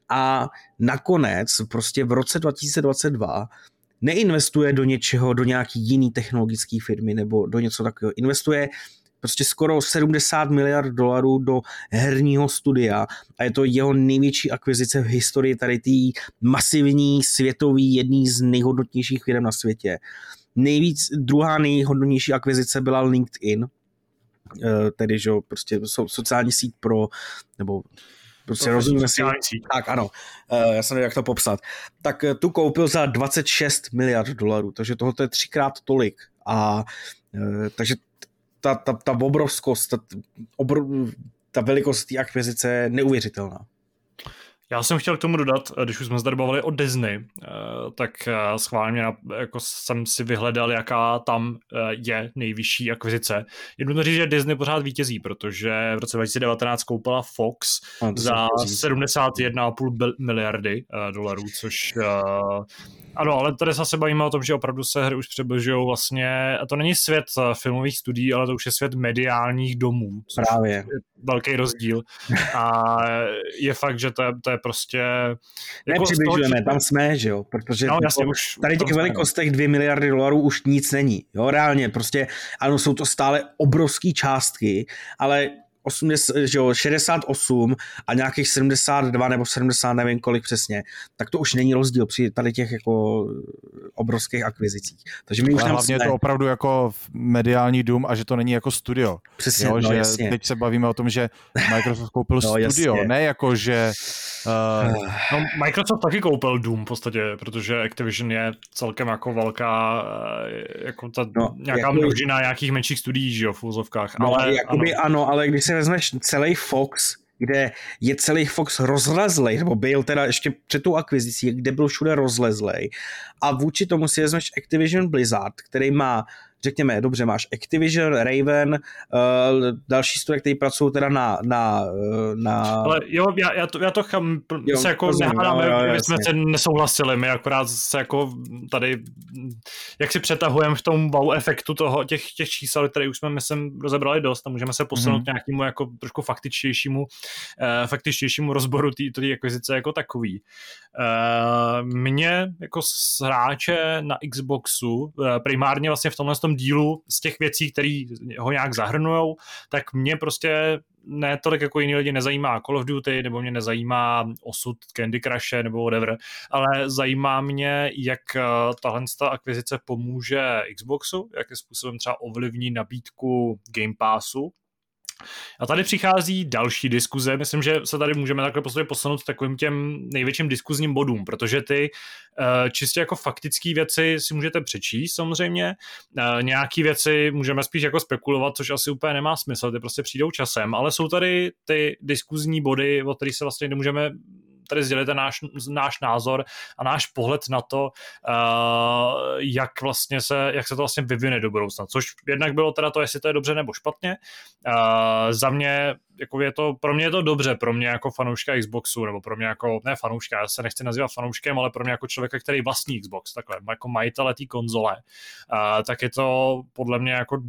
a nakonec prostě v roce 2022 neinvestuje do něčeho, do nějaký jiný technologické firmy nebo do něco takového. Investuje prostě skoro 70 miliard dolarů do herního studia a je to jeho největší akvizice v historii tady tý masivní světový, jedný z nejhodnotnějších firem na světě. Druhá nejhodnotnější akvizice byla LinkedIn, tedy že prostě sociální síť pro, nebo prostě rozumíme si. Tak ano, já jsem nevím, jak to popsat. Tak tu koupil za 26 miliard dolarů, takže tohoto je 3x tolik a takže ta obrovskost, ta velikost té akvizice je neuvěřitelná. Já jsem chtěl k tomu dodat, když už jsme zde bavili o Disney, tak schválně jako jsem si vyhledal, jaká tam je nejvyšší akvizice. Jedno říct, že Disney pořád vítězí, protože v roce 2019 koupila Fox za 71,5 miliardy dolarů, což... Ano, ale tady se bavíme o tom, že opravdu se hry už přibližují vlastně, a to není svět filmových studií, ale to už je svět mediálních domů. Právě. Je velký rozdíl. A je fakt, že to je prostě... Nepřibližujeme, jako tam jsme, že jo, protože no, jasně, už tady těch velikostech 2 miliardy dolarů už nic není, jo, reálně, prostě ano, jsou to stále obrovský částky, ale 68 a nějakých 72 nebo 70, nevím kolik přesně, tak to už není rozdíl při tady těch jako obrovských akvizicích. Takže my už tam hlavně je to opravdu jako mediální dům a že to není jako studio. Přesně, jo, no, že jasně. Teď se bavíme o tom, že Microsoft koupil no, studio, jasně. Ne jako, že... No, Microsoft taky koupil dům v podstatě, protože Activision je celkem jako velká jako ta no, nějaká jako... množina nějakých menších studií, že jo, v úzovkách. No, ale jakoby ano, ale když se vezmeš celý Fox, kde je celý Fox rozlezlej, nebo byl teda ještě před tou akvizicí, kde byl všude rozlezlej, a vůči tomu si vezmeš Activision Blizzard, který má, řekněme, dobře, máš Activision, Raven, další studie, který pracují teda na... Ale jo, já to jo, se jako nehádáme, my jsme se nesouhlasili, my akorát se jako tady, jak si přetahujeme v tom wow efektu toho, těch čísel, které už jsme, myslím, rozebrali dost a můžeme se posunout nějakému jako trošku faktičtějšímu rozboru té akvizice jako takový. Mě jako z hráče na Xboxu, primárně vlastně v tomhle tom dílu z těch věcí, které ho nějak zahrnujou, tak mě prostě ne tolik jako jiní lidi nezajímá Call of Duty, nebo mě nezajímá osud Candy Crushe, nebo whatever, ale zajímá mě, jak tahle akvizice pomůže Xboxu, jakým způsobem třeba ovlivní nabídku Game Passu. A tady přichází další diskuze, myslím, že se tady můžeme takhle posunout takovým těm největším diskuzním bodům, protože ty čistě jako faktické věci si můžete přečíst samozřejmě, nějaké věci můžeme spíš jako spekulovat, což asi úplně nemá smysl, ty prostě přijdou časem, ale jsou tady ty diskuzní body, o kterých se vlastně nemůžeme tady sdělit náš názor a náš pohled na to, jak se to vlastně vyvine do budoucna. Což jednak bylo teda to, jestli to je dobře nebo špatně. Za mě, jako pro mě je to dobře, pro mě jako fanouška Xboxu, nebo pro mě jako, ne fanouška, já se nechci nazývat fanouškem, ale pro mě jako člověka, který vlastní Xbox, takhle, jako majitele té konzole, tak je to podle mě jako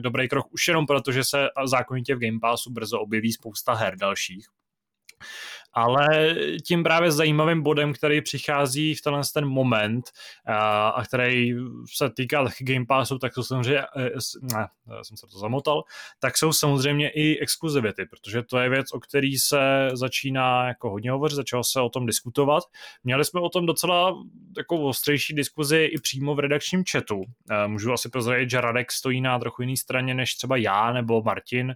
dobrý krok, už jenom proto, že se zákonitě v Game Passu brzo objeví spousta her dalších. Ale tím právě zajímavým bodem, který přichází v ten moment a který se týká Game Passu, tak to samozřejmě, tak jsou samozřejmě i exkluzivity, protože to je věc, o který se začíná jako hodně hovořit, začalo se o tom diskutovat. Měli jsme o tom docela jako ostrější diskuzi i přímo v redakčním chatu. Můžu asi prozradit, že Radek stojí na trochu jiné straně než třeba já nebo Martin.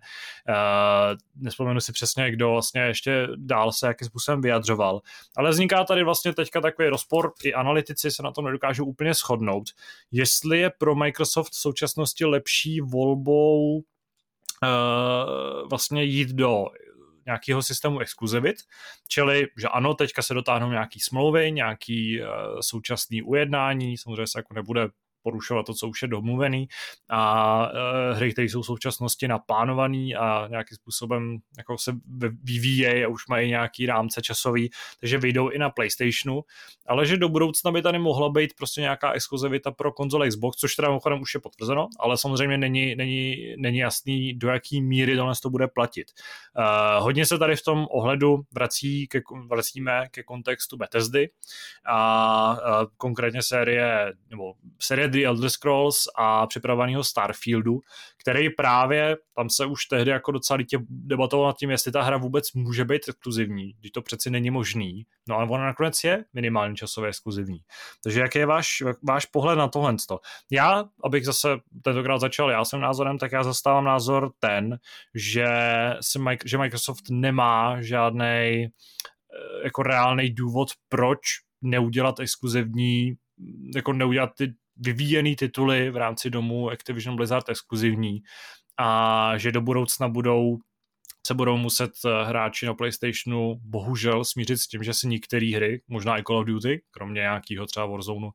Nespomenu si přesně, kdo vlastně ještě dál se jakým způsobem vyjadřoval. Ale vzniká tady vlastně teďka takový rozpor, i analytici se na tom nedokážou úplně shodnout, jestli je pro Microsoft v současnosti lepší volbou vlastně jít do nějakého systému exkluzivit, čili, že ano, teďka se dotáhnou nějaký smlouvy, nějaký současný ujednání, samozřejmě se jako nebude porušovat to, co už je domluvený a hry, které jsou v současnosti naplánované a nějakým způsobem jako se vyvíjejí a už mají nějaký rámce časový, takže vyjdou i na PlayStationu, ale že do budoucna by tady mohla být prostě nějaká exkluzivita pro konzole Xbox, což teda mimochodem už je potvrzeno, ale samozřejmě není jasný, do jaký míry tohle to bude platit. Hodně se tady v tom ohledu vracíme ke kontextu Bethesdy a konkrétně série The Elder Scrolls a připravovaného Starfieldu, který právě, tam se už tehdy jako docela debatoval nad tím, jestli ta hra vůbec může být exkluzivní, když to přeci není možný. No ale ona nakonec je minimálně časově exkluzivní. Takže jaký je váš pohled na tohle? Já, abych zase tentokrát začal já svým názorem, tak já zastávám názor ten, že Microsoft nemá žádnej jako reálnej důvod, proč neudělat exkluzivní, jako neudělat ty vyvíjený tituly v rámci domu Activision Blizzard exkluzivní a že do budoucna se budou muset hráči na PlayStationu bohužel smířit s tím, že si některé hry, možná i Call of Duty, kromě nějakého třeba Warzone,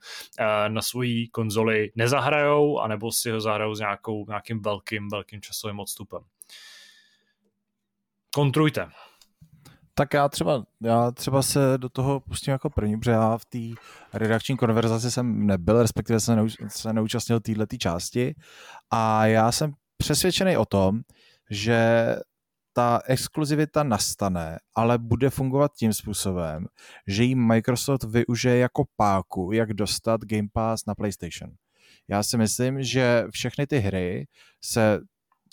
na svojí konzoli nezahrajou, anebo si ho zahrajou s nějakým velkým časovým odstupem. Kontrujte. Tak já třeba se do toho pustím jako první, protože já v té redakční konverzaci jsem nebyl, respektive jsem se neúčastnil této části a já jsem přesvědčený o tom, že ta exkluzivita nastane, ale bude fungovat tím způsobem, že ji Microsoft využije jako páku, jak dostat Game Pass na PlayStation. Já si myslím, že všechny ty hry se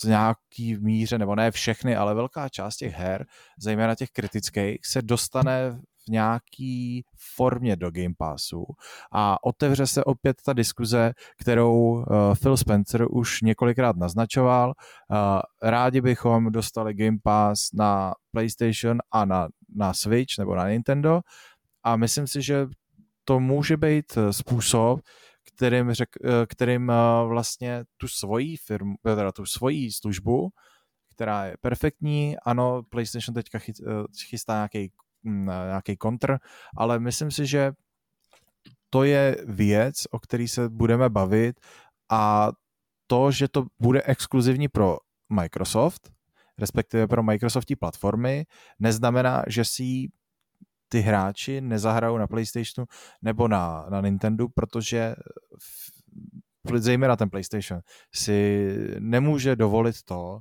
v nějaký míře, nebo ne všechny, ale velká část těch her, zejména těch kritických, se dostane v nějaký formě do Game Passu a otevře se opět ta diskuze, kterou Phil Spencer už několikrát naznačoval. Rádi bychom dostali Game Pass na PlayStation a na Switch nebo na Nintendo a myslím si, že to může být způsob, kterým vlastně tu svoji službu, která je perfektní, ano, PlayStation teďka chystá nějaký kontr, ale myslím si, že to je věc, o který se budeme bavit a to, že to bude exkluzivní pro Microsoft, respektive pro Microsoftí platformy, neznamená, že si ty hráči nezahrajou na PlayStationu nebo na Nintendo, protože zejména ten PlayStation si nemůže dovolit to,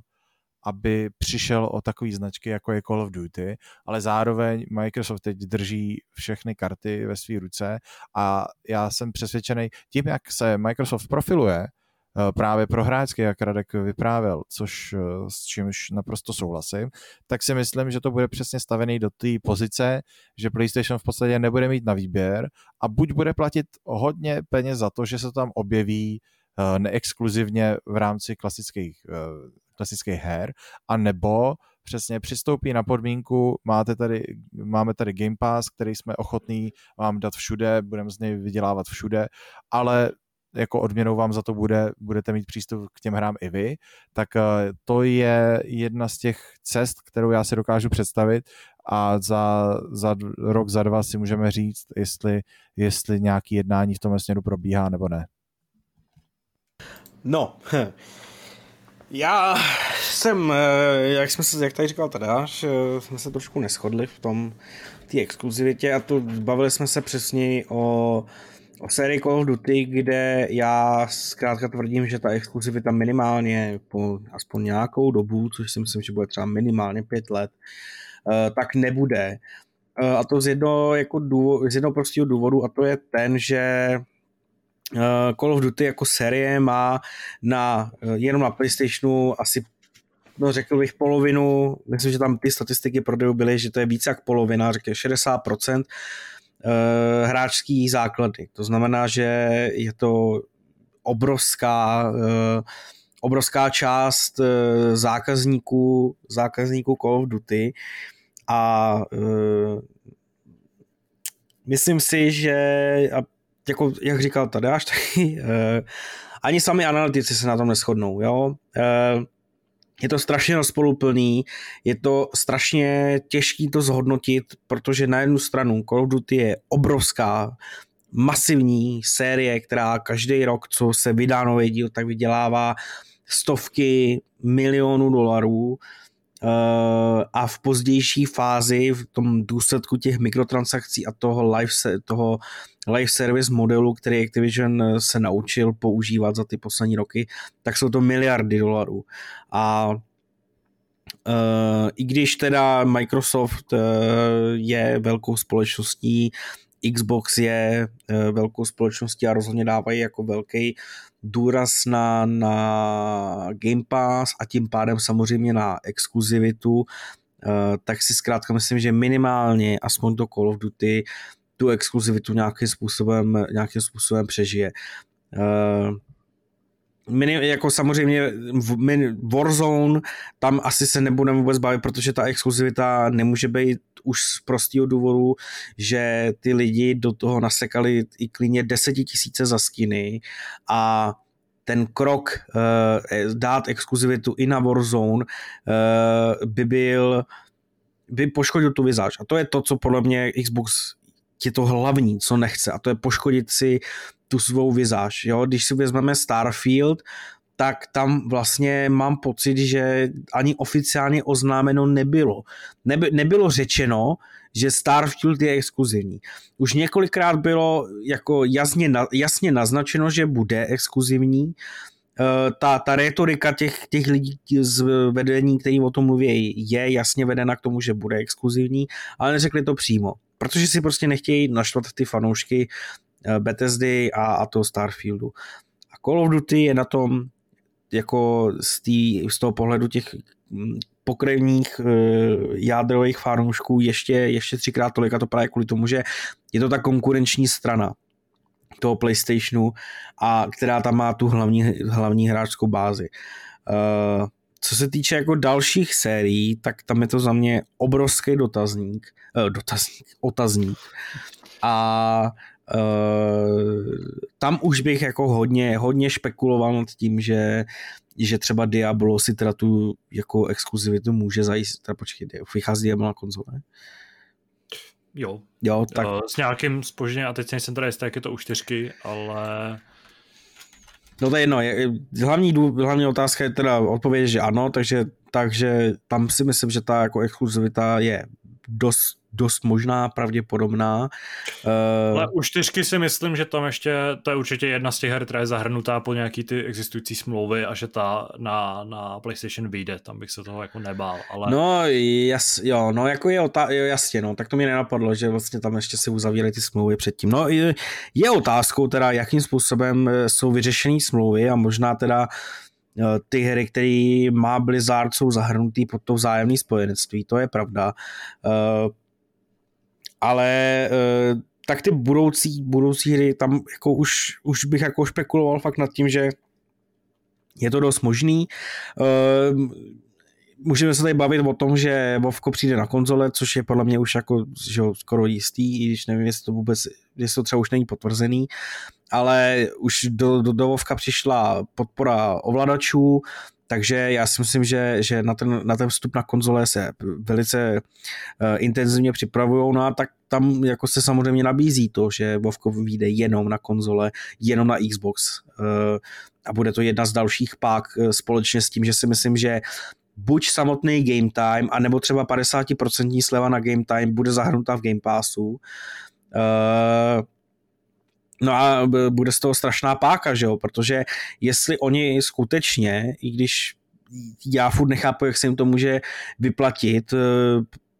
aby přišel o takové značky, jako je Call of Duty, ale zároveň Microsoft teď drží všechny karty ve své ruce a já jsem přesvědčený, tím, jak se Microsoft profiluje právě pro hráčky, jak Radek vyprávěl, což s čímž naprosto souhlasím, tak si myslím, že to bude přesně stavený do té pozice, že PlayStation v podstatě nebude mít na výběr a buď bude platit hodně peněz za to, že se tam objeví neexkluzivně v rámci klasických her, anebo přesně přistoupí na podmínku, máme tady Game Pass, který jsme ochotní vám dát všude, budeme z něj vydělávat všude, ale jako odměnou vám za to budete mít přístup k těm hrám i vy, tak to je jedna z těch cest, kterou já si dokážu představit a za rok, za dva si můžeme říct, jestli nějaký jednání v tomhle směru probíhá nebo ne. No, já jsem, jak tady říkal Tadeáš, jsme se trošku neshodli v tom té exkluzivitě a tu bavili jsme se přesněji o sérii Call of Duty, kde já zkrátka tvrdím, že ta exkluzivita minimálně po aspoň nějakou dobu, což si myslím, že bude třeba minimálně 5 let, tak nebude. A to z jednoho prostého důvodu, a to je ten, že Call of Duty jako série má jenom na PlayStationu asi, řekl bych polovinu, myslím, že tam ty statistiky prodejů byly, že to je více jak polovina, řekl 60% hráčský základy. To znamená, že je to obrovská část zákazníků Call of Duty a myslím si, že jako, jak říkal Tadeáš, ani sami analytici se na tom neshodnou. Jo? Je to strašně rozporuplný, je to strašně těžký to zhodnotit, protože na jednu stranu Call of Duty je obrovská, masivní série, která každý rok, co se vydá nový díl, tak vydělává stovky milionů $100 000 a v pozdější fázi, v tom důsledku těch mikrotransakcí a toho live service modelu, který Activision se naučil používat za ty poslední roky, tak jsou to miliardy dolarů. A i když teda Microsoft je velkou společností, Xbox je velkou společností a rozhodně dávají jako velký důraz na Game Pass a tím pádem samozřejmě na exkluzivitu, tak si zkrátka myslím, že minimálně aspoň to Call of Duty tu exkluzivitu nějakým způsobem přežije. Jako samozřejmě Warzone, tam asi se nebudeme vůbec bavit, protože ta exkluzivita nemůže být už z prostého důvodu, že ty lidi do toho nasekali i klidně 10 000 za skiny a ten krok dát exkluzivitu i na Warzone by poškodil tu vizáž. A to je to, co podle mě Xbox je to hlavní, co nechce, a to je poškodit si tu svou vizáž. Jo? Když si vezmeme Starfield, tak tam vlastně mám pocit, že ani oficiálně oznámeno nebylo. Nebylo řečeno, že Starfield je exkluzivní. Už několikrát bylo jako jasně naznačeno, že bude exkluzivní. Ta retorika těch lidí z vedení, kteří o tom mluví, je jasně vedena k tomu, že bude exkluzivní, ale neřekli to přímo. Protože si prostě nechtějí naštvat ty fanoušky Bethesdy a toho Starfieldu. A Call of Duty je na tom jako z toho pohledu těch pokrevních jádrových fanoušků ještě třikrát tolik, a to právě kvůli tomu, že je to ta konkurenční strana toho PlayStationu, a která tam má tu hlavní hráčskou bázi. Co se týče jako dalších sérií, tak tam je to za mě obrovský otazník. A tam už bych jako hodně špekuloval nad tím, že třeba Diablo si teda tu jako exkluzivitu může zajistit. Teda počkej, vychází Diablo na konzole? Jo, tak. S nějakým zpožděním, a teď jsem teda jistý, jak je to u 4, ale... No to je jedno, hlavní otázka je teda odpověď, že ano, takže tam si myslím, že ta jako exkluzivita je dost možná, pravděpodobná. Ale u 4 si myslím, že tam ještě, to je určitě jedna z těch her, která je zahrnutá po nějaký ty existující smlouvy, a že ta na PlayStation vyjde, tam bych se toho jako nebál. Ale... No, jasně, tak to mi nenapadlo, že vlastně tam ještě si uzavírají ty smlouvy předtím. No, je otázkou teda, jakým způsobem jsou vyřešený smlouvy, a možná teda ty hry, které má Blizzard, jsou zahrnutý pod to vzájemné spojenectví, to je pravda. Ale tak ty budoucí hry, tam jako už bych jako špekuloval fakt nad tím, že je to dost možný. Můžeme se tady bavit o tom, že WoWko přijde na konzole, což je podle mě už jako, že skoro jistý, i když nevím, jestli to třeba už není potvrzený, ale už do WoWka přišla podpora ovladačů, takže já si myslím, že na ten vstup na konzole se velice intenzivně připravujou, no a tak tam jako se samozřejmě nabízí to, že WoWko vyjde jenom na konzole, jenom na Xbox, a bude to jedna z dalších pák společně s tím, že si myslím, že buď samotný game time, anebo třeba 50% sleva na game time bude zahrnutá v Game Passu. No a bude z toho strašná páka, že jo, protože jestli oni skutečně, i když já furt nechápu, jak se jim to může vyplatit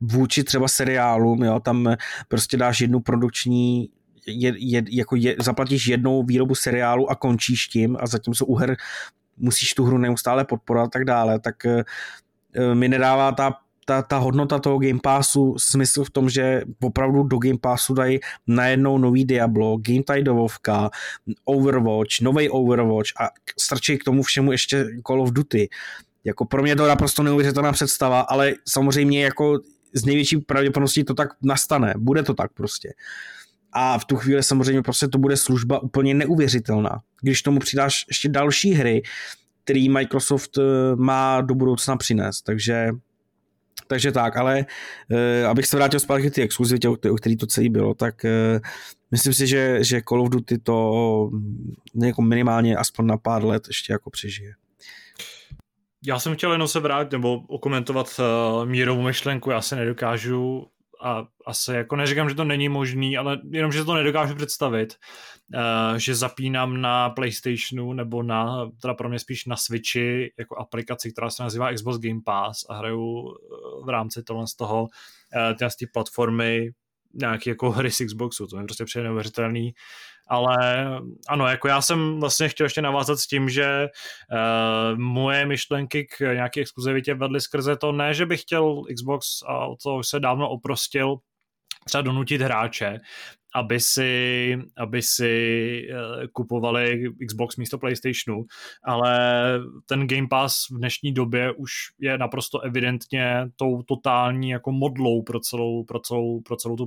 vůči třeba seriálům, jo, tam prostě dáš jednu produkční zaplatíš jednou výrobu seriálu a končíš tím, a zatímco u her musíš tu hru neustále podporovat a tak dále, tak mi nedává ta hodnota toho Game Passu smysl v tom, že opravdu do Game Passu dají najednou nový Diablo, Game Tidovovka, Overwatch, novej Overwatch, a strčí k tomu všemu ještě Call of Duty. Jako pro mě to naprosto neuvěřitelná představa, ale samozřejmě jako z největší pravděpodobností to tak nastane. Bude to tak prostě. A v tu chvíli samozřejmě prostě to bude služba úplně neuvěřitelná. Když tomu přidáš ještě další hry, který Microsoft má do budoucna přinést. Takže tak, ale abych se vrátil zpátky ty exkluzivitě, o který to celý bylo, tak myslím si, že Call of Duty to minimálně aspoň na pár let ještě jako přežije. Já jsem chtěl jenom se vrátit nebo okomentovat Mírovou myšlenku, já se nedokážu a asi jako neříkám, že to není možný, ale jenom, že to nedokážu představit, že zapínám na PlayStationu nebo na, teda pro mě spíš na Switchi, jako aplikaci, která se nazývá Xbox Game Pass, a hraju v rámci tohle z toho, z té platformy, nějaký jako hry z Xboxu, to mi prostě přijde neuvěřitelný, ale ano, jako já jsem vlastně chtěl ještě navázat s tím, že moje myšlenky k nějaké exkluzivitě vedly skrze to, ne, že bych chtěl Xbox, a o to už se dávno oprostil, třeba donutit hráče, aby si kupovali Xbox místo PlayStationu, ale ten Game Pass v dnešní době už je naprosto evidentně tou totální jako modlou pro celou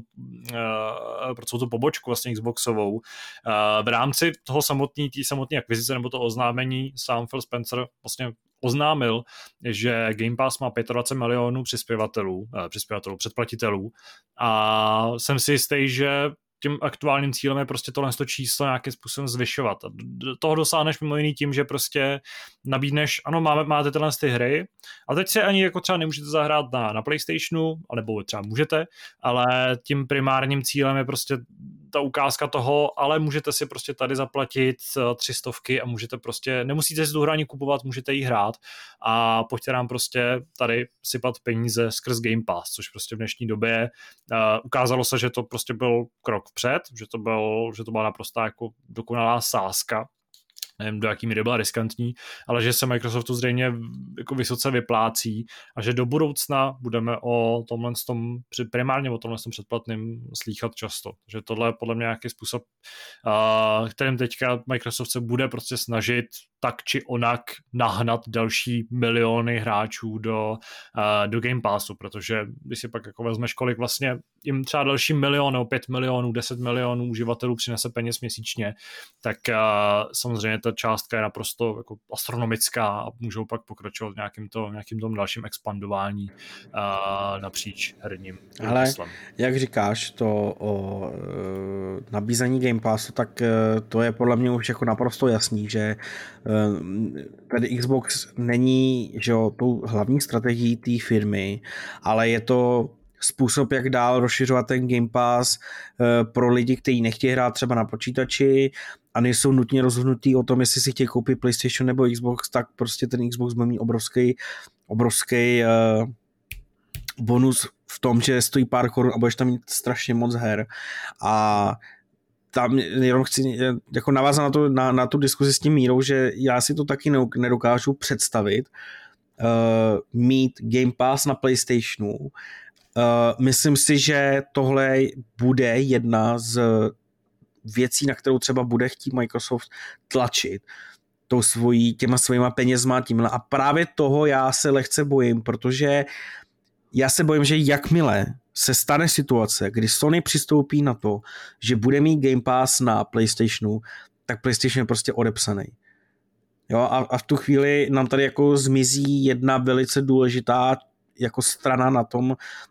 tu pobočku vlastně Xboxovou. V rámci toho samotné akvizice nebo to oznámení sám Phil Spencer vlastně oznámil, že Game Pass má 25 milionů předplatitelů, a jsem si jistý, že tím aktuálním cílem je prostě tohle číslo nějakým způsobem zvyšovat. A toho dosáhneš mimo jiný tím, že prostě nabídneš, ano, máte tyhle ty hry, a teď se ani jako třeba nemůžete zahrát na PlayStationu, nebo třeba můžete, ale tím primárním cílem je prostě ta ukázka toho, ale můžete si prostě tady zaplatit 300 a můžete prostě, nemusíte si tu hru ani kupovat, můžete ji hrát a pojďte nám prostě tady sypat peníze skrz Game Pass, což prostě v dnešní době ukázalo se, že to prostě byl krok vpřed, že to byla naprostá jako dokonalá sázka nevím, do jaký míry byla riskantní, ale že se Microsoftu zřejmě jako vysoce vyplácí a že do budoucna budeme o tomhle tom, primárně o tomhle tom předplatným slýchat často. Že tohle je podle mě nějaký způsob, kterým teďka Microsoft se bude prostě snažit tak či onak nahnat další miliony hráčů do Game Passu, protože když si pak jako vezmeš, kolik vlastně jim třeba další milion, 5 milionů, 10 milionů uživatelů přinese peněz měsíčně, tak samozřejmě ta částka je naprosto jako astronomická a můžou pak pokračovat nějakým tom dalším expandování napříč herním průmyslem. Jak říkáš to o nabízení Game Passu, tak to je podle mě už jako naprosto jasný, že tady Xbox není, že jo, tou hlavní strategií té firmy, ale je to způsob, jak dál rozšiřovat ten Game Pass pro lidi, kteří nechtějí hrát třeba na počítači a nejsou nutně rozhodnutí o tom, jestli si chtějí koupit PlayStation nebo Xbox, tak prostě ten Xbox bude mít obrovský bonus v tom, že stojí pár korun a budeš tam mít strašně moc her. A tam jenom chci jako navázat na to, na tu diskuzi s tím Mírou, že já si to taky nedokážu představit mít Game Pass na PlayStationu. Myslím si, že tohle bude jedna z věcí, na kterou třeba bude chtít Microsoft tlačit těma svýma penězma tímhle. A právě toho já se lehce bojím, protože já se bojím, že jakmile se stane situace, kdy Sony přistoupí na to, že bude mít Game Pass na PlayStationu, tak PlayStation je prostě odepsaný. Jo, a v tu chvíli nám tady jako zmizí jedna velice důležitá jako strana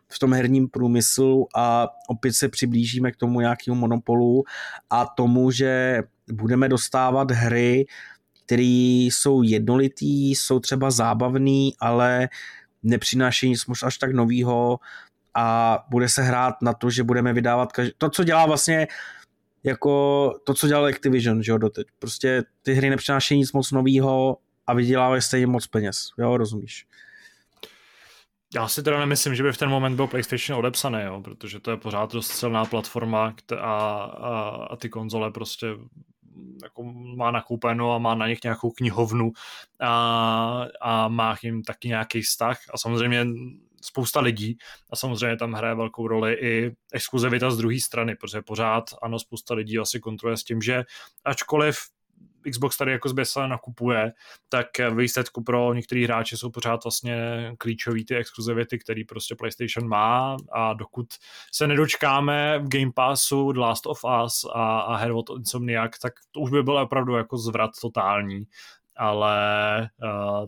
v tom herním průmyslu a opět se přiblížíme k tomu nějakému monopolu a tomu, že budeme dostávat hry, které jsou jednolitý, jsou třeba zábavný, ale nepřináší nic možná až tak novýho a bude se hrát na to, že budeme vydávat to, co dělá vlastně jako to, co dělal Activision, že jo, doteď. Prostě ty hry nepřináší nic moc novýho a vydělávají stejně moc peněz, jo, rozumíš? Já si teda nemyslím, že by v ten moment byl PlayStation odepsaný, jo, protože to je pořád dost silná platforma a ty konzole prostě jako má nakoupeno a má na nich nějakou knihovnu a má k nim taky nějaký vztah a samozřejmě spousta lidí a samozřejmě tam hraje velkou roli i exkluzivita z druhé strany, protože pořád ano, spousta lidí asi kontroluje s tím, že ačkoliv Xbox tady jako zběsile nakupuje, tak výsledku pro některý hráče jsou pořád vlastně klíčový ty exkluzivity, který prostě PlayStation má a dokud se nedočkáme v Game Passu The Last of Us a her od Insomniac, tak to už by byl opravdu jako zvrat totální, ale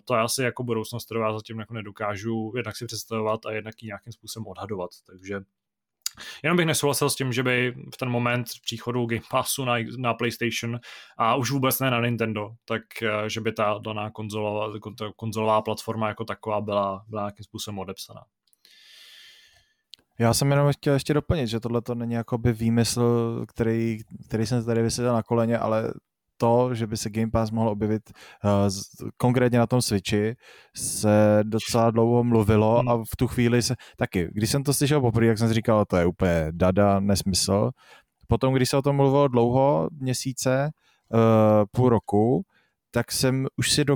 to je asi jako budoucnost, kterou já zatím jako nedokážu jednak si představovat a jednak ji nějakým způsobem odhadovat, takže jenom bych nesouhlasil s tím, že by v ten moment příchodu Game Passu na PlayStation a už vůbec ne na Nintendo, tak že by ta daná konzolová platforma jako taková byla nějakým způsobem odepsaná. Já jsem jenom chtěl ještě doplnit, že tohle to není jakoby výmysl, který jsem tady vysedl na koleně, ale to, že by se Game Pass mohl objevit konkrétně na tom Switchi, se docela dlouho mluvilo a v tu chvíli se taky, když jsem to slyšel poprvé, jak jsem říkal, to je úplně dada, nesmysl. Potom, když se o tom mluvilo dlouho, měsíce, půl roku, tak jsem už jsem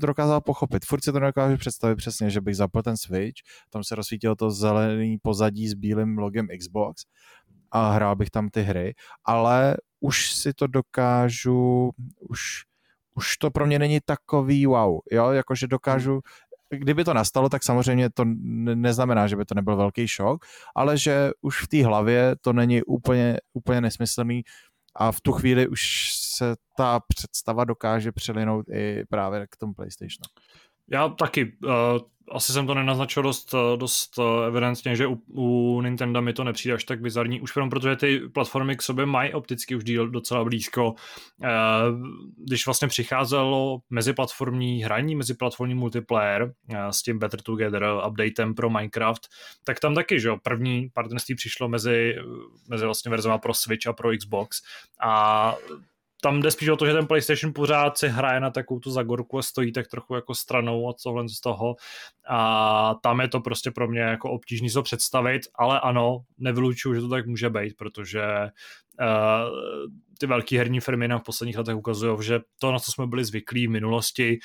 to dokázal pochopit. Furt si to nedokážu představit přesně, že bych zapl ten Switch, tam se rozsvítilo to zelený pozadí s bílým logem Xbox a hrál bych tam ty hry, ale už si to dokážu, už to pro mě není takový wow, jo, jakože dokážu, kdyby to nastalo, tak samozřejmě to neznamená, že by to nebyl velký šok, ale že už v té hlavě to není úplně nesmyslný a v tu chvíli už se ta představa dokáže přelinout i právě k tomu PlayStationu. Já taky, asi jsem to nenaznačil dost evidentně, že u Nintendo mi to nepřijde až tak bizarní, už jenom protože ty platformy k sobě mají opticky už docela blízko. Když vlastně přicházelo meziplatformní hraní, meziplatformní multiplayer s tím Better Together updatem pro Minecraft, tak tam taky, že jo, první partnerství přišlo mezi vlastně verzema pro Switch a pro Xbox a tam jde spíš o to, že ten PlayStation pořád si hraje na takovou tu zagorku a stojí tak trochu jako stranou a tohle z toho a tam je to prostě pro mě jako obtížný to představit, ale ano, nevylučuju, že to tak může být, protože ty velké herní firmy nám v posledních letech ukazují, že to, na co jsme byli zvyklí v minulosti,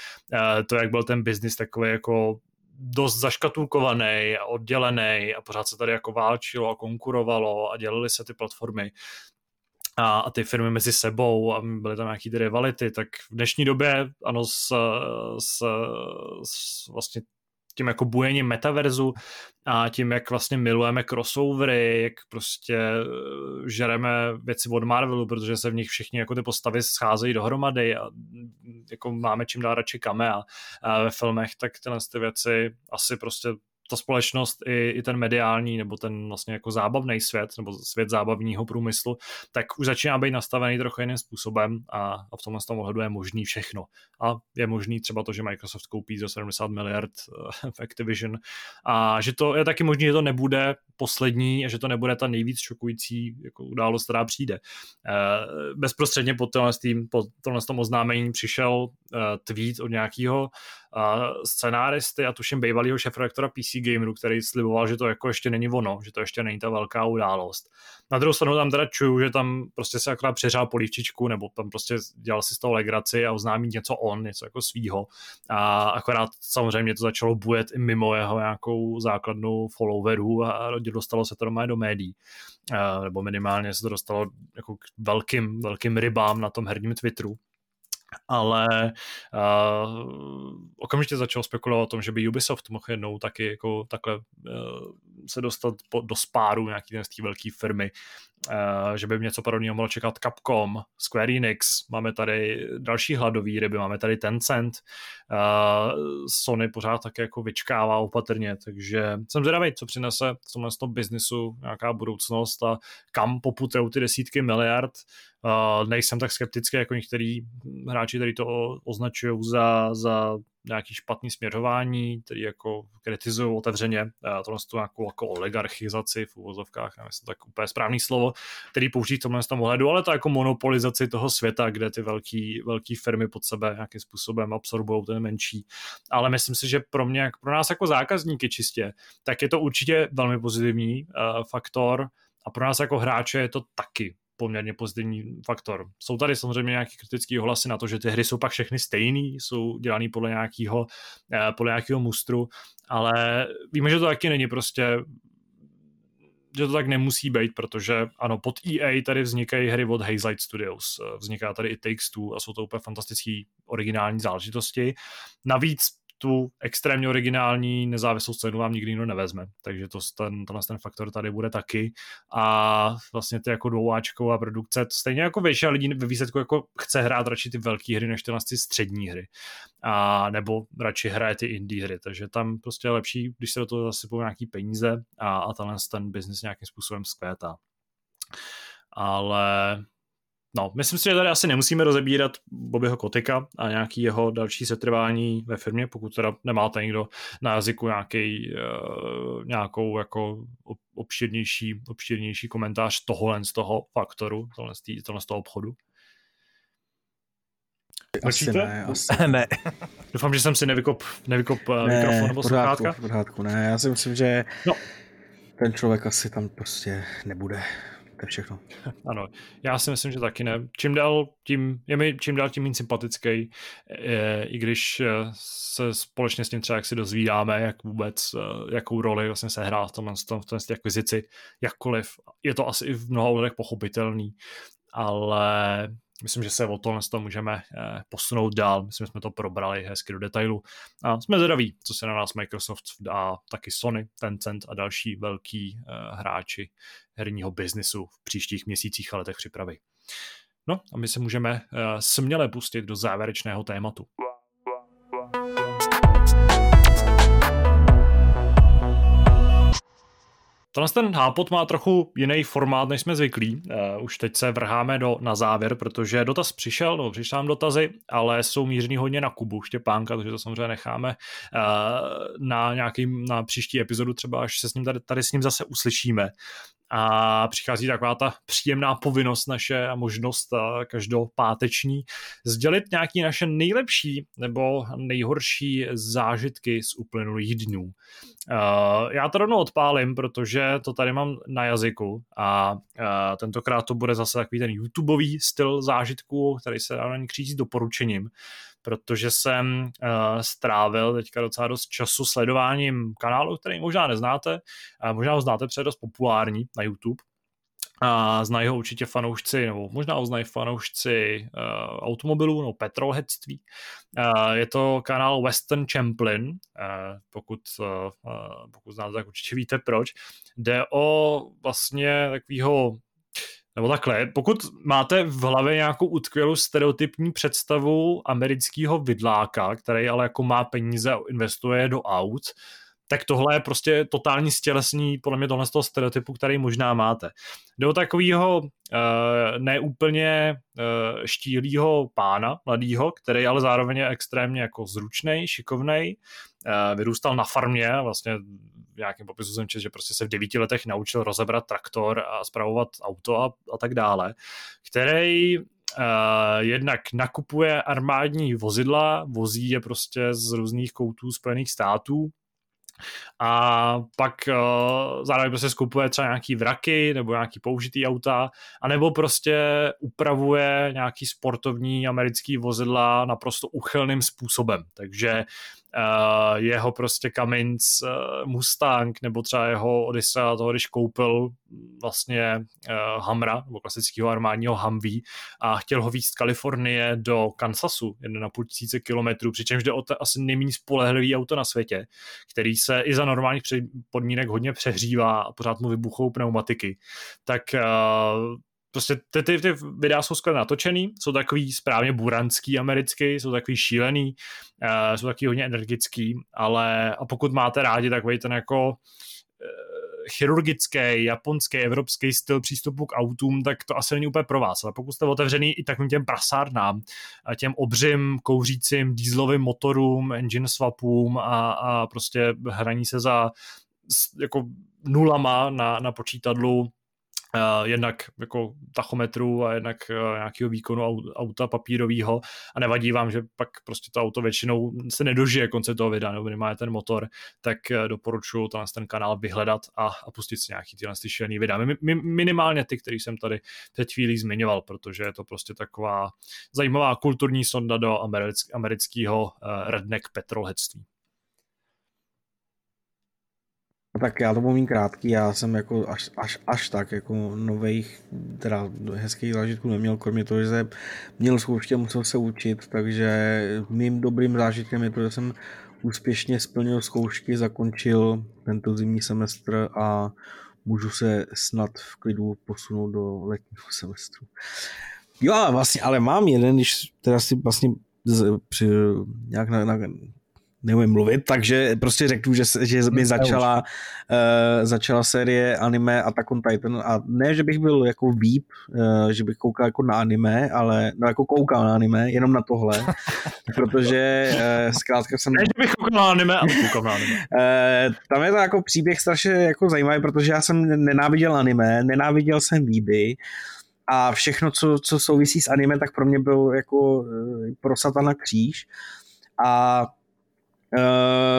to, jak byl ten biznis takový jako dost zaškatulkovaný a oddělený a pořád se tady jako válčilo a konkurovalo a dělily se ty platformy a ty firmy mezi sebou a byly tam nějaký ty rivality, tak v dnešní době ano, s vlastně tím jako bujením metaverzu a tím, jak vlastně milujeme crossovery, jak prostě žereme věci od Marvelu, protože se v nich všichni jako ty postavy scházejí dohromady a jako máme čím dál radši kamea ve filmech, tak tyhle ty věci asi prostě ta společnost i ten mediální nebo ten vlastně jako zábavný svět nebo svět zábavního průmyslu, tak už začíná být nastavený trochu jiným způsobem a v tomhle tom ohledu je možný všechno. A je možný třeba to, že Microsoft koupí za 70 miliard v Activision a že to je taky možný, že to nebude poslední a že to nebude ta nejvíc šokující jako událost, která přijde. Bezprostředně po tomhle oznámení přišel tweet od nějakého scenáristy a tuším bývalýho šéfredaktora PC Gameru, který sliboval, že to jako ještě není ono, že to ještě není ta velká událost. Na druhou stranu tam teda čuju, že tam prostě se akorát přeřál polívčičku, nebo tam prostě dělal si z toho legraci a oznámí něco jako svýho. A akorát samozřejmě to začalo bujet i mimo jeho nějakou základnu followerů a dostalo se to doma do médií. Nebo minimálně se to dostalo jako k velkým rybám na tom herním Twitteru. Ale okamžitě začal spekulovat o tom, že by Ubisoft mohl jednou taky jako takhle se dostat do spáru nějaký z té velké firmy, že by něco podobného mohlo čekat Capcom, Square Enix, máme tady další hladový ryby, máme tady Tencent, Sony pořád taky jako vyčkává opatrně, takže jsem zvědavý, co přinese v tomhle biznisu nějaká budoucnost a kam poputujou ty desítky miliard. Nejsem tak skeptický jako některý hráči, kteří to označují za nějaký špatný směřování, který jako kritizují otevřeně to jako oligarchizaci v uvozovkách, nevím, jestli to tak úplně správný slovo, který použít v tomhle tom ohledu, ale to jako monopolizaci toho světa, kde ty velký firmy pod sebe nějakým způsobem absorbují ten menší. Ale myslím si, že pro nás jako zákazníky čistě, tak je to určitě velmi pozitivní faktor a pro nás jako hráče je to taky poměrně pozitivní faktor. Jsou tady samozřejmě nějaké kritické ohlasy na to, že ty hry jsou pak všechny stejný, jsou dělané podle nějakého mustru, ale víme, že to taky není prostě, že to tak nemusí být, protože ano, pod EA tady vznikají hry od Hazelight Studios, vzniká tady i Takes Two a jsou to úplně fantastický originální záležitosti. Navíc tu extrémně originální nezávislou scénu vám nikdy nikdo nevezme. Takže tenhle faktor tady bude taky. A vlastně ty jako dvouáčková produkce, stejně jako většina lidí ve výsledku jako chce hrát radši ty velké hry, než ty střední hry. A nebo radši hraje ty indie hry. Takže tam prostě je lepší, když se do toho zasypou nějaký peníze a ten biznis nějakým způsobem zkvétá. Ale no, myslím si, že tady asi nemusíme rozebírat Bobbyho Koticka a nějaký jeho další setrvání ve firmě, pokud teda nemáte někdo na jazyku nějakou jako obširnější komentář tohohle z toho faktoru, tohle z toho obchodu. Asi ne, ne. Doufám, že jsem si nevykop mikrofon nebo sluchátka. Ne, já si myslím, že ten člověk asi tam prostě nebude. Všechno. Ano, já si myslím, že taky ne. Čím dál tím méně sympatický, i když se společně s ním třeba jak si dozvídáme, jak vůbec, jakou roli vlastně se hrá v tom akvizici, jakkoliv. Je to asi i v mnoha ohledech pochopitelný, ale myslím, že se o tohle můžeme posunout dál. Myslím, že jsme to probrali hezky do detailu. A jsme zvědaví, co se na nás Microsoft dá, taky Sony, Tencent a další velký hráči herního biznisu v příštích měsících a letech připravy. No a my se můžeme směle pustit do závěrečného tématu. Ten Hápod má trochu jiný formát, než jsme zvyklí. Už teď se vrháme na závěr, protože dotaz přišel, no přišly nám dotazy, ale jsou mířený hodně na Kubu Štěpánka, takže to samozřejmě necháme na příští epizodu, třeba až se s ním tady s ním zase uslyšíme. a přichází taková ta příjemná povinnost naše a možnost každopáteční sdělit nějaké naše nejlepší nebo nejhorší zážitky z uplynulých dnů. Já to rovnou odpálím, protože to tady mám na jazyku a tentokrát to bude zase takový ten YouTubeový styl zážitků, který se dá na ní kříží s doporučením, protože jsem strávil teďka docela dost času sledováním kanálu, který možná neznáte, možná ho znáte, protože je dost populární na YouTube. A znají ho určitě fanoušci, nebo možná ho znají fanoušci automobilů nebo petrolheadství. Je to kanál Western Champlin, pokud znáte, tak určitě víte proč. Jde o vlastně takovýho, nebo takhle, pokud máte v hlavě nějakou utkvělou stereotypní představu amerického vidláka, který ale jako má peníze a investuje do aut, tak tohle je prostě totální stělesní, podle mě tohle z toho stereotypu, který možná máte. Jde o takovýho neúplně štíhlýho pána, mladýho, který ale zároveň je extrémně jako zručnej, šikovnej, vyrůstal na farmě, vlastně v nějakém popisu jsem četl, že prostě se v 9 letech naučil rozebrat traktor a spravovat auto a tak dále, který jednak nakupuje armádní vozidla, vozí je prostě z různých koutů Spojených států, a pak zároveň prostě skupuje třeba nějaký vraky nebo nějaký použitý auta, anebo prostě upravuje nějaký sportovní americký vozidla naprosto uchylným způsobem, takže jeho prostě Cummins Mustang, nebo třeba jeho Odyssea, toho když koupil vlastně Hamra, nebo klasického armádního Humvee a chtěl ho víc z Kalifornie do Kansasu, 1,5 tisíce kilometrů, přičemž jde o to asi nejméně spolehlivý auto na světě, který se i za normálních podmínek hodně přehřívá a pořád mu vybuchou pneumatiky, tak prostě ty videa jsou skvěle natočený, jsou takový správně buranský americký, jsou takový šílený, jsou takový hodně energický, ale a pokud máte rádi takový ten jako chirurgický, japonský, evropský styl přístupu k autům, tak to asi není úplně pro vás, ale pokud jste otevřený i takovým těm prasárnám, těm obřím, kouřícím, dieselovým motorům, engine swapům a prostě hraní se za jako nulama na počítadlu, jednak jako tachometru a jednak nějakého výkonu auta papírového a nevadí vám, že pak prostě to auto většinou se nedožije konce toho videa nebo nemá ten motor, tak doporučuji ten kanál vyhledat a pustit si nějaký tyhle šílený videa. Minimálně ty, který jsem tady před chvílí zmiňoval, protože je to prostě taková zajímavá kulturní sonda do amerického redneck petrolheadství. Tak já to povím krátký, já jsem jako až tak jako nových, teda hezkých zážitků neměl, kromě toho, že jsem měl zkouště, musel se učit, takže mým dobrým zážitkem je to, že jsem úspěšně splnil zkoušky, zakončil tento zimní semestr a můžu se snad v klidu posunout do letního semestru. Jo, ale vlastně, ale mám jeden, když teda si vlastně nějak na neumím mluvit, takže prostě řeknu, že mi začala série anime Attack on Titan a ne, že bych byl jako víp, že bych koukal jako na anime, ale no jako koukal na anime, jenom na tohle, protože zkrátka jsem... Ne, že bych koukal na anime, ale koukal na anime. Tam je to jako příběh strašně jako zajímavý, protože já jsem nenáviděl anime, nenáviděl jsem víby, a všechno, co souvisí s anime, tak pro mě byl jako pro satana kříž a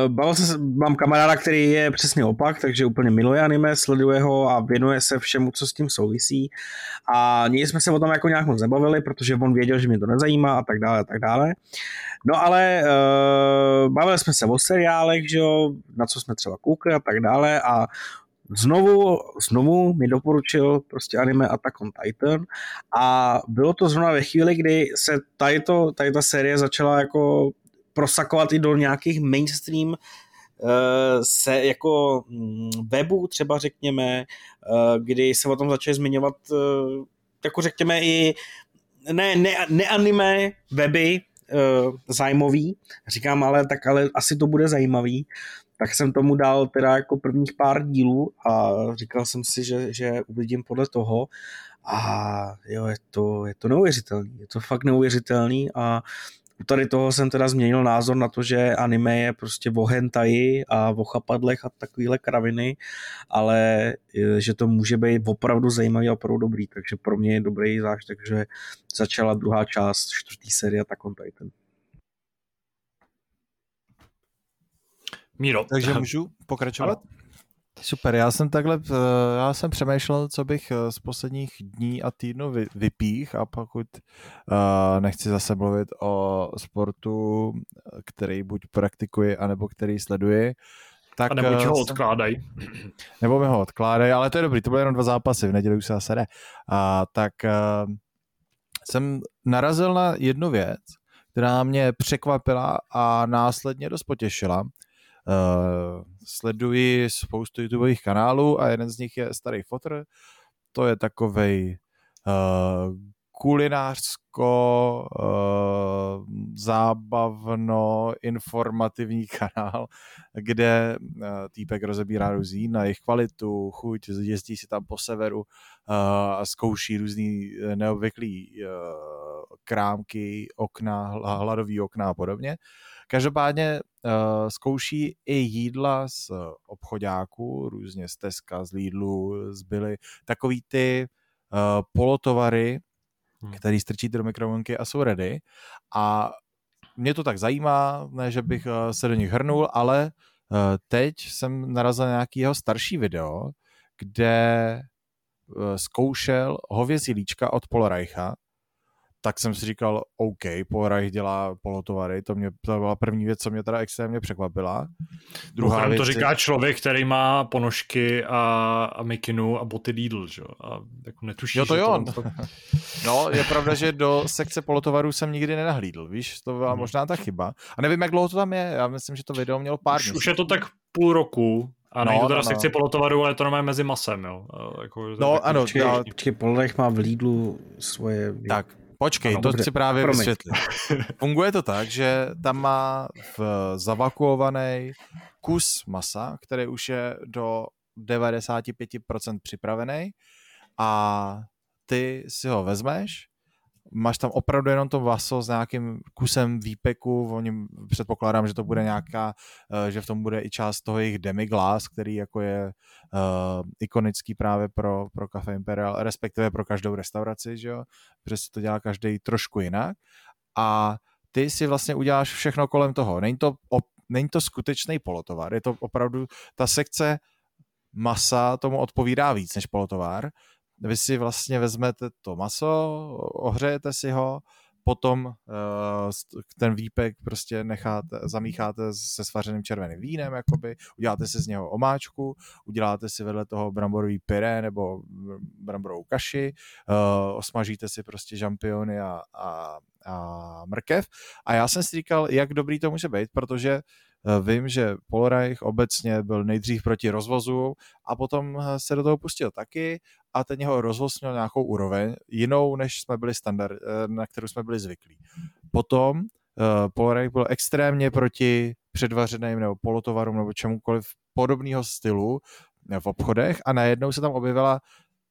bavil jsem se, mám kamaráda, který je přesně opak, takže úplně miluje anime, sleduje ho a věnuje se všemu, co s tím souvisí a nikdy jsme se o tom jako nějak moc nebavili, protože on věděl, že mě to nezajímá a tak dále, a tak dále. No ale bavili jsme se o seriálech, že jo, na co jsme třeba koukali a tak dále a znovu mi doporučil prostě anime Attack on Titan a bylo to zrovna ve chvíli, kdy se tady ta série začala jako prosakovat i do nějakých mainstream se jako webů třeba řekněme, kdy se o tom začaly zmiňovat jako řekněme i neanime weby zájmový, říkám ale asi to bude zajímavý, tak jsem tomu dal teda jako prvních pár dílů a říkal jsem si, že uvidím podle toho a jo, je to neuvěřitelný, je to fakt neuvěřitelný a Tady toho jsem teda změnil názor na to, že anime je prostě o hentaji a o chapadlech a takovýhle kraviny, ale že to může být opravdu zajímavý a opravdu dobrý, takže pro mě je dobrý zážitek, takže začala druhá část, čtvrtý série Attack on Titan. Míro. Takže můžu pokračovat? Ano. Super, já jsem přemýšlel, co bych z posledních dní a týdnů vypích, a pokud nechci zase mluvit o sportu, který buď praktikuji, anebo který sleduji, tak... A nebo ho odkládají. Nebo mi ho odkládají, ale to je dobrý, to byly jenom 2 zápasy, v neděli už se zase jde. Tak jsem narazil na jednu věc, která mě překvapila a následně dost potěšila. Sleduji spoustu YouTubeových kanálů a jeden z nich je Starý fotr. To je takovej kulinářsko zábavno informativní kanál, kde týpek rozebírá různý na jejich kvalitu, chuť, jezdí si tam po severu a zkouší různý neobvyklý krámky, okna, hladový okna a podobně. Každopádně zkouší i jídla z obchodáků, různě z Teska, z Lidlu, zbyly takový ty polotovary, který strčíte do mikrovlnky a jsou ready. A mě to tak zajímá, ne, že bych se do nich hrnul, ale teď jsem narazil na nějaký jeho starší video, kde zkoušel hovězí líčka od Poloreicha. Tak jsem si říkal, OK, Poloreich dělá polotovary, to byla první věc, co mě teda extrémně překvapila. Druhá věc, to říká člověk, který má ponožky a mikinu a boty Lidl, že? A jako netuší, jo, to že on. To... No, je pravda, že do sekce polotovarů jsem nikdy nenahlídl, víš, to byla možná ta chyba. A nevím, jak dlouho to tam je, já myslím, že to video mělo pár dní. Už je to tak půl roku. A nejde to teda sekci polotovaru, ale to normálně mezi masem, jo. Jako, no ano. Poloreich má v Lidlu svoje... Tak. Počkej, ano, to dobře, si právě vysvětlím. Funguje to tak, že tam má zavakuovaný kus masa, který už je do 95% připravený, a ty si ho vezmeš, máš tam opravdu jenom to maso s nějakým kusem výpeku, oni předpokládám, že to bude nějaká, že v tom bude i část toho jejich demiglace, který jako je ikonický právě pro Café Imperial, respektive pro každou restauraci, že jo, protože se to dělá každý trošku jinak, a ty si vlastně uděláš všechno kolem toho. Není to skutečný polotovar, je to opravdu, ta sekce masa tomu odpovídá víc než polotovar. Vy si vlastně vezmete to maso, ohřejete si ho, potom ten výpek prostě zamícháte se svařeným červeným vínem, jakoby, uděláte si z něho omáčku, uděláte si vedle toho bramborový pyré nebo bramborovou kaši, osmažíte si prostě žampiony a mrkev. A já jsem si říkal, jak dobrý to může být, protože vím, že Poloreich obecně byl nejdřív proti rozvozu a potom se do toho pustil taky, a ten jeho rozvoz měl nějakou úroveň jinou, než jsme byli na kterou jsme byli zvyklí. Potom Poloreich byl extrémně proti předvařeným nebo polotovarům nebo čemukoliv podobného stylu v obchodech, a najednou se tam objevila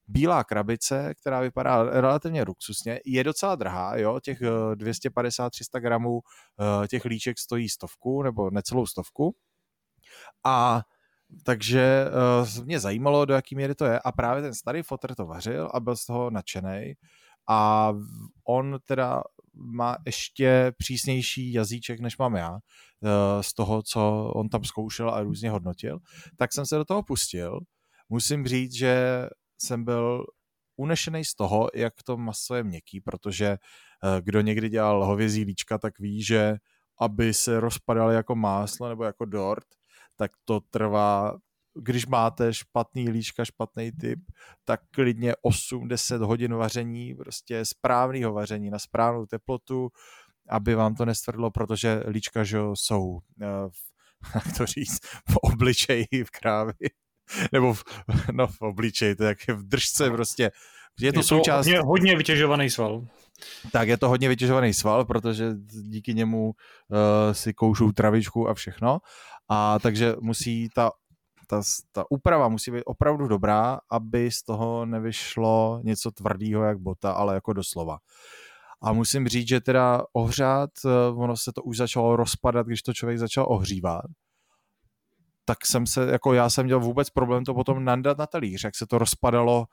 bílá krabice, která vypadá relativně luxusně, je docela drahá, jo? Těch 250-300 gramů těch líček stojí 100 nebo necelou 100. A takže mě zajímalo, do jaký míry to je, a právě ten Starý fotr to vařil a byl z toho nadšenej, a on teda má ještě přísnější jazyček, než mám já, z toho, co on tam zkoušel a různě hodnotil, tak jsem se do toho pustil. Musím říct, že jsem byl unešený z toho, jak to maso je měkký, protože kdo někdy dělal hovězí líčka, tak ví, že aby se rozpadaly jako máslo nebo jako dort, tak to trvá, když máte špatný líčka, špatný typ, tak klidně 8-10 hodin vaření, prostě správného vaření na správnou teplotu, aby vám to nestvrdlo, protože líčka, že jsou, jak to říct, v obličeji v krávy. Nebo v obličeji, to je jak v držce prostě. Je to součást... hodně vytěžovaný sval. Tak, je to hodně vytěžovaný sval, protože díky němu si koušou travičku a všechno. A takže musí ta úprava musí být opravdu dobrá, aby z toho nevyšlo něco tvrdého jak bota, ale jako doslova. A musím říct, že teda ohřát, ono se to už začalo rozpadat, když to člověk začal ohřívat, tak jsem se, jako já jsem měl vůbec problém to potom nandat na talíř, jak se to rozpadalo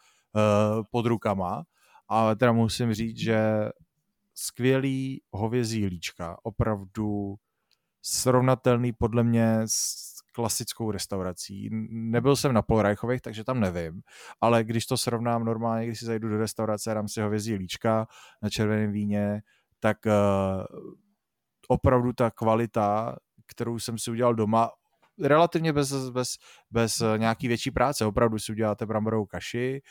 pod rukama. Ale teda musím říct, že skvělý hovězí líčka, opravdu srovnatelný podle mě s klasickou restaurací. Nebyl jsem na Poloreichových, takže tam nevím, ale když to srovnám normálně, když si zajdu do restaurace, dám si hovězí líčka na červeném víně, tak opravdu ta kvalita, kterou jsem si udělal doma, relativně bez nějaký větší práce. Opravdu si uděláte bramborovou kaši,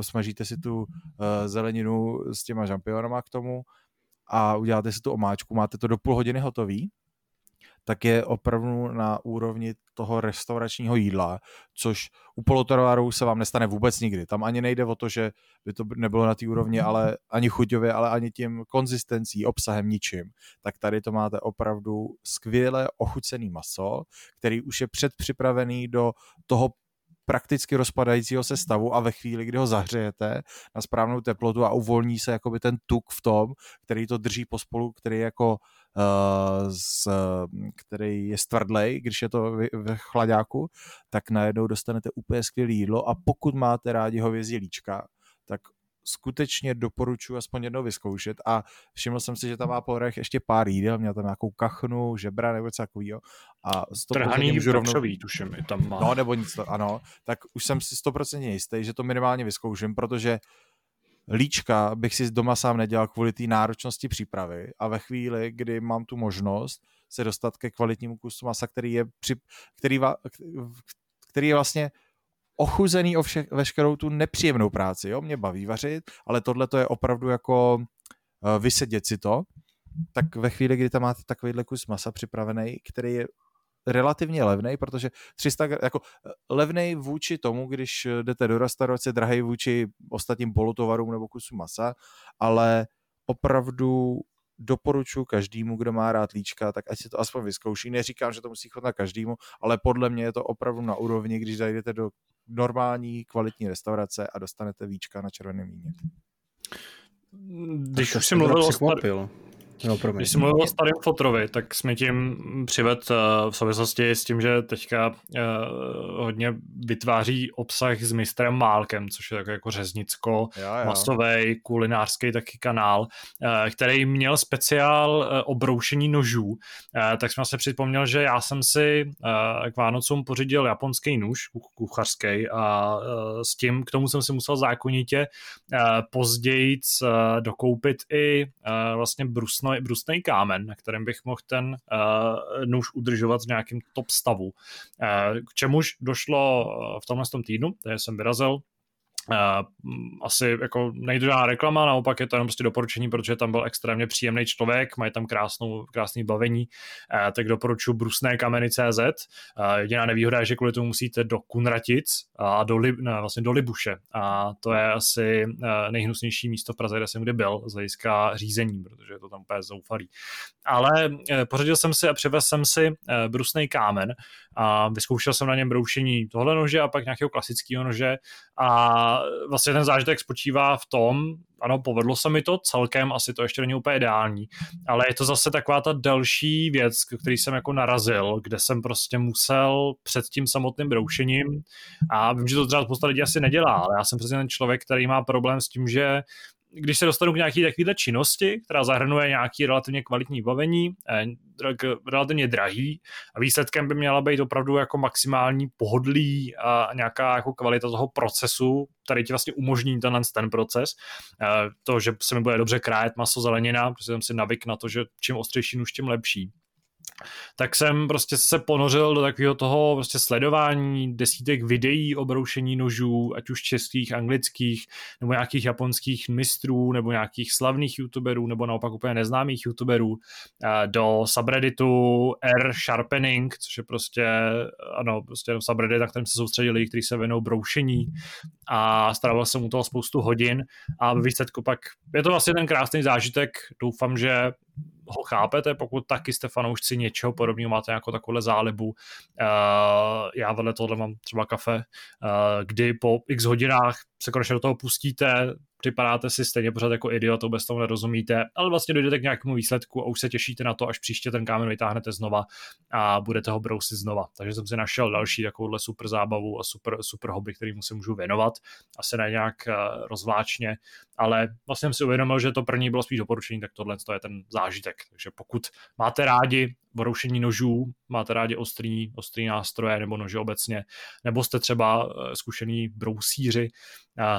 smažíte si tu zeleninu s těma žampionama k tomu a uděláte si tu omáčku, máte to do půl hodiny hotový, tak je opravdu na úrovni toho restauračního jídla, což u polotovarů se vám nestane vůbec nikdy. Tam ani nejde o to, že by to nebylo na té úrovni, ale ani chuťově, ale ani tím konzistencí, obsahem, ničím. Tak tady to máte opravdu skvěle ochucený maso, který už je předpřipravený do toho prakticky rozpadajícího se stavu a ve chvíli, kdy ho zahřejete na správnou teplotu a uvolní se jakoby ten tuk v tom, který to drží pospolu, který je jako který je stvrdlej, když je to ve chladáku, tak najednou dostanete úplně skvělé jídlo a pokud máte rádi hovězí líčka, tak skutečně doporučuji aspoň jednou vyzkoušet a všiml jsem si, že tam má Poloreich ještě pár jídel, měl tam nějakou kachnu, žebra nebo něco takového. Trhaný brakřový tuším i tam má. No nebo nic, ano. Tak už jsem si 100% jistý, že to minimálně vyzkouším, protože líčka bych si doma sám nedělal kvůli té náročnosti přípravy a ve chvíli, kdy mám tu možnost se dostat ke kvalitnímu kusu masa, který je vlastně ochuzený o veškerou tu nepříjemnou práci. Jo? Mě baví vařit, ale tohle to je opravdu jako vysedět si to. Tak ve chvíli, kdy tam máte takovýhle kus masa připravený, který je relativně levnej, protože 300 jako levnej vůči tomu, když jdete do restaurace, drahej vůči ostatním polotovarům nebo kusu masa, ale opravdu doporučuji každému, kdo má rád líčka, tak ať si to aspoň vyzkouší. Neříkám, že to musí chodit na každému, ale podle mě je to opravdu na úrovni, když zajdete do normální kvalitní restaurace a dostanete víčka na červeném víně. Když už jsem mluvil o Když jsem mluvil o starém fotrovi, tak jsme tím přivedl v souvislosti s tím, že teďka hodně vytváří obsah s mistrem Málkem, což je takový jako řeznicko-masovej, kulinářský taky kanál, který měl speciál obroušení nožů. Tak jsem se připomněl, že já jsem si k Vánocům pořídil japonský nůž, kuchařský, a s tím, k tomu jsem si musel zákonitě později dokoupit i vlastně brusný kámen, na kterém bych mohl ten nůž udržovat v nějakém top stavu. K čemuž došlo v tomhle týdnu, kde jsem vyrazil, asi jako nejdůležitější reklama, naopak je to jenom prostě doporučení, protože tam byl extrémně příjemný člověk, mají tam krásný bavení, tak doporučuji brusné kameny.cz. Jediná nevýhoda je, že kvůli tomu musíte do Kunratic a do Libuše a to je asi nejhnusnější místo v Praze, kde jsem kdy byl z hlediska řízení, protože je to tam úplně zoufalý. Ale pořídil jsem si a přivez jsem si brusný kámen a vyzkoušel jsem na něm broušení tohle nože a pak nějakého klasického nože a vlastně ten zážitek spočívá v tom, ano, povedlo se mi to celkem, asi to ještě není úplně ideální, ale je to zase taková ta další věc, který jsem jako narazil, kde jsem prostě musel před tím samotným broušením, a vím, že to třeba spousta lidí asi nedělá, ale já jsem přesně ten člověk, který má problém s tím, že když se dostanu k nějaké takové činnosti, která zahrnuje nějaké relativně kvalitní bavení, relativně drahý a výsledkem by měla být opravdu jako maximální pohodlí a nějaká jako kvalita toho procesu, který ti vlastně umožní ten proces. To, že se mi bude dobře krájet maso, zelenina, protože jsem si navyk na to, že čím ostřejší nůž, tím lepší. Tak jsem prostě se ponořil do takového toho prostě sledování desítek videí o broušení nožů, ať už českých, anglických, nebo nějakých japonských mistrů, nebo nějakých slavných youtuberů, nebo naopak úplně neznámých youtuberů, do subredditu R-sharpening, což je prostě subreddit, na kterém se soustředili, kteří se věnou broušení, a strávil jsem u toho spoustu hodin a výsledku pak je to vlastně ten krásný zážitek, doufám, že ho chápete, pokud taky jste fanoušci něčeho podobného, máte nějakou takovou zálibu. Já vedle tohle mám třeba kafe, kdy po x hodinách se konečně do toho pustíte, připadáte si stejně pořád jako idiot, vůbec tomu nerozumíte, ale vlastně dojdete k nějakému výsledku a už se těšíte na to, až příště ten kámen vytáhnete znova a budete ho brousit znova. Takže jsem si našel další takovouhle super zábavu a super hobby, kterému se můžu věnovat. Asi ne nějak rozváčně, ale vlastně jsem si uvědomil, že to první bylo spíš doporučení, tak tohle je ten zážitek. Takže pokud máte rádi boroušení nožů, máte rádi ostrý nástroje nebo nože obecně, nebo jste třeba zkušení brousíři,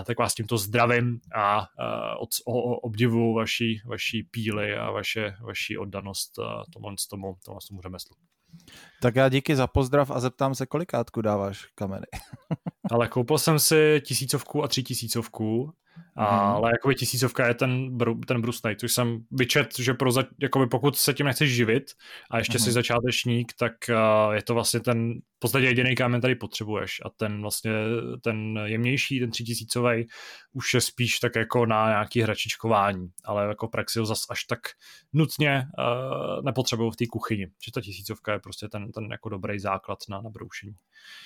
tak vás tímto zdravím a obdivuji vaší píly a vaši oddanost tomu řemeslu. Tak já díky za pozdrav a zeptám se, kolikátku dáváš kamery. Ale koupil jsem si 1000 a 3000. Ale jakoby 1000 je ten brusnej, což jsem vyčet, že jakoby pokud se tím nechceš živit a ještě si začátečník, tak je to vlastně ten v podstatě jediný kámen tady potřebuješ a ten vlastně ten jemnější, ten 3000 už je spíš tak jako na nějaký hračičkování, ale jako praxi ho zas až tak nutně nepotřebuju v té kuchyni, že ta 1000 je prostě ten jako dobrý základ na broušení.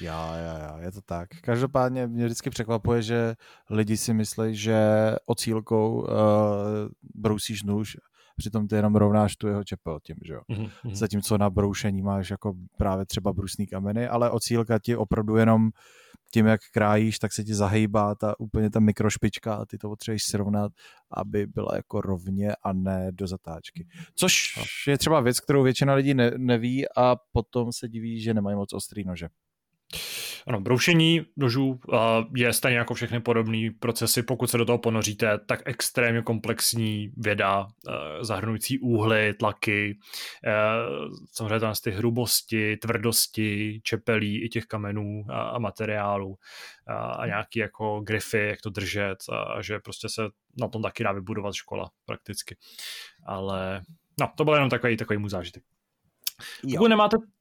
Já, je to tak. Každopádně mě vždycky překvapuje, že lidi si myslí, že ocílkou brousíš nůž, přitom ty jenom rovnáš tu jeho čepel tím, že jo. Zatímco na broušení máš jako právě třeba brusný kameny, ale ocílka ti opravdu jenom tím, jak krájíš, tak se ti zahejbá úplně ta mikrošpička a ty to potřebuješ srovnat, aby byla jako rovně a ne do zatáčky. Což je třeba věc, kterou většina lidí neví a potom se diví, že nemají moc ostrý nože. Ano, broušení nožů je stejně jako všechny podobné procesy, pokud se do toho ponoříte, tak extrémně komplexní věda, zahrnující úhly, tlaky, samozřejmě tam z ty hrubosti, tvrdosti, čepelí i těch kamenů a materiálů a nějaký jako grify, jak to držet a že prostě se na tom taky dá vybudovat škola prakticky. Ale no, to byl jenom takový můj zážitek.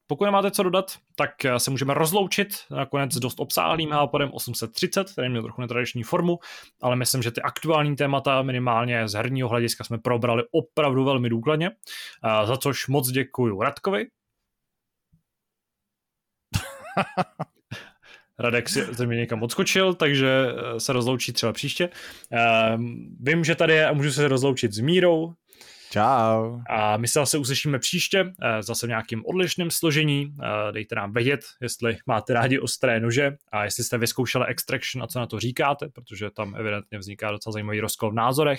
Pokud nemáte co dodat, tak se můžeme rozloučit nakonec dost obsáhlým Hápodem 830, který měl trochu netradiční formu, ale myslím, že ty aktuální témata minimálně z herního hlediska jsme probrali opravdu velmi důkladně, za což moc děkuju Radkovi. Radek se mě někam odskočil, takže se rozloučí třeba příště. Vím, že tady je a můžu se rozloučit s Mírou. Čau. A my se zase uslyšíme příště, zase v nějakým odlišném složení. Dejte nám vědět, jestli máte rádi ostré nože a jestli jste vyzkoušeli Extraction a co na to říkáte, protože tam evidentně vzniká docela zajímavý rozkol v názorech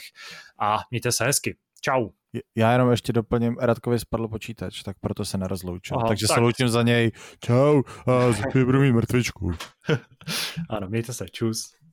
a mějte se hezky. Čau. Já jenom ještě doplním, Radkovi spadl počítač, tak proto se nerozloučil. Takže tak. Se loučím za něj. Čau a budu mít mrtvičku. Ano, mějte se, čus.